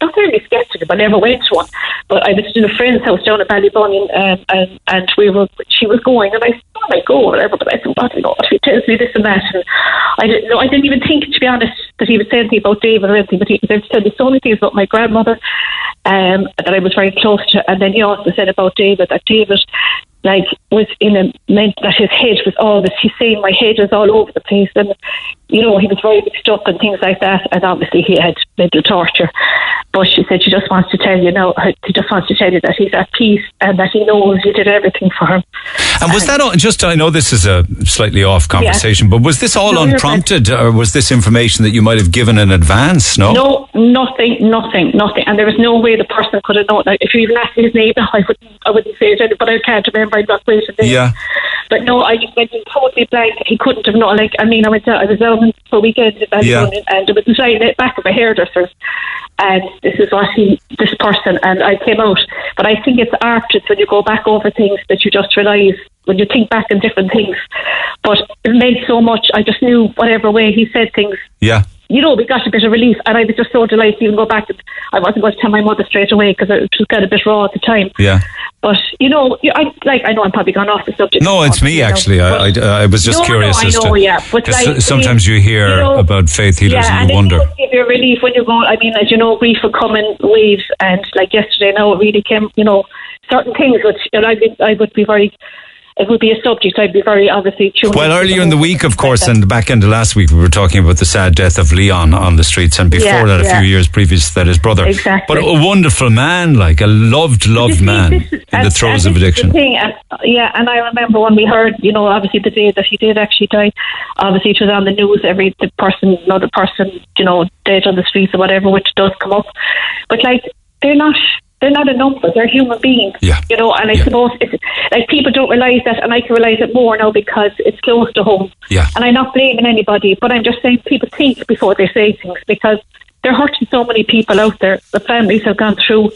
not really sceptical, but I never went to one. But I was in a friend's house down at Ballybunion, and she was going, and I said, oh, I go, or whatever, but I thought, God, she tells me this and that, and I didn't even think, to be honest, that he was saying anything about David or anything, but he was telling me so many things about my grandmother, that I was very close to, and then he also said about David, that David, like, was meant that his head was all this. He's saying my head is all over the place, and he was very mixed up and things like that. And obviously he had mental torture. But she said she just wants to tell you that he's at peace and that he knows you did everything for him. And was that all? Just, I know this is a slightly off conversation, but was this all unprompted, or was this information that you might have given in advance? No, nothing. And there was no way the person could have known. Like, if you even asked his name, I wouldn't say it. But I can't remember. Yeah. But no, I just went in totally blank. He couldn't have known. Like, I mean, I was out for a weekend in Ballybunion, and it was the back of my hairdresser's. And this is what this person, and I came out. But I think it's art. It's when you go back over things that you just realise, when you think back on different things. But it meant so much. I just knew whatever way he said things. Yeah. We got a bit of relief, and I was just so delighted to even go back. I wasn't going to tell my mother straight away, because it just got a bit raw at the time. Yeah. But, I know I'm probably gone off the subject. No, it's me, actually. I was just curious. No, I know, yeah. But sometimes you hear about faith healers and you wonder. It give you relief when you go, I mean, as you know, grief will come in waves, and like yesterday, now it really came, certain things, which, it would be a subject I'd be very obviously tuned. Well, earlier in the week, of course, and back end of last week, we were talking about the sad death of Leon on the streets, and before that, a few years previous, that his brother. Exactly. But a wonderful man, like a loved man in the throes of addiction. And I remember when we heard, obviously the day that he did actually die, obviously it was on the news, another person, dead on the streets or whatever, which does come up. But like, they're not a number, they're human beings, and I suppose it's, like, people don't realise that, and I can realise it more now because it's close to home, and I'm not blaming anybody, but I'm just saying people think before they say things, because they're hurting so many people out there. The families have gone through,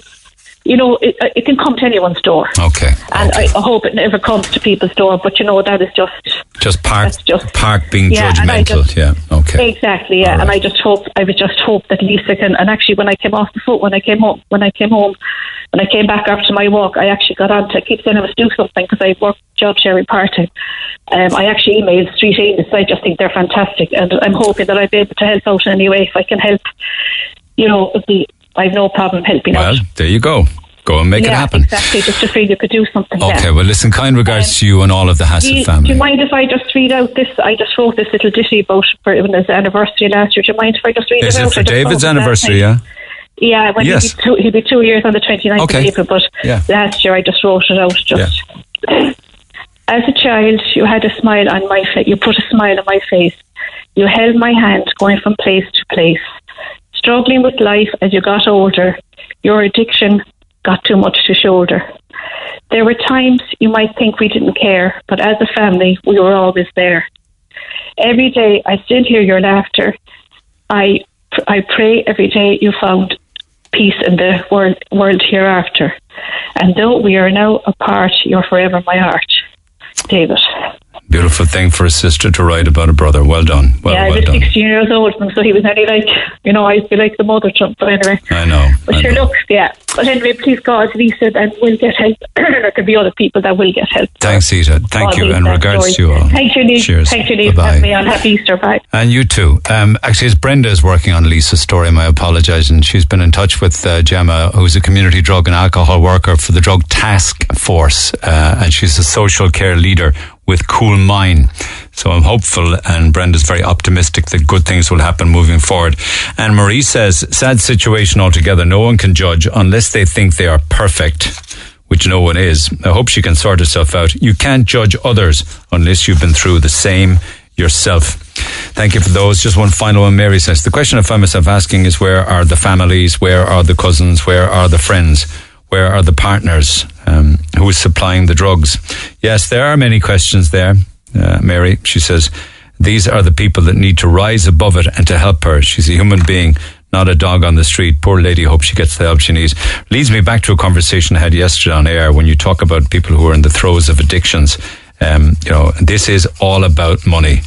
it can come to anyone's door. Okay. And I hope it never comes to people's door, but that is just Páirc being judgmental. Okay. Exactly, yeah. Right. And I just hope that Lisa can, and actually when I came off the foot, when I came back after my walk, I actually got on to, I keep saying I must do something because I work job sharing party. I actually emailed Street Angels. I just think they're fantastic, and I'm hoping that I'll be able to help out in any way. If I can help, I've no problem helping out. Well, there you go. go and make it happen. Exactly, just to feel you could do something. Okay, well, listen, kind regards to you and all of the Hassett family. Do you mind if I just read out this? I just wrote this little ditty about his anniversary last year. Do you mind if I just read it out? Is it for David's anniversary, yeah? Yeah, when he'll be 2 years on the 29th of April, but last year I just wrote it out. Just As a child, you had a smile on my face. You put a smile on my face. You held my hand going from place to place. Struggling with life as you got older, your addiction got too much to shoulder. There were times you might think we didn't care, but as a family, we were always there. Every day, I still hear your laughter. I pray every day you found peace in the world hereafter. And though we are now apart, you're forever my heart. David. Beautiful thing for a sister to write about a brother. Well done. Well done. I was 16 years old, so he was only I'd be like the mother chump, but anyway. I know. But But anyway, please God, Lisa, and we'll get help. There could be other people that will get help. Thanks, Lisa. Thank you, and regards to you all. Thank you, Lisa. Cheers. Thank you, Lisa. Bye-bye. And happy Easter. Bye. And you too. Actually, as Brenda is working on Lisa's story, I apologise, and she's been in touch with Gemma, who's a community drug and alcohol worker for the Drug Task Force, and she's a social care leader with Cool Mine. So I'm hopeful, and Brenda's very optimistic that good things will happen moving forward. And Marie says, sad situation altogether. No one can judge unless they think they are perfect, which no one is. I hope she can sort herself out. You can't judge others unless you've been through the same yourself. Thank you for those. Just one final one. Mary says, the question I find myself asking is, where are the families? Where are the cousins? Where are the friends? Where are the partners? Who is supplying the drugs? Yes, there are many questions there, Mary. She says, these are the people that need to rise above it and to help her. She's a human being, not a dog on the street. Poor lady, hope she gets the help she needs. Leads me back to a conversation I had yesterday on air when you talk about people who are in the throes of addictions. This is all about money.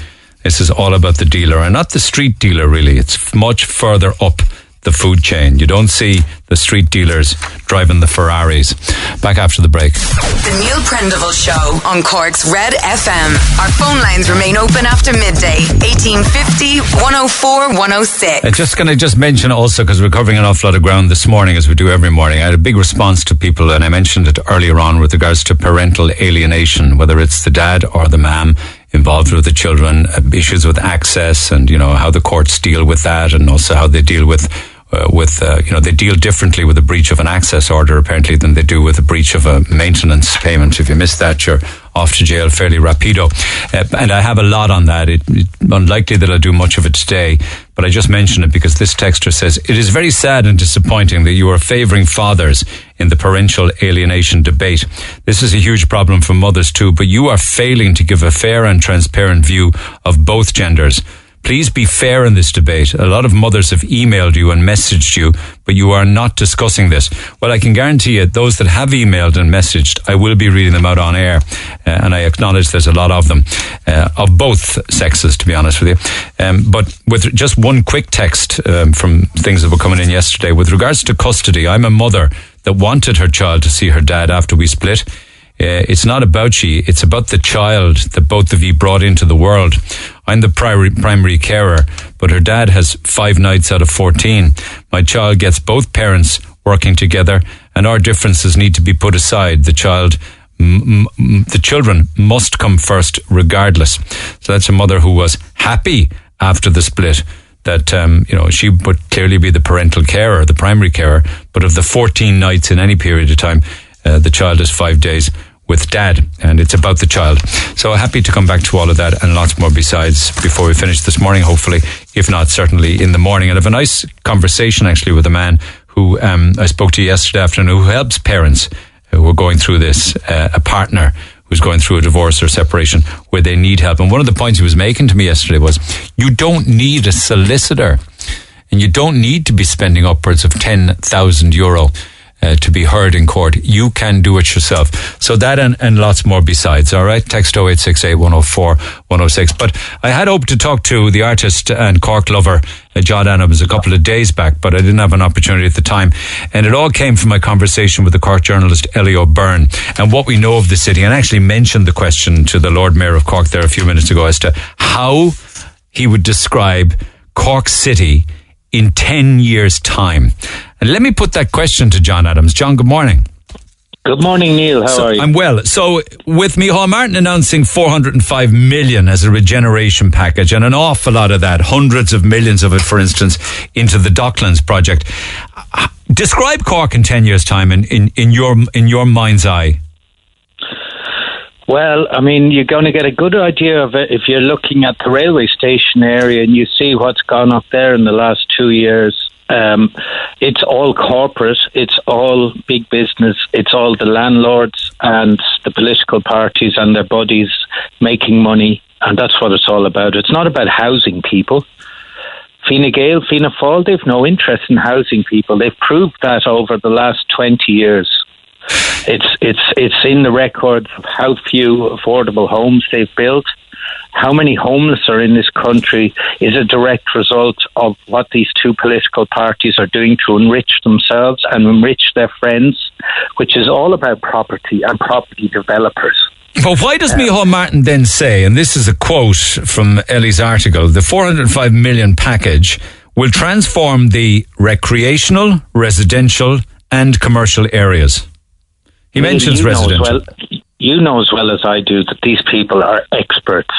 This is all about the dealer, and not the street dealer, really. It's much further up the food chain. You don't see the street dealers driving the Ferraris. Back after the break. The Neil Prendeville Show on Cork's Red FM. Our phone lines remain open after midday. 1850 104 106. Can I just mention also, because we're covering an awful lot of ground this morning, as we do every morning. I had a big response to people, and I mentioned it earlier on, with regards to parental alienation, whether it's the dad or the mom involved with the children, issues with access, and how the courts deal with that, and also how they deal with they deal differently with a breach of an access order, apparently, than they do with a breach of a maintenance payment. If you miss that, you're off to jail fairly rapido. And I have a lot on that. It's unlikely that I'll do much of it today, but I just mention it because this texter says, it is very sad and disappointing that you are favouring fathers in the parental alienation debate. This is a huge problem for mothers too, but you are failing to give a fair and transparent view of both genders. Please be fair in this debate. A lot of mothers have emailed you and messaged you, but you are not discussing this. Well, I can guarantee you, those that have emailed and messaged, I will be reading them out on air. And I acknowledge there's a lot of them, of both sexes, to be honest with you. But with just one quick text from things that were coming in yesterday, with regards to custody, I'm a mother that wanted her child to see her dad after we split. It's not about she, it's about the child that both of you brought into the world. I'm the primary carer, but her dad has 5 nights out of 14. My child gets both parents working together, and our differences need to be put aside. The children must come first regardless. So that's a mother who was happy after the split that she would clearly be the parental carer, the primary carer, but of the 14 nights in any period of time, the child is 5 days with dad, and it's about the child. So happy to come back to all of that and lots more besides before we finish this morning, hopefully, if not certainly in the morning. And I have a nice conversation actually with a man who I spoke to yesterday afternoon, who helps parents who are going through this, a partner who's going through a divorce or separation where they need help. And one of the points he was making to me yesterday was, you don't need a solicitor, and you don't need to be spending upwards of €10,000 to be heard in court. You can do it yourself. So that and lots more besides, all right? Text 0868 104 106. But I had hoped to talk to the artist and Cork lover, John Adams, a couple of days back, but I didn't have an opportunity at the time. And it all came from my conversation with the Cork journalist, Ellie O'Byrne, and what we know of the city. And I actually mentioned the question to the Lord Mayor of Cork there a few minutes ago as to how he would describe Cork City in 10 years' time. And let me put that question to John Adams. John, good morning. Good morning, Neil. How are you? I'm well. So, with Micheal Martin announcing 405 million as a regeneration package, and an awful lot of that, hundreds of millions of it, for instance, into the Docklands project. Describe Cork in 10 years' time in your mind's eye. Well, I mean, you're going to get a good idea of it if you're looking at the railway station area and you see what's gone up there in the last 2 years. It's all corporate, it's all big business, it's all the landlords and the political parties and their buddies making money, and that's what it's all about. It's not about housing people. Fine Gael, Fianna Fáil, they've no interest in housing people. They've proved that over the last 20 years. It's in the records of how few affordable homes they've built. How many homeless are in this country is a direct result of what these two political parties are doing to enrich themselves and enrich their friends, which is all about property and property developers. But why does Micheal Martin then say, and this is a quote from Ellie's article, the 405 million package will transform the recreational, residential and commercial areas? He mentions residential. You know as well as I do that these people are experts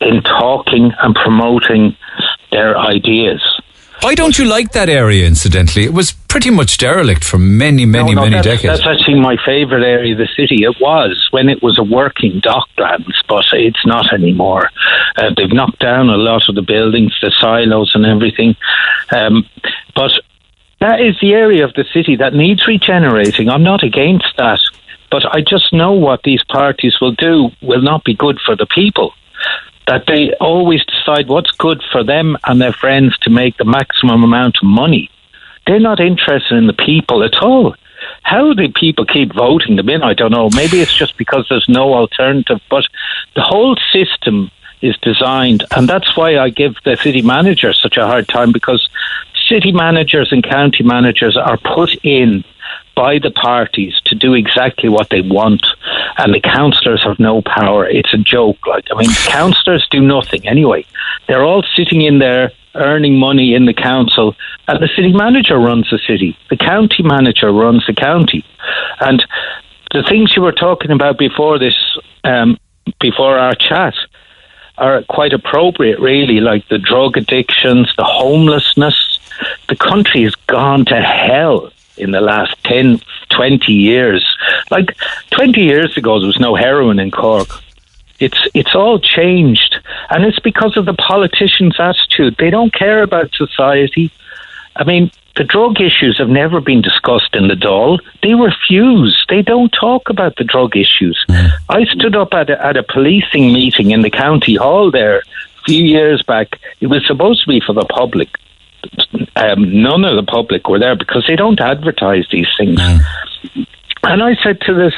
in talking and promoting their ideas. Why don't you like that area, incidentally? It was pretty much derelict for many decades. That's actually my favourite area of the city. It was, when it was a working Docklands, but it's not anymore. They've knocked down a lot of the buildings, the silos and everything. But that is the area of the city that needs regenerating. I'm not against that. But I just know what these parties will do will not be good for the people. That they always decide what's good for them and their friends to make the maximum amount of money. They're not interested in the people at all. How do people keep voting them in? I don't know. Maybe it's just because there's no alternative. But the whole system is designed. And that's why I give the city manager such a hard time, because city managers and county managers are put in by the parties to do exactly what they want, and the councillors have no power. It's a joke. Councillors do nothing anyway. They're all sitting in there earning money in the council, and the city manager runs the city. The county manager runs the county. And the things you were talking about before this, before our chat, are quite appropriate, really, like the drug addictions, the homelessness. The country has gone to hell in the last 10, 20 years. Like 20 years ago, there was no heroin in Cork. It's all changed. And it's because of the politicians' attitude. They don't care about society. The drug issues have never been discussed in the Dáil. They refuse. They don't talk about the drug issues. I stood up at a policing meeting in the county hall there a few years back. It was supposed to be for the public. None of the public were there because they don't advertise these things. And I said to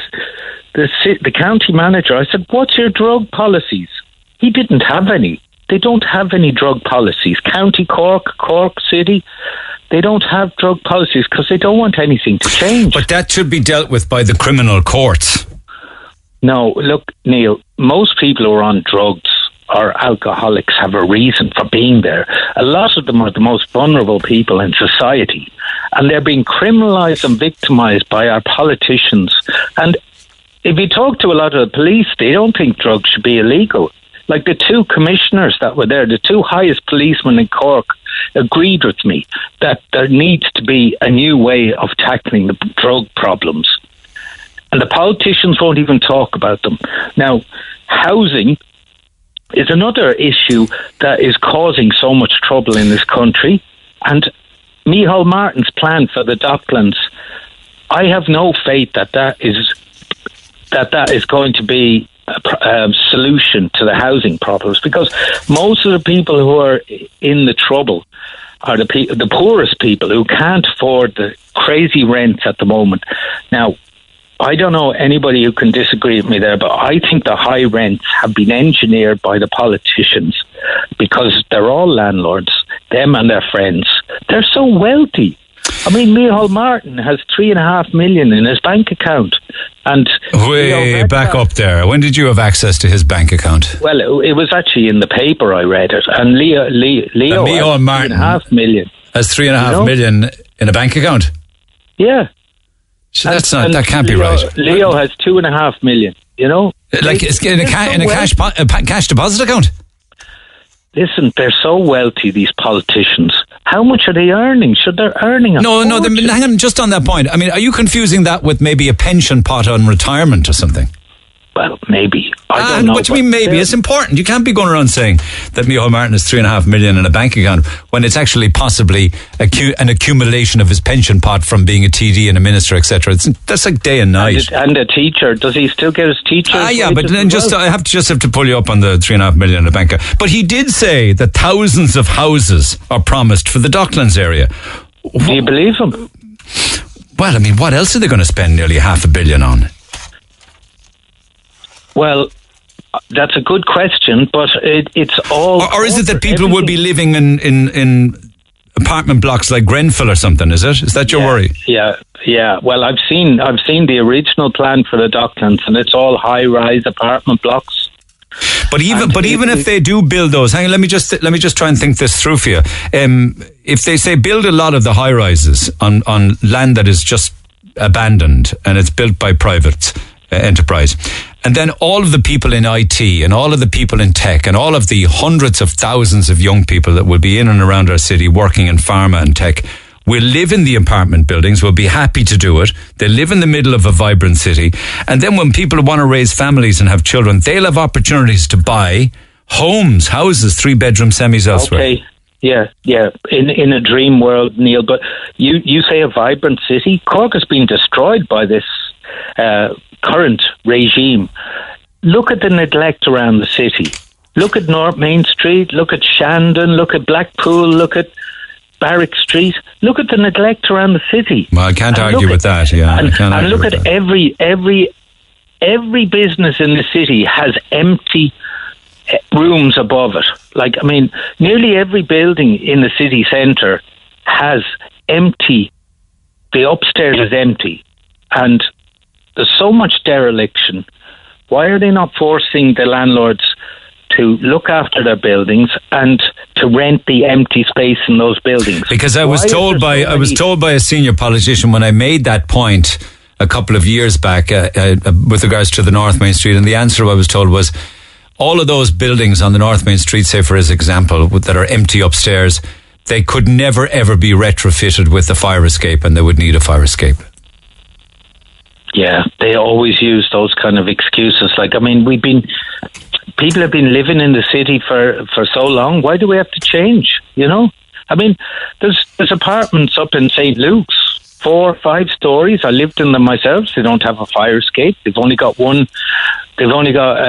the county manager, I said, what's your drug policies? He didn't have any. They don't have any drug policies. County Cork, Cork City, they don't have drug policies because they don't want anything to change. But that should be dealt with by the criminal courts. No, look, Neil, most people who are on drugs or alcoholics have a reason for being there. A lot of them are the most vulnerable people in society, and they're being criminalised and victimised by our politicians. And if you talk to a lot of the police, they don't think drugs should be illegal. Like the two commissioners that were there, the two highest policemen in Cork, agreed with me that there needs to be a new way of tackling the drug problems. And the politicians won't even talk about them. Now, housing is another issue that is causing so much trouble in this country. And Micheal Martin's plan for the Docklands, I have no faith that is going to be a solution to the housing problems, because most of the people who are in the trouble are the poorest people who can't afford the crazy rents at the moment. Now, I don't know anybody who can disagree with me there, but I think the high rents have been engineered by the politicians because they're all landlords, them and their friends. They're so wealthy. Micheal Martin has 3.5 million in his bank account. And back up there. When did you have access to his bank account? Well, it was actually in the paper. I read it. And Leo Micheal Martin has 3.5 million in a bank account. Yeah. So that's not, that can't be right. Leo has 2.5 million, you know? Like it's in a cash deposit account? Listen, they're so wealthy, these politicians. How much are they earning? Should they're earning? No, hang on, just on that point. I mean, are you confusing that with maybe a pension pot on retirement or something? Well, maybe. I don't know. What do you mean maybe? It's important. You can't be going around saying that Micheal Martin has 3.5 million in a bank account when it's actually possibly an accumulation of his pension pot from being a TD and a minister, etc. That's like day and night. And a teacher. Does he still get his teacher? Yeah, but then I have to pull you up on the 3.5 million in a bank account. But he did say that thousands of houses are promised for the Docklands area. Do you believe him? Well, I mean, what else are they going to spend nearly 500 million on? Well, that's a good question, but it's all... Or is it that people will be living in apartment blocks like Grenfell or something, is it? Is that your worry? Yeah. Well, I've seen the original plan for the Docklands and it's all high-rise apartment blocks. But even if they do build those, hang on, let me just try and think this through for you. If they say build a lot of the high-rises on land that is just abandoned and it's built by private enterprise... And then all of the people in IT and all of the people in tech and all of the hundreds of thousands of young people that will be in and around our city working in pharma and tech will live in the apartment buildings, will be happy to do it. They live in the middle of a vibrant city. And then when people want to raise families and have children, they'll have opportunities to buy homes, houses, 3-bedroom semis elsewhere. Okay. Yeah, in a dream world, Neil. But you say a vibrant city. Cork has been destroyed by this current regime. Look at the neglect around the city. Look at North Main Street, look at Shandon, look at Blackpool, look at Barrack Street. Look at the neglect around the city. Well, I can't argue with that, yeah. And look at every business in the city has empty rooms above it. Like, I mean, nearly every building in the city centre has empty. The upstairs is empty. And there's so much dereliction. Why are they not forcing the landlords to look after their buildings and to rent the empty space in those buildings? Because I was told by a senior politician when I made that point a couple of years back with regards to the North Main Street, and the answer I was told was all of those buildings on the North Main Street, say for his example, that are empty upstairs, they could never ever be retrofitted with a fire escape, and they would need a fire escape. Yeah, they always use those kind of excuses. Like, I mean, people have been living in the city for so long. Why do we have to change, you know? I mean, there's apartments up in St. Luke's, 4 or 5 stories. I lived in them myself. They don't have a fire escape. They've only got one. They've only got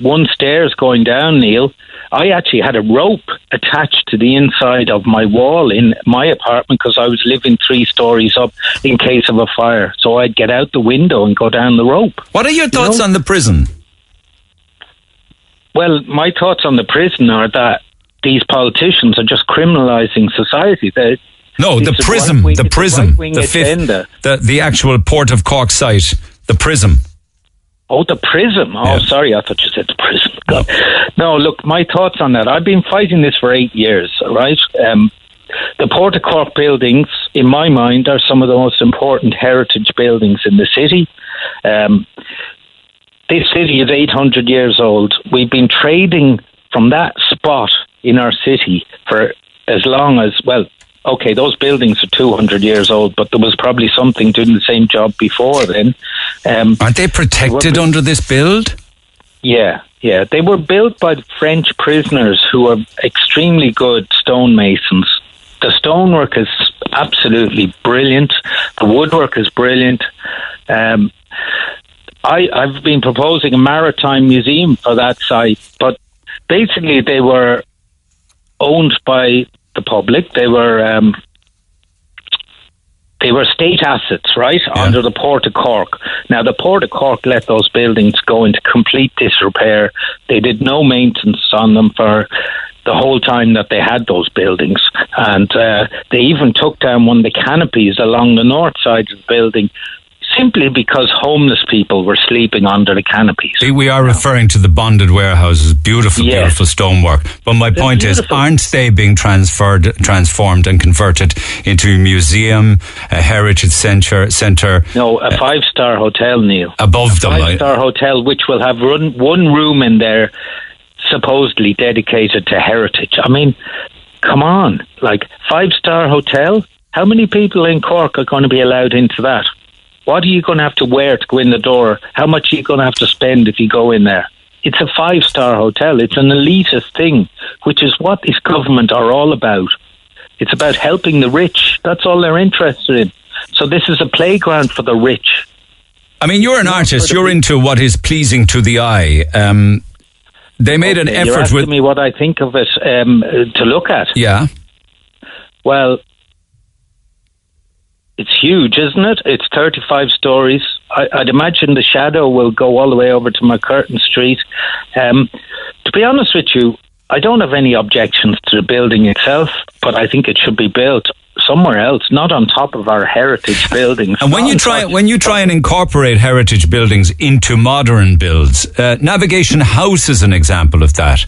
one stairs going down, Neil. I actually had a rope attached to the inside of my wall in my apartment because I was living 3 stories up in case of a fire. So I'd get out the window and go down the rope. What are your thoughts on the prison? Well, my thoughts on the prison are that these politicians are just criminalising society. The actual Port of Cork site, the Prism. Oh, the Prism. Oh, yeah. Sorry, I thought you said the Prism. God. No, look, my thoughts on that. I've been fighting this for 8 years, right? The Port of Cork buildings, in my mind, are some of the most important heritage buildings in the city. This city is 800 years old. We've been trading from that spot in our city for as long as, well, okay, those buildings are 200 years old, but there was probably something doing the same job before then. Aren't they protected under this build? Yeah. They were built by French prisoners who are extremely good stonemasons. The stonework is absolutely brilliant. The woodwork is brilliant. I've been proposing a maritime museum for that site, but basically they were owned by the public. They were state assets, right, under the Port of Cork. Now, the Port of Cork let those buildings go into complete disrepair. They did no maintenance on them for the whole time that they had those buildings. And they even took down one of the canopies along the north side of the building simply because homeless people were sleeping under the canopies. See, we are referring to the bonded warehouses, beautiful, yes, beautiful stonework. But my point is, aren't they being transformed and converted into a museum, a heritage centre? No, a five-star hotel, Neil. Above them. A five-star hotel, which will have one room in there supposedly dedicated to heritage. I mean, come on. Like, five-star hotel? How many people in Cork are going to be allowed into that? What are you going to have to wear to go in the door? How much are you going to have to spend if you go in there? It's a five-star hotel. It's an elitist thing, which is what this government are all about. It's about helping the rich. That's all they're interested in. So this is a playground for the rich. I mean, you're an artist. You're into what is pleasing to the eye. They made an effort. You're asking me what I think of it to look at. Yeah. Well, it's huge, isn't it? It's 35 stories. I'd imagine the shadow will go all the way over to McCurtain Street. To be honest with you, I don't have any objections to the building itself, but I think it should be built somewhere else, not on top of our heritage buildings. And when you try and incorporate heritage buildings into modern builds, Navigation House is an example of that.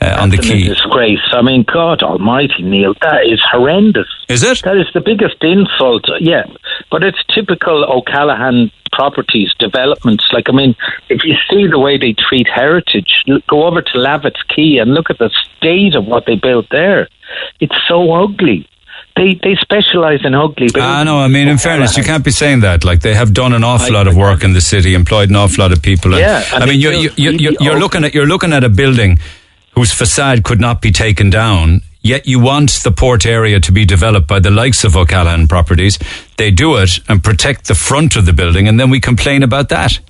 On the key. Disgrace. I mean, God almighty, Neil, that is horrendous. Is it? That is the biggest insult, yeah. But it's typical O'Callaghan properties, developments. Like, I mean, if you see the way they treat heritage, go over to Lavett's Quay and look at the state of what they built there. It's so ugly. They specialise in ugly buildings. No, I mean, in fairness, you can't be saying that. Like, they have done an awful lot of work in the city, employed an awful lot of people. And, yeah. I mean, you're looking at a building whose facade could not be taken down, yet you want the port area to be developed by the likes of O'Callaghan properties. They do it and protect the front of the building, and then we complain about that.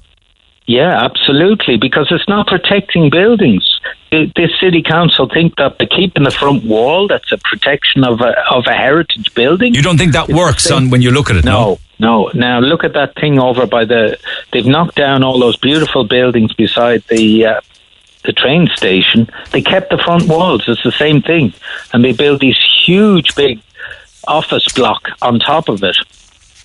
Yeah, absolutely, because it's not protecting buildings. This city council think that the keeping the front wall, that's a protection of a heritage building. You don't think that works when you look at it? No. Now look at that thing over by they've knocked down all those beautiful buildings beside the train station. They kept the front walls. It's the same thing. And they built this huge, big office block on top of it.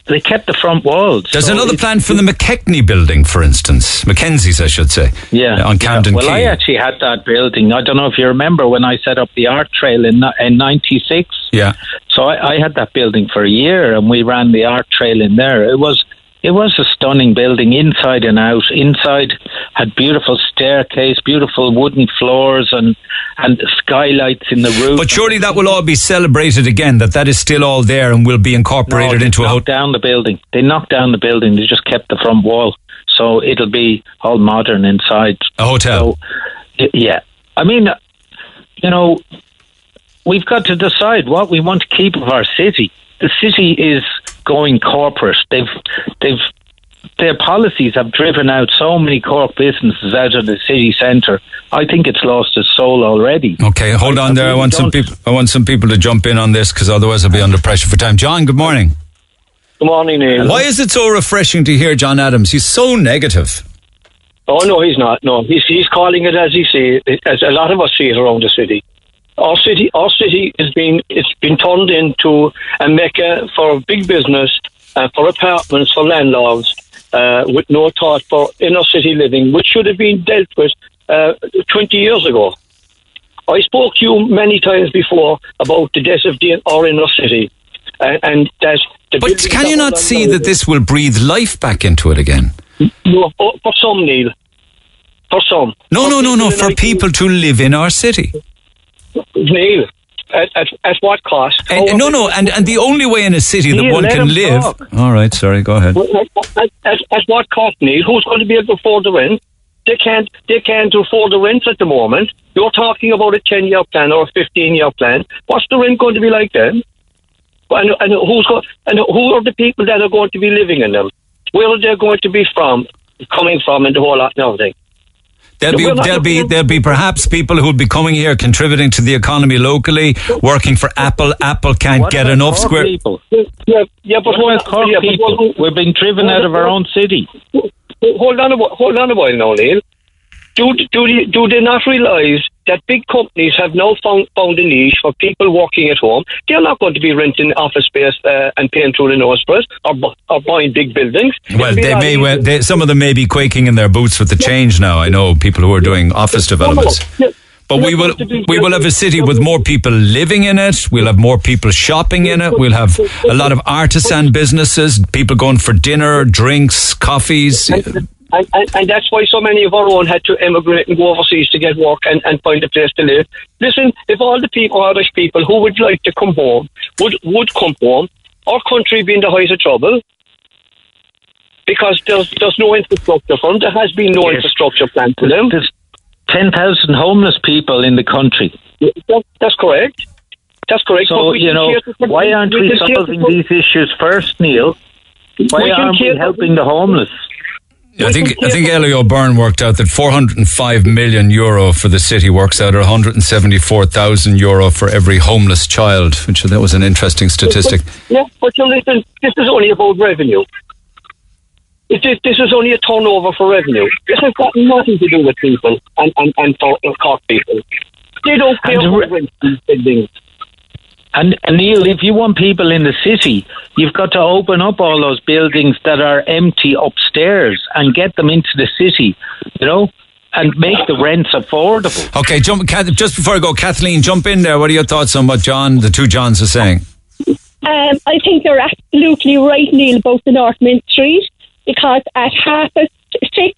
They kept the front walls. There's another plan for the McKechnie building, for instance. Mackenzie's, I should say. Yeah. On Camden Quay. Well, I actually had that building. I don't know if you remember when I set up the art trail in 96. Yeah. So I had that building for a year and we ran the art trail in there. It was a stunning building, inside and out. Inside had beautiful staircase, beautiful wooden floors and skylights in the roof. But surely that will all be celebrated again, that is still all there and will be incorporated into a hotel. They knocked down the building. They just kept the front wall. So it'll be all modern inside. A hotel. So, yeah. I mean, you know, we've got to decide what we want to keep of our city. The city is going corporate. Their policies have driven out so many Cork businesses out of the city centre. I think it's lost its soul already. Okay, hold on there. I want some people to jump in on this because otherwise I'll be under pressure for time. John, good morning. Good morning, Neil. Why is it so refreshing to hear John Adams? He's so negative. Oh no, he's not. No, he's calling it as he sees it, as a lot of us see it around the city. Our city it's been turned into a mecca for big business, for apartments, for landlords, with no thought for inner city living, which should have been dealt with 20 years ago. I spoke to you many times before about the death of our inner city. But can you not see that this will breathe life back into it again? No, for some, Neil. For some. No, for people to live in our city. Neil, at what cost? And the only way in a city Neil, that one can live... Talk. All right, sorry, go ahead. At what cost, Neil? Who's going to be able to afford the rent? They can't afford the rent at the moment. You're talking about a 10-year plan or a 15-year plan. What's the rent going to be like then? And who are the people that are going to be living in them? Where are they going to be coming from, and the whole lot and everything? There'll be perhaps people who'll be coming here contributing to the economy locally, working for Apple. Apple can't get enough square. But we're being driven out of our own city. Hold on a while now, Neil. Do they not realise that big companies have now found a niche for people working at home. They're not going to be renting office space and paying through the nose for us, or buying big buildings. Well, they may. Well, some of them may be quaking in their boots with the change now. I know people who are doing office developments. But we will have a city with more people living in it. We'll have more people shopping in it. We'll have a lot of artisan businesses, people going for dinner, drinks, coffees. And that's why so many of our own had to emigrate and go overseas to get work and find a place to live. Listen, if all the Irish people who would like to come home would come home, our country would be in the height of trouble. Because there's no infrastructure for them. There has been no infrastructure plan for them. There's 10,000 homeless people in the country. That's correct. That's correct. So, you know, why aren't we solving these issues first, Neil? Why aren't we helping the homeless? I think Ellie O'Byrne worked out that €405 million for the city works out at €174,000 for every homeless child, which that was an interesting statistic. Yeah, but you listen, this is only about revenue. This is only a turnover for revenue. This has got nothing to do with people and Cork people. They don't care about rent and things. And Neil, if you want people in the city, you've got to open up all those buildings that are empty upstairs and get them into the city, you know, and make the rents affordable. Okay, just before I go, Kathleen, jump in there. What are your thoughts on what the two Johns are saying? I think you're absolutely right, Neil, about the North Main Street, because at 6:30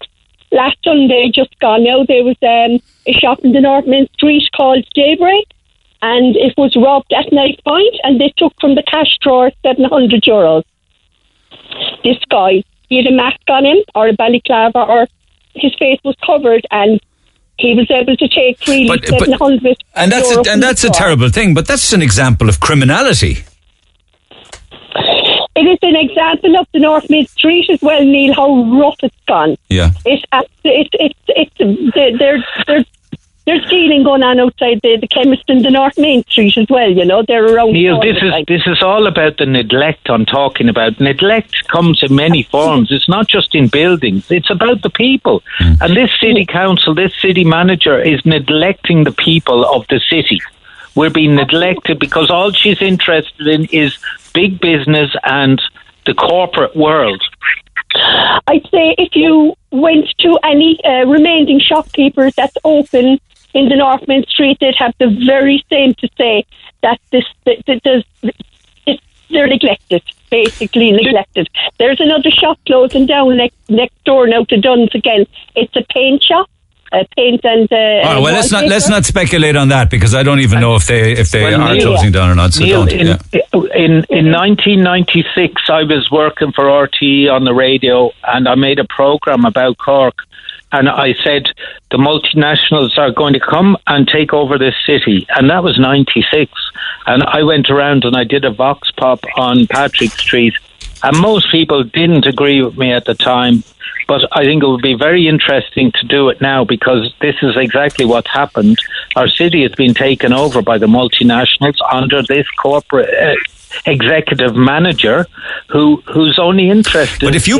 last Sunday, just gone now, there was a shop in the North Main Street called Daybreak, and it was robbed at night point, and they took from the cash drawer €700. This guy, he had a mask on him, or a balaclava, or his face was covered, and he was able to take freely €700. And that's a terrible thing, but that's an example of criminality. It is an example of the North Mid Street as well, Neil, how rough it's gone. Yeah. There's stealing going on outside the chemist in the North Main Street as well, you know. They're around. Neil, this is all about the neglect I'm talking about. Neglect comes in many forms. It's not just in buildings. It's about the people. Mm. And this city council, this city manager is neglecting the people of the city. We're being neglected because all she's interested in is big business and the corporate world. I'd say if you went to any remaining shopkeepers that's open in the North Main Street, they'd have the very same to say that they're neglected, basically neglected. There's another shop closing down next door now to Dunn's again. It's a paint shop. Paint and all right, well, let's not speculate on that, because I don't even know if they are closing down or not. So Neil, in 1996, I was working for RTE on the radio, and I made a program about Cork, and I said the multinationals are going to come and take over this city, and that was 96. And I went around and I did a vox pop on Patrick Street, and most people didn't agree with me at the time. But I think it would be very interesting to do it now, because this is exactly what happened. Our city has been taken over by the multinationals under this corporate executive manager who's only interested. But if you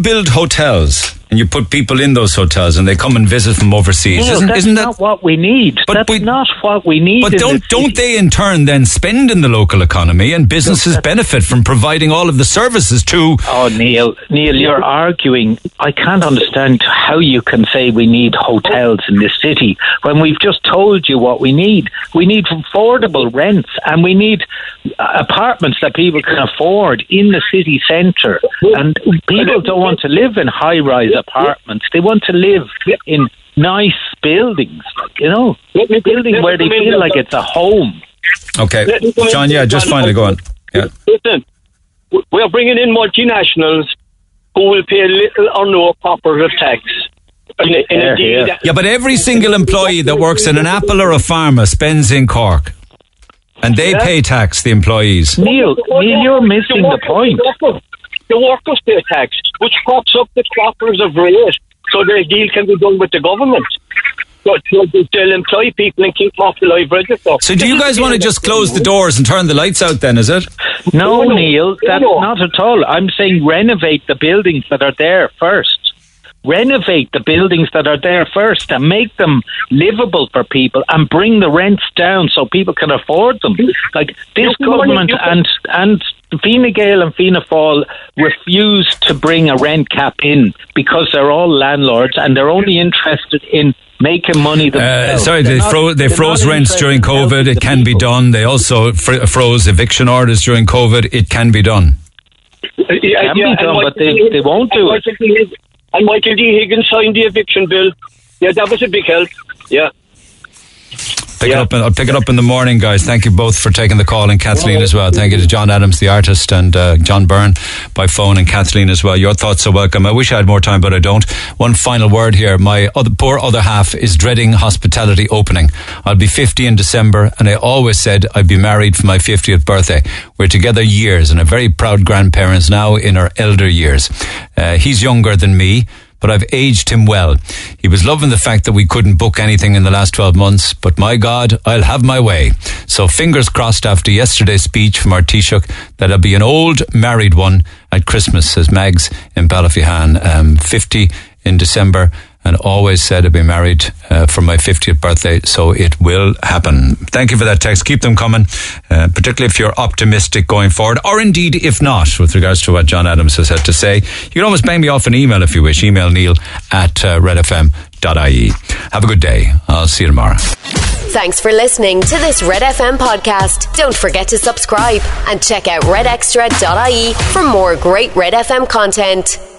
build hotels and you put people in those hotels and they come and visit from overseas, isn't that not what we need? But don't they in turn then spend in the local economy, and businesses benefit from providing all of the services to? Oh, Neil, you're arguing. I can't understand how you can say we need hotels in this city when we've just told you what we need. We need affordable rents, and we need apartments that people can afford in the city centre. And people don't want to live in high-rise apartments. They want to live in nice buildings, you know, buildings where they feel like it's a home. Okay, John, just finally go on. Yeah. Listen, we're bringing in multinationals who will pay little or no corporate tax. Yeah, but every single employee that works in an Apple or a Pharma spends in Cork. And they pay tax, the employees. Neil, you're missing the point. The workers pay tax, which props up the coppers of race, so their deal can be done with the government. So they'll employ people and keep them off the live register. So do you guys want to just close the doors and turn the lights out then, is it? No, Neil, that's not at all. I'm saying renovate the buildings that are there first. renovate the buildings that are there first and make them livable for people and bring the rents down so people can afford them. Like, this government and Fine Gael and Fianna Fáil refuse to bring a rent cap in because they're all landlords and they're only interested in making money themselves. They froze rents during COVID. It can be done. They also froze eviction orders during COVID. It can be done. It can be done, but they won't do it. And Michael D. Higgins signed the eviction bill. Yeah, that was a big help. Yeah. I'll pick it up in the morning, guys. Thank you both for taking the call, and Kathleen as well. Thank you to John Adams, the artist, and John Byrne by phone, and Kathleen as well. Your thoughts are welcome. I wish I had more time, but I don't. One final word here. My poor other half is dreading hospitality opening. I'll be 50 in December, and I always said I'd be married for my 50th birthday. We're together years, and are very proud grandparents now in our elder years. He's younger than me, but I've aged him well. He was loving the fact that we couldn't book anything in the last 12 months, but my God, I'll have my way. So fingers crossed after yesterday's speech from our Taoiseach that I'll be an old married one at Christmas, says Mags in Ballyfihan. 50 in December, and always said I'd be married for my 50th birthday, so it will happen. Thank you for that text. Keep them coming, particularly if you're optimistic going forward, or indeed if not, with regards to what John Adams has had to say. You can almost bang me off an email if you wish. Email neil@redfm.ie. Have a good day. I'll see you tomorrow. Thanks for listening to this Red FM podcast. Don't forget to subscribe and check out redextra.ie for more great Red FM content.